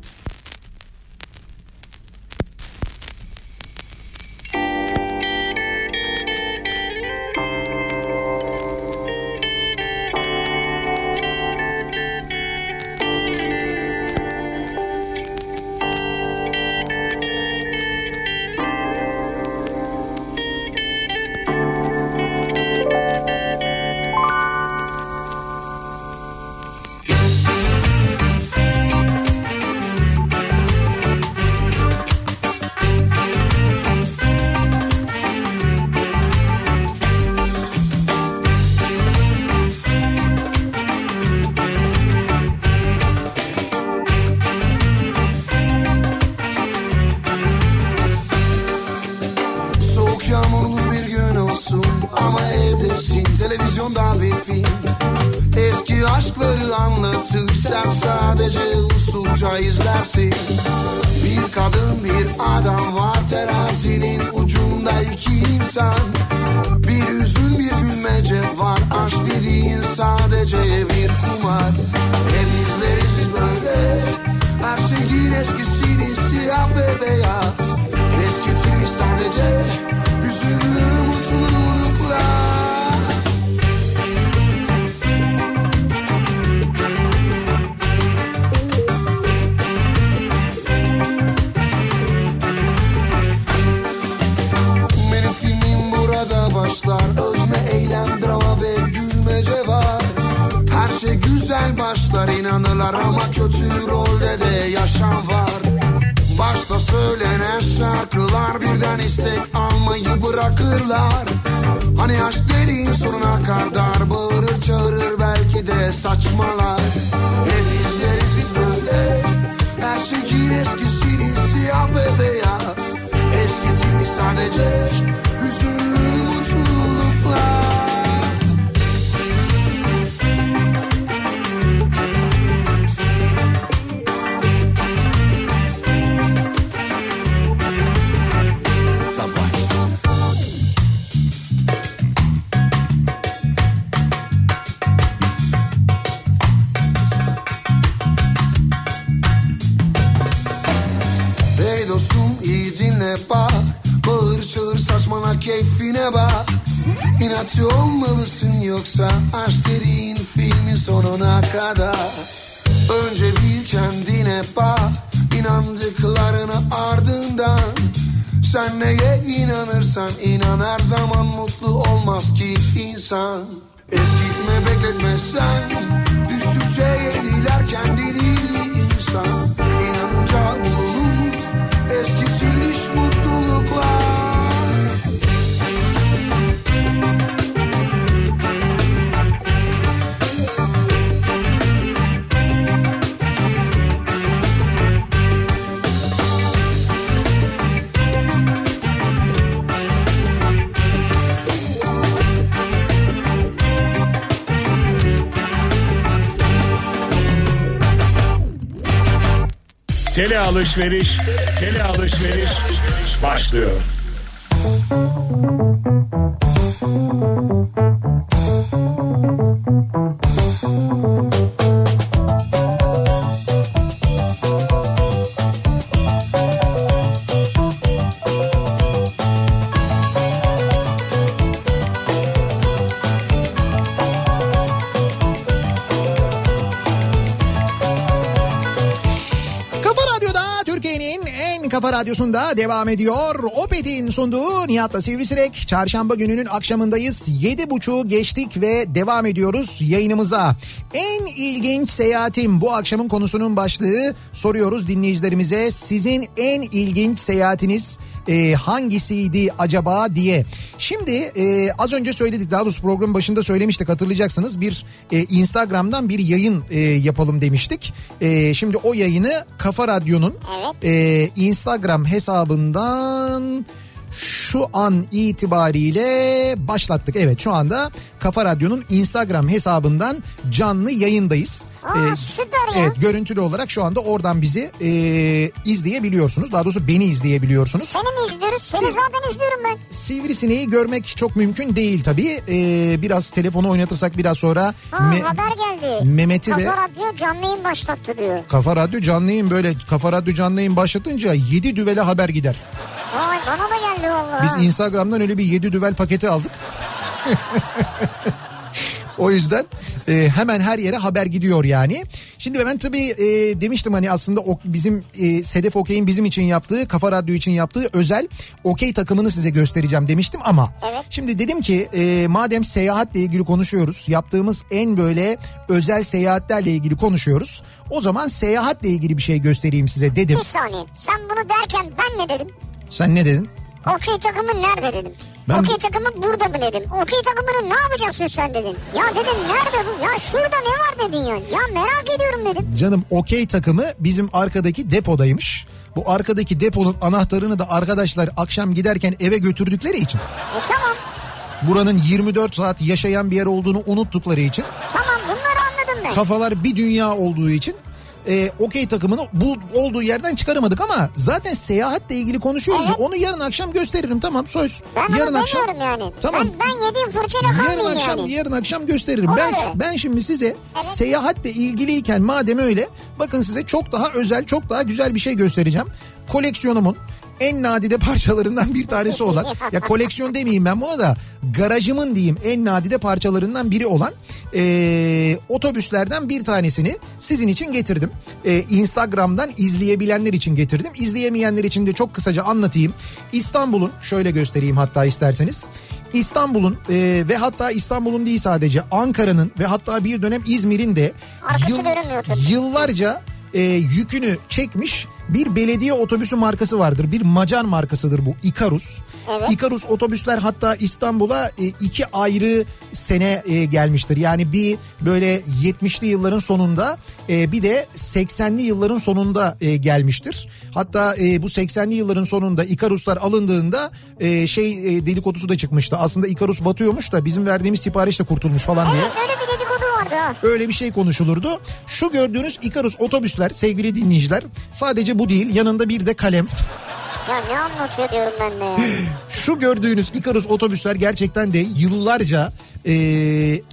Tele alışveriş, tele alışveriş başlıyor. Kafa Radyosu'nda devam ediyor. Opet'in sunduğu Nihat'la Sivrisinek. Çarşamba gününün akşamındayız. yedi buçuğu geçtik ve devam ediyoruz yayınımıza. En ilginç seyahatim, bu akşamın konusunun başlığı. Soruyoruz dinleyicilerimize, sizin en ilginç seyahatiniz e, hangisiydi acaba diye. Şimdi e, az önce söyledik, daha doğrusu programın başında söylemiştik, hatırlayacaksınız. Bir e, Instagram'dan bir yayın e, yapalım demiştik. E, şimdi o yayını Kafa Radyo'nun e, Instagram hesabından şu an itibariyle başlattık. Evet, şu anda Kafa Radyo'nun Instagram hesabından canlı yayındayız. Aa, ee, süper ya. Evet, görüntülü olarak şu anda oradan bizi e, izleyebiliyorsunuz. Daha doğrusu beni izleyebiliyorsunuz. Seni mi izliyoruz? Seni Siv- zaten izliyorum ben. Sivrisineği görmek çok mümkün değil tabii. Ee, biraz telefonu oynatırsak biraz sonra. Aa, me- haber geldi. Mehmet'i Kafa ve... Radyo canlı yayın başlattı diyor. Kafa Radyo canlı yayın, böyle Kafa Radyo canlı yayın başlatınca yedi düvele haber gider. Ay, bana da geldi vallahi. Biz Instagram'dan öyle bir yedi düvel paketi aldık. O yüzden e, hemen her yere haber gidiyor yani. Şimdi ben tabii e, demiştim hani aslında o, bizim e, Sedef Okey'in bizim için yaptığı, Kafa Radyo için yaptığı özel okey takımını size göstereceğim demiştim ama. Evet. Şimdi dedim ki e, madem seyahatle ilgili konuşuyoruz, yaptığımız en böyle özel seyahatlerle ilgili konuşuyoruz. O zaman seyahatle ilgili bir şey göstereyim size dedim. Bir saniye, sen bunu derken ben ne dedim? Sen ne dedin? Okey takımı nerede dedim. Ben... Okey takımı burada mı dedim. Okey takımını ne yapacaksın sen dedin. Ya dedim nerede bu? Ya şurada ne var dedin ya. Ya merak ediyorum dedim. Canım, okey takımı bizim arkadaki depodaymış. Bu arkadaki deponun anahtarını da arkadaşlar akşam giderken eve götürdükleri için. E tamam. Buranın yirmi dört saat yaşayan bir yer olduğunu unuttukları için. Tamam, bunları anladım ben. Kafalar bir dünya olduğu için. E, okey takımını bu olduğu yerden çıkaramadık ama zaten seyahatle ilgili konuşuyoruz. Evet. Onu yarın akşam gösteririm, tamam söz. Ben yarın akşam yani. Tamam. Ben, ben yediğim fırçayla kalmayayım yani. Yarın akşam yarın akşam gösteririm. Olur. Ben ben şimdi size evet. Seyahatle ilgiliyken madem öyle, bakın size çok daha özel, çok daha güzel bir şey göstereceğim. Koleksiyonumun en nadide parçalarından bir tanesi olan, ya koleksiyon demeyeyim ben buna da, garajımın diyeyim en nadide parçalarından biri olan e, otobüslerden bir tanesini sizin için getirdim. E, Instagram'dan izleyebilenler için getirdim. İzleyemeyenler için de çok kısaca anlatayım. İstanbul'un, şöyle göstereyim hatta isterseniz. İstanbul'un e, ve hatta İstanbul'un değil sadece Ankara'nın ve hatta bir dönem İzmir'in de yıl, yıllarca e, yükünü çekmiş bir belediye otobüsü markası vardır. Bir Macar markasıdır bu, Ikarus. Evet. Ikarus otobüsler hatta İstanbul'a iki ayrı sene gelmiştir. Yani bir böyle yetmişli yılların sonunda, bir de seksenli yılların sonunda gelmiştir. Hatta bu seksenli yılların sonunda Ikaruslar alındığında şey dedikodusu da çıkmıştı. Aslında Ikarus batıyormuş da bizim verdiğimiz siparişle kurtulmuş falan diye. Evet, öyle bir dedikodu vardı. Öyle bir şey konuşulurdu. Şu gördüğünüz Ikarus otobüsler sevgili dinleyiciler, sadece bu değil, yanında bir de kalem. Ya ne anlatıyor diyorum ben de ya. Şu gördüğünüz Ikarus otobüsler gerçekten de yıllarca e,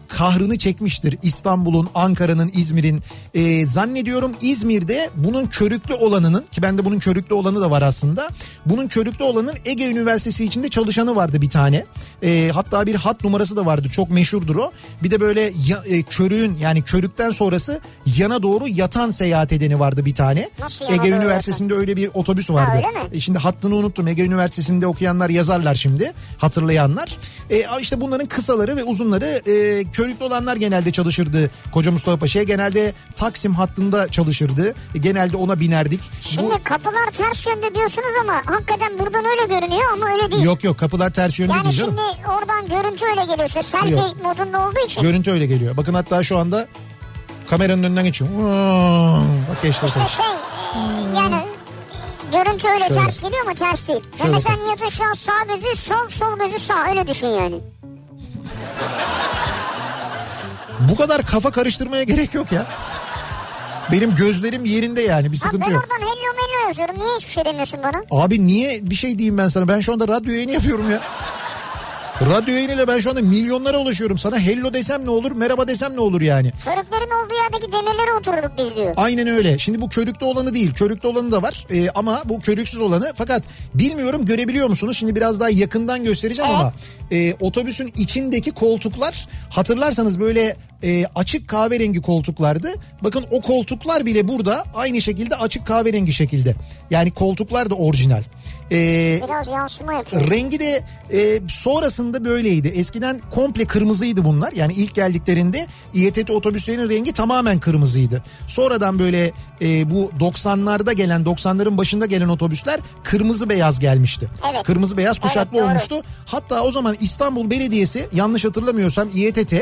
kahrını çekmiştir. İstanbul'un, Ankara'nın, İzmir'in. E, zannediyorum İzmir'de bunun körüklü olanının, ki bende bunun körüklü olanı da var aslında. Bunun körüklü olanın Ege Üniversitesi içinde çalışanı vardı bir tane. E, hatta bir hat numarası da vardı, çok meşhurdur o. Bir de böyle ya, e, körüğün, yani körükten sonrası yana doğru yatan seyahat edeni vardı bir tane. Nasıl Ege Üniversitesi'nde yatan? Öyle bir otobüs vardı. Ha, e, şimdi hattını unuttum. Ege Üniversitesi'nde okuyanlar yazarlar şimdi, hatırlayanlar. E, işte bunların kısaları ve uzunları, e, körüklü olanlar genelde çalışırdı Koca Mustafa Paşa'ya. Genelde Taksim hattında çalışırdı. E, genelde ona binerdik. Şimdi bu... kapılar ters yönde diyorsunuz ama hakikaten buradan öyle görünüyor ama öyle değil. Yok yok, kapılar ters yönde yani değil. Yani şimdi canım, oradan görüntü öyle geliyorsa selfie yok modunda olduğu için. Görüntü öyle geliyor. Bakın hatta şu anda kameranın önünden geçiyorum. Bak geçti. İşte şey e, yani... Görüntü öyle şöyle ters geliyor ama ters değil. Şöyle yani mesela Nihat'ın şu an sağ gözü sol, sol gözü sağ, öyle düşün yani. Bu kadar kafa karıştırmaya gerek yok ya. Benim gözlerim yerinde yani, bir sıkıntı yok. Ben oradan hello hello yazıyorum, niye hiçbir şey demiyorsun bana? Abi niye bir şey diyeyim ben sana, ben şu anda radyo yayını yapıyorum ya. Radyo yayınıyla ben şu anda milyonlara ulaşıyorum. Sana hello desem ne olur, merhaba desem ne olur yani. Körüklerin olduğu yerdeki demirlere oturduk biz diyor. Aynen öyle. Şimdi bu körüklü olanı değil, körüklü olanı da var ee, ama bu körüksüz olanı. Fakat bilmiyorum görebiliyor musunuz? Şimdi biraz daha yakından göstereceğim evet. Ama e, otobüsün içindeki koltuklar hatırlarsanız böyle e, açık kahverengi koltuklardı. Bakın o koltuklar bile burada aynı şekilde açık kahverengi şekilde. Yani koltuklar da orijinal. Ee, Biraz yansıma yapıyor. Rengi de e, sonrasında böyleydi. Eskiden komple kırmızıydı bunlar. Yani ilk geldiklerinde İETT otobüslerinin rengi tamamen kırmızıydı. Sonradan böyle e, bu doksanlarda gelen, doksanların başında gelen otobüsler kırmızı beyaz gelmişti. Evet. Kırmızı beyaz kuşaklı evet, olmuştu. Hatta o zaman İstanbul Belediyesi, yanlış hatırlamıyorsam İETT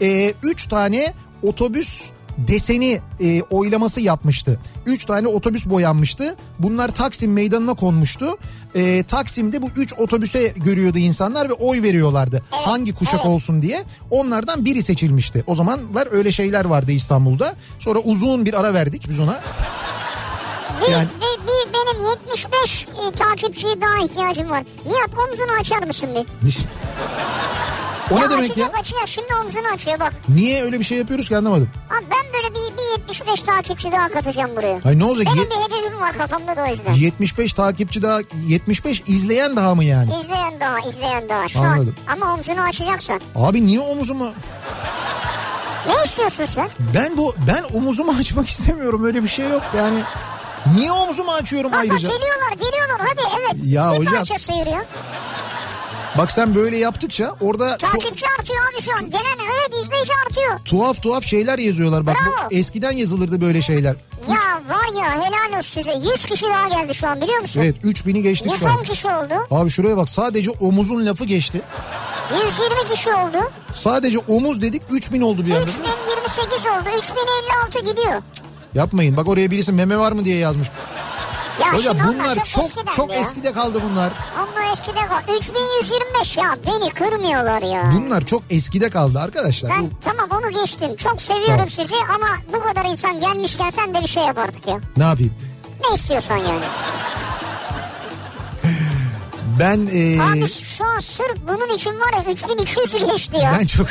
e, üç tane otobüs deseni e, oylaması yapmıştı. Üç tane otobüs boyanmıştı. Bunlar Taksim meydanına konmuştu. E, Taksim'de bu üç otobüse görüyordu insanlar ve oy veriyorlardı. Evet, hangi kuşak evet. olsun diye. Onlardan biri seçilmişti. O zamanlar öyle şeyler vardı İstanbul'da. Sonra uzun bir ara verdik biz ona. Bir, yani... bir, bir benim yetmiş beş e, takipçiye daha ihtiyacım var. Nihat, omzunu açar mısın bir? O ya ne demek açacak, ya? Açacak, şimdi omzunu açıyor bak. Niye öyle bir şey yapıyoruz ki anlamadım. Abi ben böyle bir, bir yetmiş beş takipçi daha katacağım buraya. Hayır, ne olacak? Benim Ye- bir hedefim var kafamda da o yüzden. yetmiş beş takipçi daha, yetmiş beş izleyen daha mı yani? İzleyen daha, izleyen daha şu Anladım. an. Ama omzunu açacaksan. Abi niye omuzumu... Ne istiyorsun sen? Ben bu, ben omuzumu açmak istemiyorum, öyle bir şey yok yani. Niye omuzumu açıyorum bak, ayrıca? Bak geliyorlar, geliyorlar hadi evet. Ya bir hocam. Bak sen böyle yaptıkça orada... Takipçi çok... artıyor abi şu an. Gelen evet izleyici artıyor. Tuhaf tuhaf şeyler yazıyorlar. Bak bu, eskiden yazılırdı böyle şeyler. Ya Üç... var ya, helal olsun size. yüz kişi daha geldi şu an, biliyor musun? Evet, üç bini geçtik şu an. yüz on kişi oldu. Abi şuraya bak, sadece omuzun lafı geçti. yüz yirmi kişi oldu. Sadece omuz dedik üç bin oldu bir anda. üç bin yirmi sekiz oldu. üç bin elli altı gidiyor. Yapmayın bak, oraya birisi meme var mı diye yazmış. Ya hocam bunlar çok çok, eskiden çok eskide kaldı bunlar. Onlar eskide kaldı. üç bin yüz yirmi beş ya, beni kırmıyorlar ya. Bunlar çok eskide kaldı arkadaşlar. Ben bu... tamam onu geçtim. Çok seviyorum tamam. sizi ama bu kadar insan gelmişken sen de bir şey yap artık ya. Ne yapayım? Ne istiyorsan yani. Ben ee... Abi şu an sırf bunun için var ya üç bin iki yüz geçti ya. Ben çok...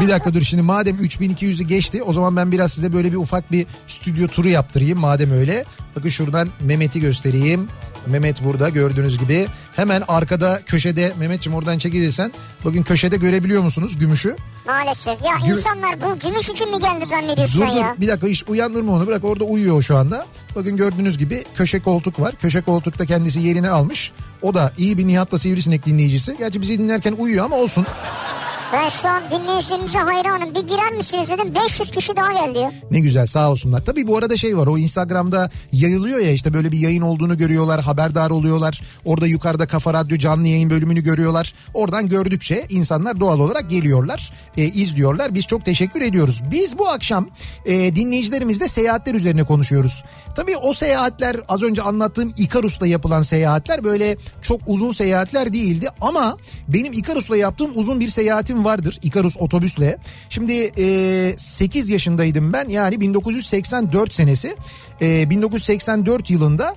Bir dakika dur şimdi, madem üç bin iki yüzü geçti o zaman ben biraz size böyle bir ufak bir stüdyo turu yaptırayım madem öyle. Bakın şuradan Mehmet'i göstereyim. Mehmet burada gördüğünüz gibi. Hemen arkada köşede, Mehmetciğim oradan çekilirsen. Bakın köşede görebiliyor musunuz Gümüş'ü? Maalesef ya Güm- insanlar bu Gümüş için mi geldi zannediyorsun dur, dur, ya? Dur bir dakika, hiç uyandırma onu, bırak, orada uyuyor şu anda. Bakın gördüğünüz gibi köşe koltuk var. Köşe koltukta kendisi yerini almış. O da iyi bir Nihat'la Sivrisinek dinleyicisi. Gerçi bizi dinlerken uyuyor ama olsun. Ben şu an dinleyicilerimize hayranım. Bir girer misiniz dedim. beş yüz kişi daha geldi. Ne güzel, sağ olsunlar. Tabii bu arada şey var, o Instagram'da yayılıyor ya, işte böyle bir yayın olduğunu görüyorlar. Haberdar oluyorlar. Orada yukarıda Kafa Radyo canlı yayın bölümünü görüyorlar. Oradan gördükçe insanlar doğal olarak geliyorlar. E, izliyorlar. Biz çok teşekkür ediyoruz. Biz bu akşam e, dinleyicilerimizle seyahatler üzerine konuşuyoruz. Tabii o seyahatler, az önce anlattığım Ikarus'la yapılan seyahatler böyle çok uzun seyahatler değildi. Ama benim Ikarus'la yaptığım uzun bir seyahatim vardır, Ikarus otobüsle. Şimdi e, sekiz yaşındaydım ben, yani bin dokuz yüz seksen dört senesi. E, bin dokuz yüz seksen dört yılında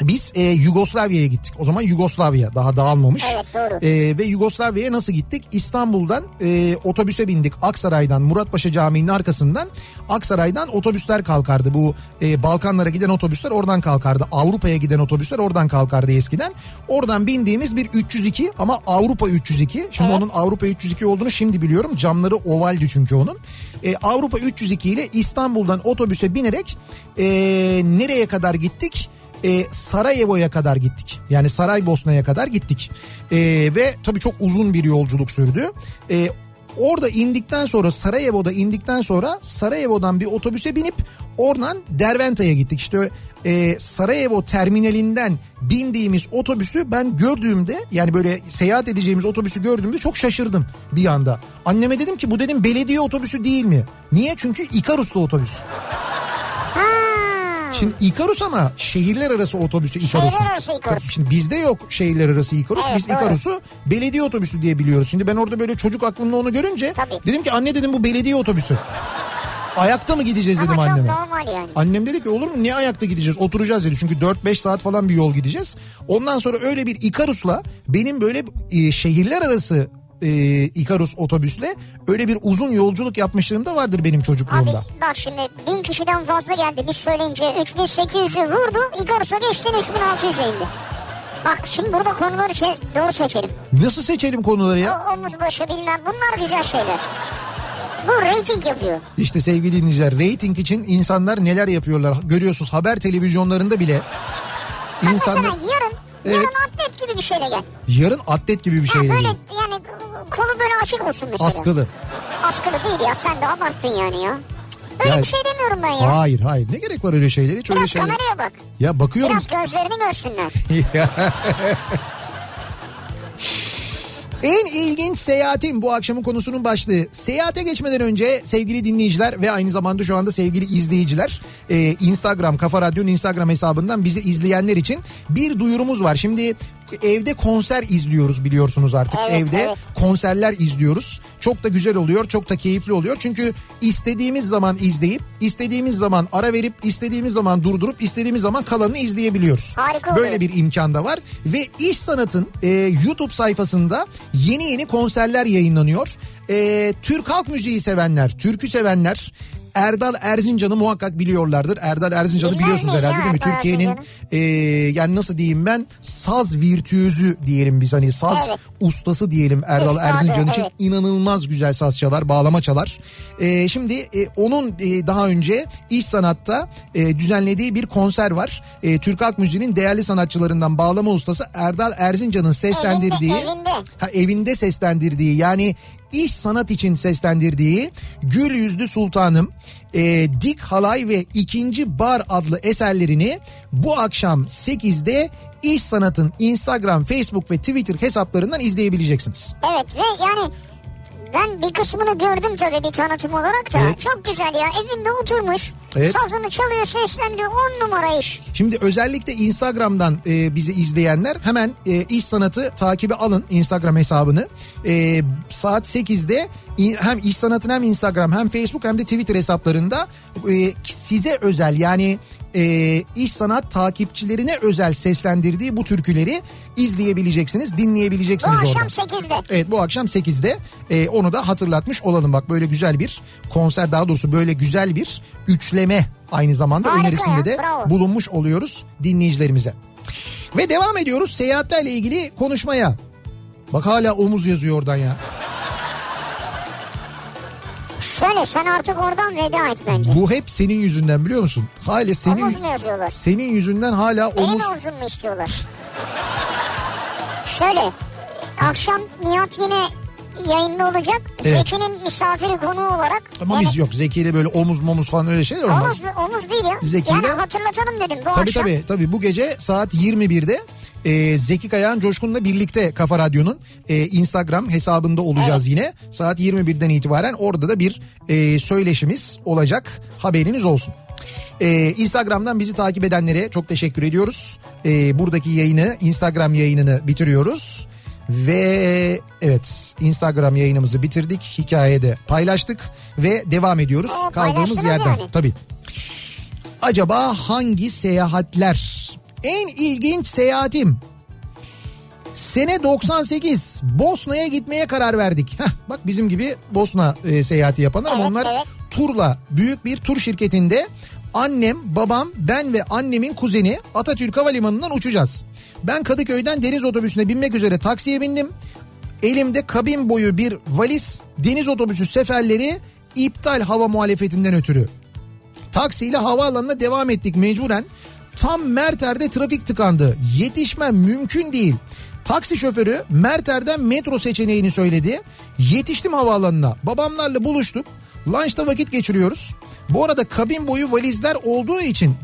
biz e, Yugoslavya'ya gittik. O zaman Yugoslavya daha dağılmamış. Evet, doğru. E, ve Yugoslavya'ya nasıl gittik? İstanbul'dan e, otobüse bindik. Aksaray'dan, Muratpaşa Camii'nin arkasından Aksaray'dan otobüsler kalkardı. Bu e, Balkanlara giden otobüsler oradan kalkardı. Avrupa'ya giden otobüsler oradan kalkardı eskiden. Oradan bindiğimiz bir üç yüz iki ama Avrupa üç yüz iki. Şimdi evet. Onun Avrupa üç yüz iki olduğunu şimdi biliyorum. Camları ovaldi çünkü onun. E, Avrupa üç yüz iki ile İstanbul'dan otobüse binerek e, nereye kadar gittik? Ee, Sarajevo'ya kadar gittik. Yani Saraybosna'ya kadar gittik. Ee, ve tabii çok uzun bir yolculuk sürdü. Ee, orada indikten sonra, Sarajevo'da indikten sonra Sarajevo'dan bir otobüse binip oradan Derventa'ya gittik. İşte e, Sarajevo terminalinden bindiğimiz otobüsü ben gördüğümde, yani böyle seyahat edeceğimiz otobüsü gördüğümde çok şaşırdım bir anda. Anneme dedim ki bu dedim belediye otobüsü değil mi? Niye? Çünkü Ikarus'lu otobüs. Şimdi Ikarus ama şehirler arası otobüsü Ikarus. Şehirler arası Ikarus. Şimdi bizde yok şehirler arası Ikarus. Evet, biz doğru. Ikarus'u belediye otobüsü diye biliyoruz. Şimdi ben orada böyle çocuk aklımda onu görünce tabii. Dedim ki anne dedim bu belediye otobüsü. Ayakta mı gideceğiz ama dedim anneme. Ama çok normal yani. Annem dedi ki olur mu, niye ayakta gideceğiz, oturacağız dedi. Çünkü dört beş saat falan bir yol gideceğiz. Ondan sonra öyle bir Ikarus'la benim böyle e, şehirler arası E, Ikarus otobüsle öyle bir uzun yolculuk yapmışlığım da vardır benim çocukluğumda. Abi bak şimdi bin kişiden fazla geldi. Biz söyleyince üç bin sekiz yüzü vurdu. Ikarus'a geçti, üç bin altı yüze indi. Bak şimdi burada konuları şey, doğru seçelim. Nasıl seçelim konuları ya? O, omuz başı bilmem, bunlar güzel şeyler. Bu reyting yapıyor. İşte sevgili dinleyiciler, reyting için insanlar neler yapıyorlar. Görüyorsunuz haber televizyonlarında bile. Bak insanlar... Mesela yarın, evet. yarın atlet gibi bir şeyle gel. Yarın atlet gibi bir şeyle gel. Böyle yani konu böyle açık olsun mesela. Askılı. Askılı değil ya, sen de abarttın yani ya. Öyle yani, bir şey demiyorum ben ya. Hayır hayır, ne gerek var öyle şeylere? Hiç biraz öyle şeyler... kameraya bak. Ya bakıyorum. Biraz gözlerini görsünler. En ilginç seyahatim bu akşamın konusunun başlığı. Seyahate geçmeden önce sevgili dinleyiciler ve aynı zamanda şu anda sevgili izleyiciler, e, Instagram, Kafa Radyo'nun Instagram hesabından bizi izleyenler için bir duyurumuz var. Şimdi evde konser izliyoruz biliyorsunuz artık. Evet, evde evet. konserler izliyoruz. Çok da güzel oluyor, çok da keyifli oluyor. Çünkü istediğimiz zaman izleyip, istediğimiz zaman ara verip, istediğimiz zaman durdurup, istediğimiz zaman kalanını izleyebiliyoruz. Harika. Böyle evet. bir imkan da var. Ve İş Sanat'ın e, YouTube sayfasında yeni yeni konserler yayınlanıyor. E, Türk halk müziği sevenler, türkü sevenler... Erdal Erzincan'ı muhakkak biliyorlardır. Erdal Erzincan'ı Bilmez biliyorsunuz herhalde ya, değil mi? Türkiye'nin e, yani nasıl diyeyim ben, saz virtüözü diyelim biz, hani saz evet. ustası diyelim Erdal Üstadı, Erzincan için evet. inanılmaz güzel saz çalar, bağlama çalar. E, şimdi e, onun e, daha önce İş Sanat'ta e, düzenlediği bir konser var. E, Türk halk müziğinin değerli sanatçılarından bağlama ustası Erdal Erzincan'ın seslendirdiği evinde evinde, ha, evinde seslendirdiği yani İş Sanat için seslendirdiği Gül Yüzlü Sultanım, e, Dik Halay ve İkinci Bar adlı eserlerini bu akşam sekizde İş Sanat'ın Instagram, Facebook ve Twitter hesaplarından izleyebileceksiniz. Evet ve yani ben bir kısmını gördüm tabii bir tanıtım olarak da. Evet. Çok güzel ya, evinde oturmuş, evet. sazını çalıyor, seslendiriyor, on numara iş. Şimdi özellikle Instagram'dan e, bizi izleyenler hemen e, İş Sanat'ı takibe alın, Instagram hesabını. E, saat sekizde hem İş Sanat'ın hem Instagram hem Facebook hem de Twitter hesaplarında e, size özel yani... Ee, İş Sanat takipçilerine özel seslendirdiği bu türküleri izleyebileceksiniz, dinleyebileceksiniz. Bu akşam sekizde. Evet, bu akşam sekizde e, onu da hatırlatmış olalım. Bak böyle güzel bir konser, daha doğrusu böyle güzel bir üçleme aynı zamanda Harika önerisinde ya, de bravo. bulunmuş oluyoruz dinleyicilerimize. Ve devam ediyoruz seyahatlerle ilgili konuşmaya. Bak hala omuz yazıyor oradan ya. Şöyle, sen artık oradan veda et bence. Bu hep senin yüzünden biliyor musun? Hala senin, omuz mu yazıyorlar? Senin yüzünden hala omuz... Benim omzum mu istiyorlar? Şöyle, akşam Nihat yine yayında olacak. Evet. Zeki'nin misafiri konuğu olarak. Ama yani... biz yok, Zeki'yle böyle omuz momuz falan öyle şeyler olmaz. Omuz, omuz değil ya. Zeki'yle... Yani hatırlatalım dedim bu tabii, akşam. Tabii tabii, bu gece saat yirmi birde... Ee, Zeki Kayağan Coşkun'la birlikte Kafa Radyo'nun e, Instagram hesabında olacağız evet. yine. Saat yirmi birden itibaren orada da bir e, söyleşimiz olacak, haberiniz olsun. Ee, Instagram'dan bizi takip edenlere çok teşekkür ediyoruz. Ee, buradaki yayını, Instagram yayınını bitiriyoruz. Ve evet, Instagram yayınımızı bitirdik, hikayede paylaştık ve devam ediyoruz o, kaldığımız yerden. Yani. Tabii. Acaba hangi seyahatler... En ilginç seyahatim. Sene doksan sekiz Bosna'ya gitmeye karar verdik. Heh, bak bizim gibi Bosna e, seyahati yapanlar ama evet, onlar evet. turla, büyük bir tur şirketinde annem, babam, ben ve annemin kuzeni Atatürk Havalimanı'ndan uçacağız. Ben Kadıköy'den deniz otobüsüne binmek üzere taksiye bindim. Elimde kabin boyu bir valiz, deniz otobüsü seferleri iptal hava muhalefetinden ötürü. Taksiyle havaalanına devam ettik mecburen. Tam Merter'de trafik tıkandı. Yetişmem mümkün değil. Taksi şoförü Merter'den metro seçeneğini söyledi. Yetiştim havaalanına. Babamlarla buluştuk. Lunch'ta vakit geçiriyoruz. Bu arada kabin boyu valizler olduğu için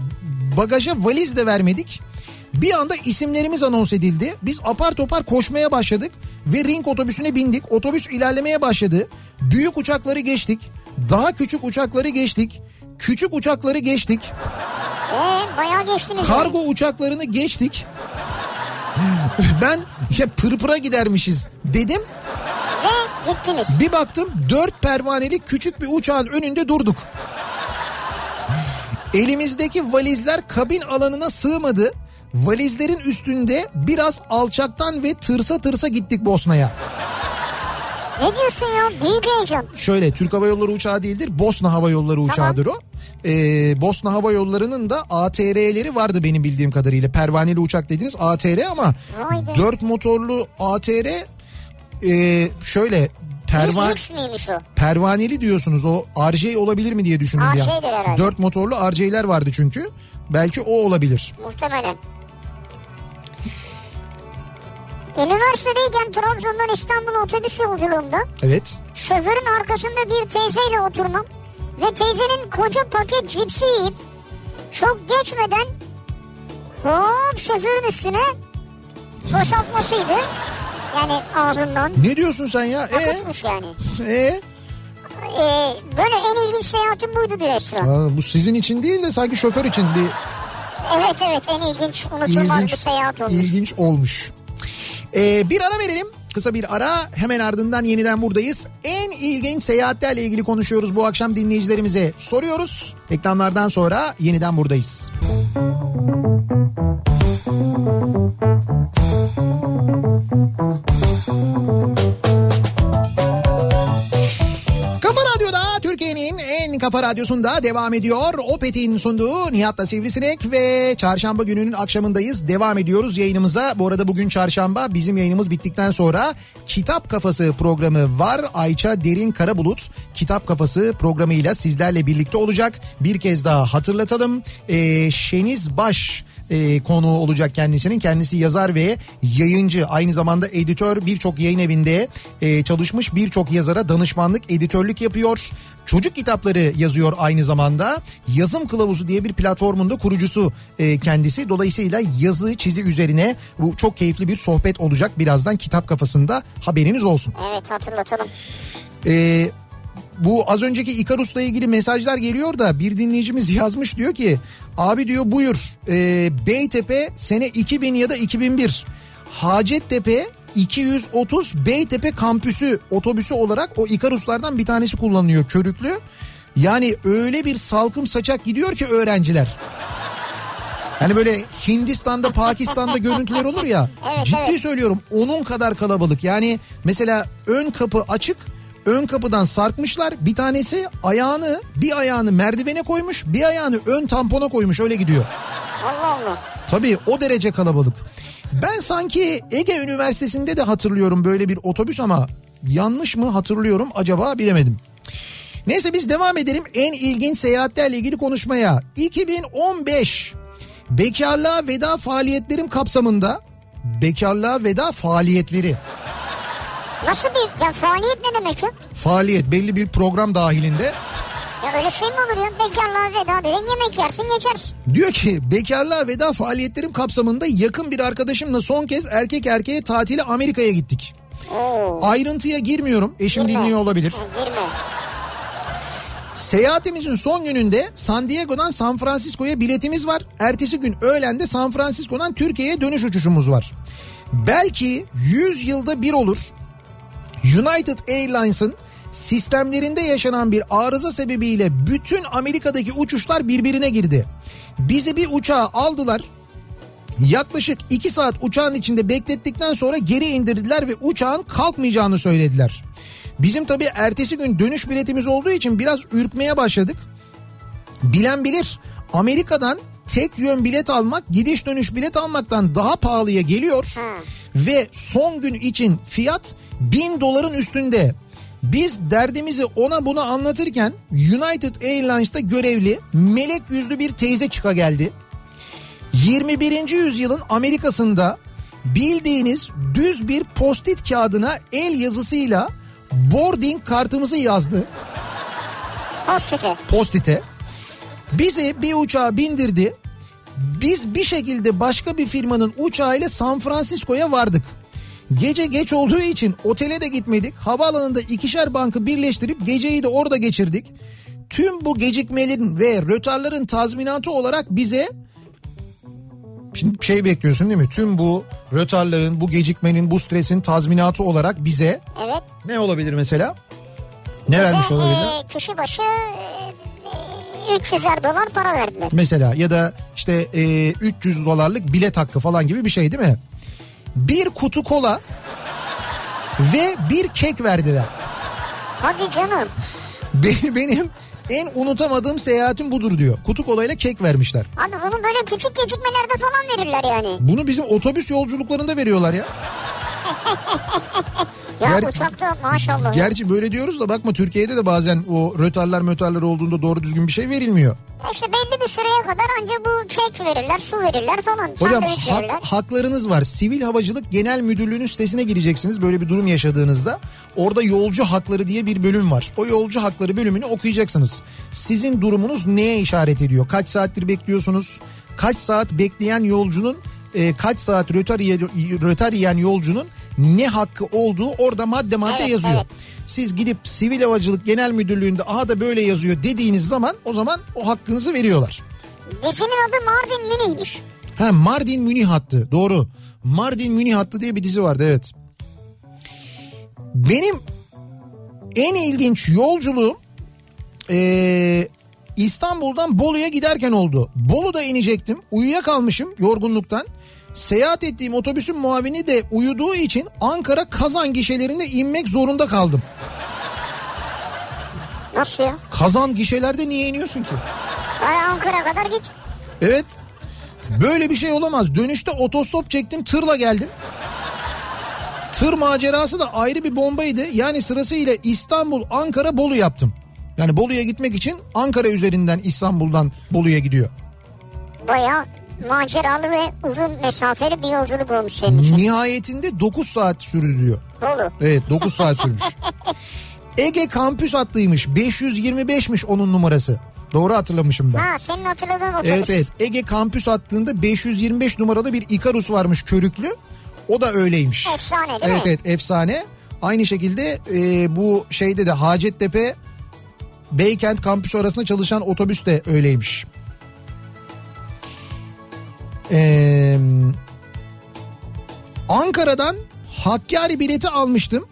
bagaja valiz de vermedik. Bir anda isimlerimiz anons edildi. Biz apar topar koşmaya başladık ve ring otobüsüne bindik. Otobüs ilerlemeye başladı. Büyük uçakları geçtik. Daha küçük uçakları geçtik. Küçük uçakları geçtik. Ee, bayağı geçtiniz. Kargo yani. Uçaklarını geçtik. Ben ya pırpıra gidermişiz dedim. Ve gittiniz. Bir baktım dört pervanelik küçük bir uçağın önünde durduk. Elimizdeki valizler kabin alanına sığmadı. Valizlerin üstünde biraz alçaktan ve tırsa tırsa gittik Bosna'ya. Ne diyorsun ya? Büyük heyecan. Şöyle, Türk Hava Yolları uçağı değildir. Bosna Hava Yolları uçağıdır tamam. o. e, Bosna Hava Yolları'nın da A T R'leri vardı benim bildiğim kadarıyla. Pervaneli uçak dediniz A T R ama dört motorlu A T R e, şöyle pervan, pervaneli diyorsunuz, o R J olabilir mi diye düşündüm ya. Yani. dört motorlu R J'ler vardı çünkü. Belki o olabilir. Muhtemelen. Üniversitedeyken Trabzon'dan İstanbul'a otobüs yolculuğumda evet, şoförün arkasında bir teyzeyle oturmam ve teyzenin koca paket cipsi yiyip çok geçmeden hop şoförün üstüne boşaltmasıydı. Yani ağzından. Ne diyorsun sen ya? Akışmış ee? yani. Eee? Ee, böyle en ilginç seyahatim buydu diyor Esra. Bu sizin için değil de sanki şoför için bir... Evet evet, en ilginç unutulmaz ilginç, bir seyahat olmuş. İlginç olmuş. Ee, bir ara verelim. Kısa bir ara, hemen ardından yeniden buradayız. En ilginç seyahatlerle ilgili konuşuyoruz bu akşam, dinleyicilerimize soruyoruz. Reklamlardan sonra yeniden buradayız. Kafa Radyo'da, Türkiye'nin en kafa radyosunda devam ediyor. Opet'in sunduğu Nihat'la Sivrisinek ve çarşamba gününün akşamındayız. Devam ediyoruz yayınımıza. Bu arada bugün çarşamba, bizim yayınımız bittikten sonra Kitap Kafası programı var. Ayça Derin Karabulut Kitap Kafası programıyla sizlerle birlikte olacak. Bir kez daha hatırlatalım. Ee, Şeniz Baş E, konuğu olacak kendisinin. Kendisi yazar ve yayıncı. Aynı zamanda editör. Birçok yayın evinde e, çalışmış. Birçok yazara danışmanlık, editörlük yapıyor. Çocuk kitapları yazıyor aynı zamanda. Yazım Kılavuzu diye bir platformun da kurucusu e, kendisi. Dolayısıyla yazı, çizi üzerine bu çok keyifli bir sohbet olacak. Birazdan Kitap Kafası'nda, haberiniz olsun. Evet, hatırlatalım. Eee... Bu az önceki Ikarus'la ilgili mesajlar geliyor da bir dinleyicimiz yazmış, diyor ki abi diyor buyur e, Beytepe sene iki bin ya da iki bin bir Hacettepe iki yüz otuz Beytepe kampüsü otobüsü olarak o Ikarus'lardan bir tanesi kullanılıyor, körüklü. Yani öyle bir salkım saçak gidiyor ki öğrenciler. Yani böyle Hindistan'da, Pakistan'da görüntüler olur ya, evet, ciddi evet. söylüyorum onun kadar kalabalık. Yani mesela ön kapı açık. Ön kapıdan sarkmışlar, bir tanesi ayağını bir ayağını merdivene koymuş, bir ayağını ön tampona koymuş, öyle gidiyor. Allah Allah. Tabii o derece kalabalık. Ben sanki Ege Üniversitesi'nde de hatırlıyorum böyle bir otobüs ama yanlış mı hatırlıyorum acaba, bilemedim. Neyse biz devam edelim en ilginç seyahatlerle ilgili konuşmaya. iki bin on beş bekarlığa veda faaliyetlerim kapsamında bekarlığa veda faaliyetleri. Nasıl bir ya, faaliyet ne demek ya? Faaliyet belli bir program dahilinde. Ya öyle şey mi olur ya? Bekarlığa veda dedin, yemek yersin geçersin. Diyor ki bekarlığa veda faaliyetlerim kapsamında yakın bir arkadaşımla son kez erkek erkeğe tatile Amerika'ya gittik. Oo. Ayrıntıya girmiyorum. Eşim girme. Dinliyor olabilir. Girme. Seyahatimizin son gününde San Diego'dan San Francisco'ya biletimiz var. Ertesi gün öğlen de San Francisco'dan Türkiye'ye dönüş uçuşumuz var. Belki yüz yılda bir olur. United Airlines'ın sistemlerinde yaşanan bir arıza sebebiyle bütün Amerika'daki uçuşlar birbirine girdi. Bizi bir uçağa aldılar. Yaklaşık iki saat uçağın içinde beklettikten sonra geri indirdiler ve uçağın kalkmayacağını söylediler. Bizim tabii ertesi gün dönüş biletimiz olduğu için biraz ürkmeye başladık. Bilen bilir, Amerika'dan tek yön bilet almak gidiş dönüş bilet almaktan daha pahalıya geliyor. Ve son gün için fiyat bin doların üstünde. Biz derdimizi ona buna anlatırken United Airlines'ta görevli melek yüzlü bir teyze çıka geldi. yirmi birinci yüzyılın Amerika'sında bildiğiniz düz bir post-it kağıdına el yazısıyla boarding kartımızı yazdı. Post-it'e. Post-it'e. Bizi bir uçağa bindirdi. Biz bir şekilde başka bir firmanın uçağıyla San Francisco'ya vardık. Gece geç olduğu için otele de gitmedik. Havaalanında ikişer bankı birleştirip geceyi de orada geçirdik. Tüm bu gecikmelerin ve rötarların tazminatı olarak bize... Şimdi şey bekliyorsun değil mi? Tüm bu rötarların, bu gecikmenin, bu stresin tazminatı olarak bize... Evet. Ne olabilir mesela? Ne bize vermiş olabilir? E, kişi başı... üç yüzer dolar para verdiler. Mesela ya da işte e, üç yüz dolarlık bilet hakkı falan gibi bir şey değil mi? Bir kutu kola ve bir kek verdiler. Hadi canım. Benim, benim En unutamadığım seyahatim budur diyor. Kutu kolayla kek vermişler. Abi bunu böyle küçük gecikmelerde falan verirler yani. Bunu bizim otobüs yolculuklarında veriyorlar ya. Ya Ger- uçakta maşallah. Gerçi böyle diyoruz da bakma Türkiye'de de bazen o rötarlar mötarlar olduğunda doğru düzgün bir şey verilmiyor. İşte belli bir süreye kadar ancak bu kek verirler, su verirler falan. Hocam hak, verirler. haklarınız var. Sivil Havacılık Genel Müdürlüğü'nün sitesine gireceksiniz böyle bir durum yaşadığınızda. Orada yolcu hakları diye bir bölüm var. O yolcu hakları bölümünü okuyacaksınız. Sizin durumunuz neye işaret ediyor? Kaç saattir bekliyorsunuz? Kaç saat bekleyen yolcunun, e, kaç saat rötar, rötar yiyen yolcunun ne hakkı olduğu orada madde madde evet, yazıyor. Evet. Siz gidip Sivil Havacılık Genel Müdürlüğü'nde aha da böyle yazıyor dediğiniz zaman o zaman o hakkınızı veriyorlar. Dizinin adı Mardin Münih'miş. Ha, Mardin Münih hattı, doğru. Mardin Münih hattı diye bir dizi vardı, evet. Benim en ilginç yolculuğum ee, İstanbul'dan Bolu'ya giderken oldu. Bolu'da inecektim, uyuyakalmışım yorgunluktan. Seyahat ettiğim otobüsün muavini de uyuduğu için Ankara Kazan gişelerinde inmek zorunda kaldım. Nasıl ya? Kazan gişelerde niye iniyorsun ki? Ay, Ankara kadar git. Evet. Böyle bir şey olamaz. Dönüşte otostop çektim, tırla geldim. Tır macerası da ayrı bir bombaydı. Yani sırasıyla İstanbul, Ankara, Bolu yaptım. Yani Bolu'ya gitmek için Ankara üzerinden İstanbul'dan Bolu'ya gidiyor. Bayağı maceralı ve uzun mesafeli bir yolculuk olmuş senin için. Nihayetinde dokuz saat sürdü diyor. Olur. Evet, dokuz saat sürmüş. Ege Kampüs hattıymış. beş yüz yirmi beşmiş onun numarası. Doğru hatırlamışım ben. Ha, senin hatırladığın otobüs. Evet evet. Ege Kampüs hattında beş yüz yirmi beş numaralı bir Ikarus varmış, körüklü. O da öyleymiş. Efsane değil evet, mi? Evet evet, efsane. Aynı şekilde e, bu şeyde de Hacettepe Beykent Kampüsü arasında çalışan otobüs de öyleymiş. Ee, Ankara'dan Hakkari bileti almıştım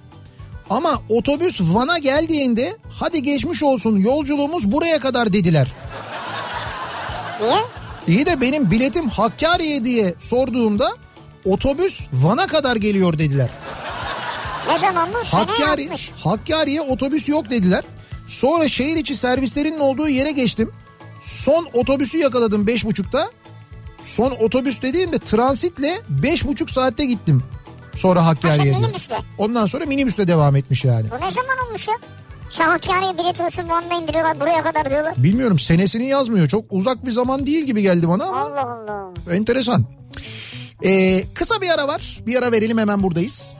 ama otobüs Van'a geldiğinde hadi geçmiş olsun yolculuğumuz buraya kadar dediler. Niye? İyi de benim biletim Hakkari'ye diye sorduğumda otobüs Van'a kadar geliyor dediler. Ne zaman bu? Hakkari, Hakkari'ye otobüs yok dediler. Sonra şehir içi servislerinin olduğu yere geçtim. Son otobüsü yakaladım beş buçukta. Son otobüs dediğimde transitle beş buçuk saatte gittim. Sonra Hakkari'ye. Ondan sonra minibüsle devam etmiş yani. Bu ne zaman olmuş ya? Sen Hakkari'ye bilet olsun Van'da indiriyorlar buraya kadar diyorlar. Bilmiyorum, senesini yazmıyor. Çok uzak bir zaman değil gibi geldi bana ama. Allah Allah. Enteresan. Ee, kısa bir ara var. Bir ara verelim, hemen buradayız.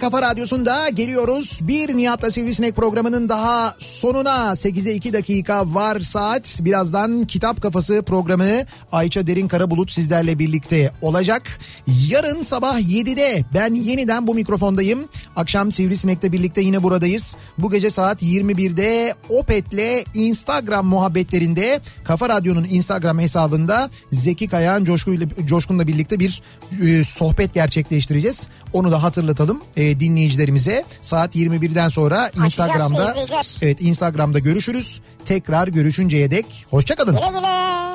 Kafa Radyosu'nda geliyoruz. Bir Nihat'la Sivrisinek programının daha sonuna sekize iki dakika var saat. Birazdan Kitap Kafası programı Ayça Derin Karabulut sizlerle birlikte olacak. Yarın sabah yedide ben yeniden bu mikrofondayım. Akşam Sivrisinek'le birlikte yine buradayız. Bu gece saat yirmi birde Opet'le Instagram muhabbetlerinde Kafa Radyo'nun Instagram hesabında Zeki Kayağan Coşkun'la birlikte bir e, sohbet gerçekleştireceğiz. Onu da hatırlatalım. E, dinleyicilerimize saat yirmi birden sonra Instagram'da evet Instagram'da görüşürüz. Tekrar görüşünceye dek hoşça kalın. Güle güle.